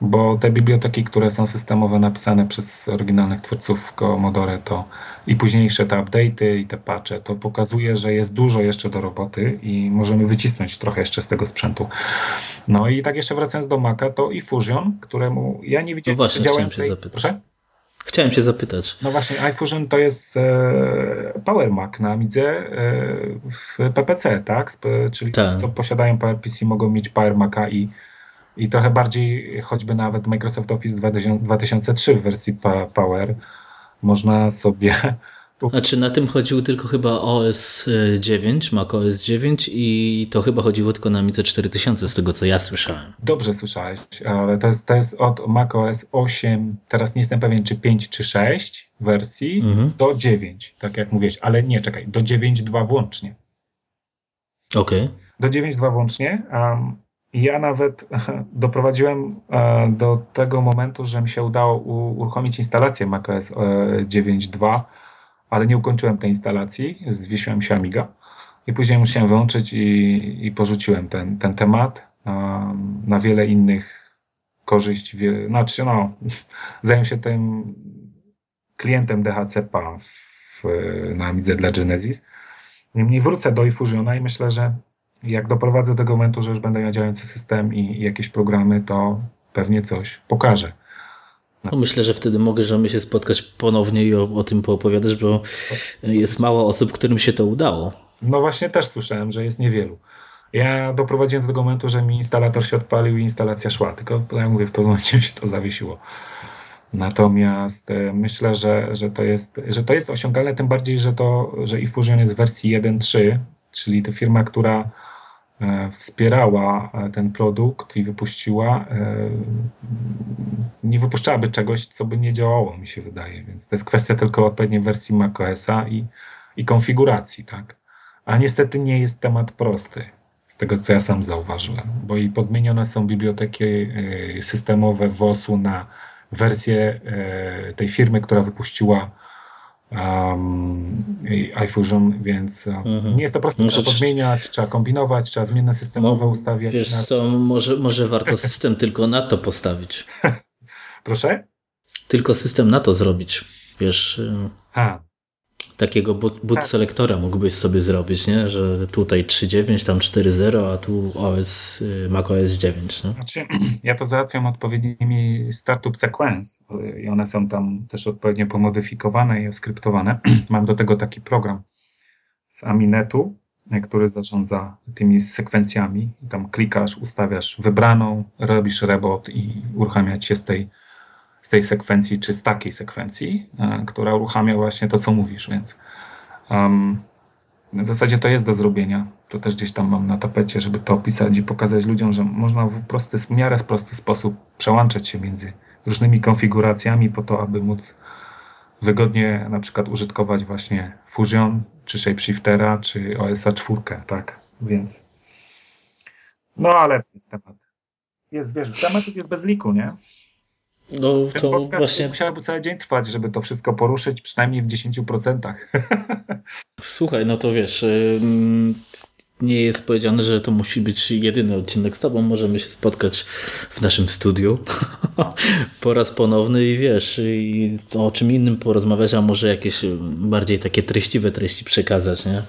bo te biblioteki, które są systemowe napisane przez oryginalnych twórców Commodore to i późniejsze te update'y i te patche, to pokazuje, że jest dużo jeszcze do roboty i możemy wycisnąć trochę jeszcze z tego sprzętu. No i tak jeszcze wracając do Maca, to i Fusion, któremu ja nie widziałem... No właśnie, chciałem się zapytać. Proszę? Chciałem się zapytać. No właśnie, iFusion to jest e, Power Mac na Amidze e, w P P C, tak? Czyli tak. Ci, co posiadają PowerPC, mogą mieć Power Maca i I trochę bardziej, choćby nawet Microsoft Office dwa tysiące trzy w wersji Power można sobie... Znaczy na tym chodził tylko chyba O S dziewięć, Mac O S dziewięć i to chyba chodziło tylko na Amidze cztery tysiące z tego co ja słyszałem. Dobrze słyszałeś, ale to jest, to jest od Mac O S osiem, teraz nie jestem pewien czy pięć czy sześć wersji, mhm. do dziewięć, tak jak mówiłeś, ale nie, czekaj, do dziewięć dwa włącznie. Okej. Okay. Do dziewięć dwa włącznie, a... Um, ja nawet doprowadziłem do tego momentu, że mi się udało uruchomić instalację macOS dziewięć dwa, ale nie ukończyłem tej instalacji, zwiesiłem się Amiga i później musiałem wyłączyć i, i porzuciłem ten, ten temat na wiele innych korzyści. Znaczy no, zająłem się tym klientem D H C P A w, na Amidze dla Genesis. Niemniej wrócę do iFusiona i myślę, że jak doprowadzę do tego momentu, że już będę miał działający system i jakieś programy, to pewnie coś pokażę. No myślę, że wtedy możemy się spotkać ponownie i o, o tym poopowiadasz, bo jest mało osób, którym się to udało. No właśnie też słyszałem, że jest niewielu. Ja doprowadziłem do tego momentu, że mi instalator się odpalił i instalacja szła, tylko jak mówię, w pewnym momencie się to zawiesiło. Natomiast myślę, że, że, to, jest, że to jest osiągalne, tym bardziej, że, to, że iFusion jest w wersji jeden trzy, czyli ta firma, która wspierała ten produkt i wypuściła, nie wypuszczałaby czegoś, co by nie działało, mi się wydaje. Więc to jest kwestia tylko odpowiedniej wersji macOS-a i, i konfiguracji, tak? A niestety nie jest temat prosty, z tego co ja sam zauważyłem, bo i podmienione są biblioteki systemowe W O S-u na wersję tej firmy, która wypuściła Um, iFusion, więc mhm. nie jest to proste, trzeba podmieniać, trzeba kombinować, trzeba zmienne systemowe no, ustawiać. Wiesz na... co, może, może warto system tylko na to postawić. Proszę? Tylko system na to zrobić, wiesz. Ha. takiego boot selektora mógłbyś sobie zrobić, nie? Że tutaj trzy dziewięć, tam cztery zero, a tu O S, Mac O S dziewięć. Nie? Znaczy, ja to załatwiam odpowiednimi startup sequence i one są tam też odpowiednio pomodyfikowane i oskryptowane. Mam do tego taki program z Aminetu, który zarządza tymi sekwencjami. Tam klikasz, ustawiasz wybraną, robisz rebot i uruchamiać się z tej z tej sekwencji, czy z takiej sekwencji, y, która uruchamia właśnie to, co mówisz, więc um, w zasadzie to jest do zrobienia. To też gdzieś tam mam na tapecie, żeby to opisać i pokazać ludziom, że można w prosty, w miarę prosty sposób przełączać się między różnymi konfiguracjami po to, aby móc wygodnie na przykład użytkować właśnie Fusion, czy Shapeshiftera, czy O S A cztery, tak? Więc no, ale jest temat. Jest, wiesz, temat jest bez liku, nie? No, ten to podcast właśnie musiałby cały dzień trwać, żeby to wszystko poruszyć, przynajmniej w dziesięć procent. Słuchaj, no to wiesz, nie jest powiedziane, że to musi być jedyny odcinek z tobą. Możemy się spotkać w naszym studiu po raz ponowny i wiesz, i o czym innym porozmawiać, a może jakieś bardziej takie treściwe treści przekazać, nie?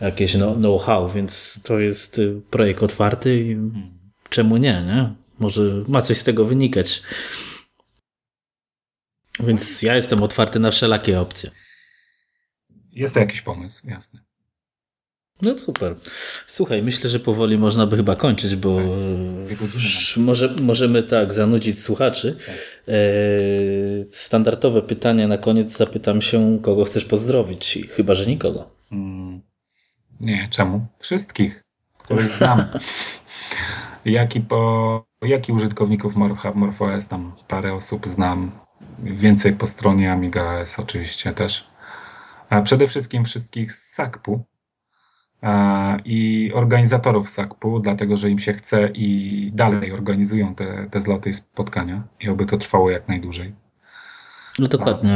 Jakieś know-how, więc to jest projekt otwarty i czemu nie, nie? Może ma coś z tego wynikać. Więc ja jestem otwarty na wszelakie opcje. Jest to jakiś pomysł, jasne. No super. Słuchaj, myślę, że powoli można by chyba kończyć, bo tak, może, możemy tak zanudzić słuchaczy. Tak. Standardowe pytanie na koniec. Zapytam się, kogo chcesz pozdrowić, chyba że nikogo. Hmm. Nie, czemu? Wszystkich, których znam. Jak i po, jak i użytkowników MorphOS, tam parę osób znam. Więcej po stronie AmigaOS oczywiście też. A przede wszystkim wszystkich z SACP-u a, i organizatorów SACP-u, dlatego że im się chce i dalej organizują te, te zloty i spotkania i oby to trwało jak najdłużej. No dokładnie.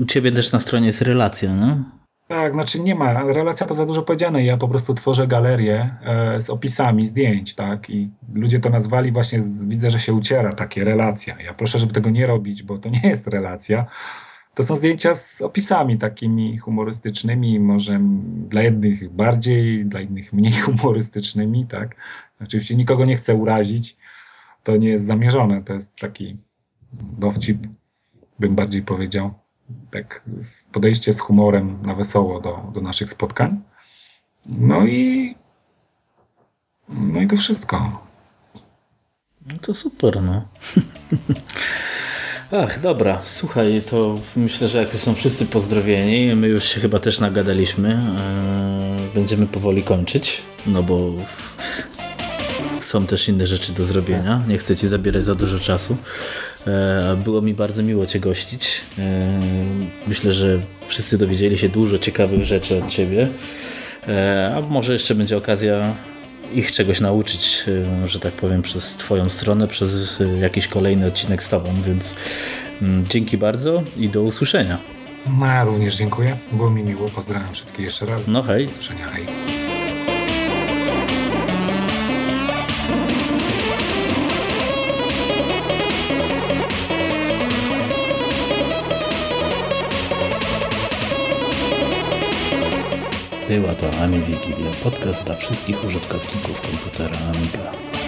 U ciebie też na stronie jest relacja, no? Tak, znaczy nie ma. Relacja to za dużo powiedziane. Ja po prostu tworzę galerię e, z opisami zdjęć, tak? I ludzie to nazwali właśnie, z, widzę, że się uciera takie relacja. Ja proszę, żeby tego nie robić, bo to nie jest relacja. To są zdjęcia z opisami takimi humorystycznymi, może dla jednych bardziej, dla innych mniej humorystycznymi, tak? Oczywiście nikogo nie chcę urazić. To nie jest zamierzone. To jest taki dowcip, bym bardziej powiedział. Tak, podejście z humorem na wesoło do, do naszych spotkań. No i no i to wszystko. No to super, no. Ach, dobra, słuchaj, to myślę, że jak już są wszyscy pozdrowieni, my już się chyba też nagadaliśmy, będziemy powoli kończyć, no bo są też inne rzeczy do zrobienia. Nie chcę ci zabierać za dużo czasu. Było mi bardzo miło cię gościć. Myślę, że wszyscy dowiedzieli się dużo ciekawych rzeczy od ciebie. A może jeszcze będzie okazja ich czegoś nauczyć, że tak powiem, przez twoją stronę, przez jakiś kolejny odcinek z tobą. Więc dzięki bardzo i do usłyszenia. No, ja również dziękuję. Było mi miło. Pozdrawiam wszystkich jeszcze raz. No hej. Do usłyszenia. Hej. Była to AmiWigilia, podcast dla wszystkich użytkowników komputera Amiga.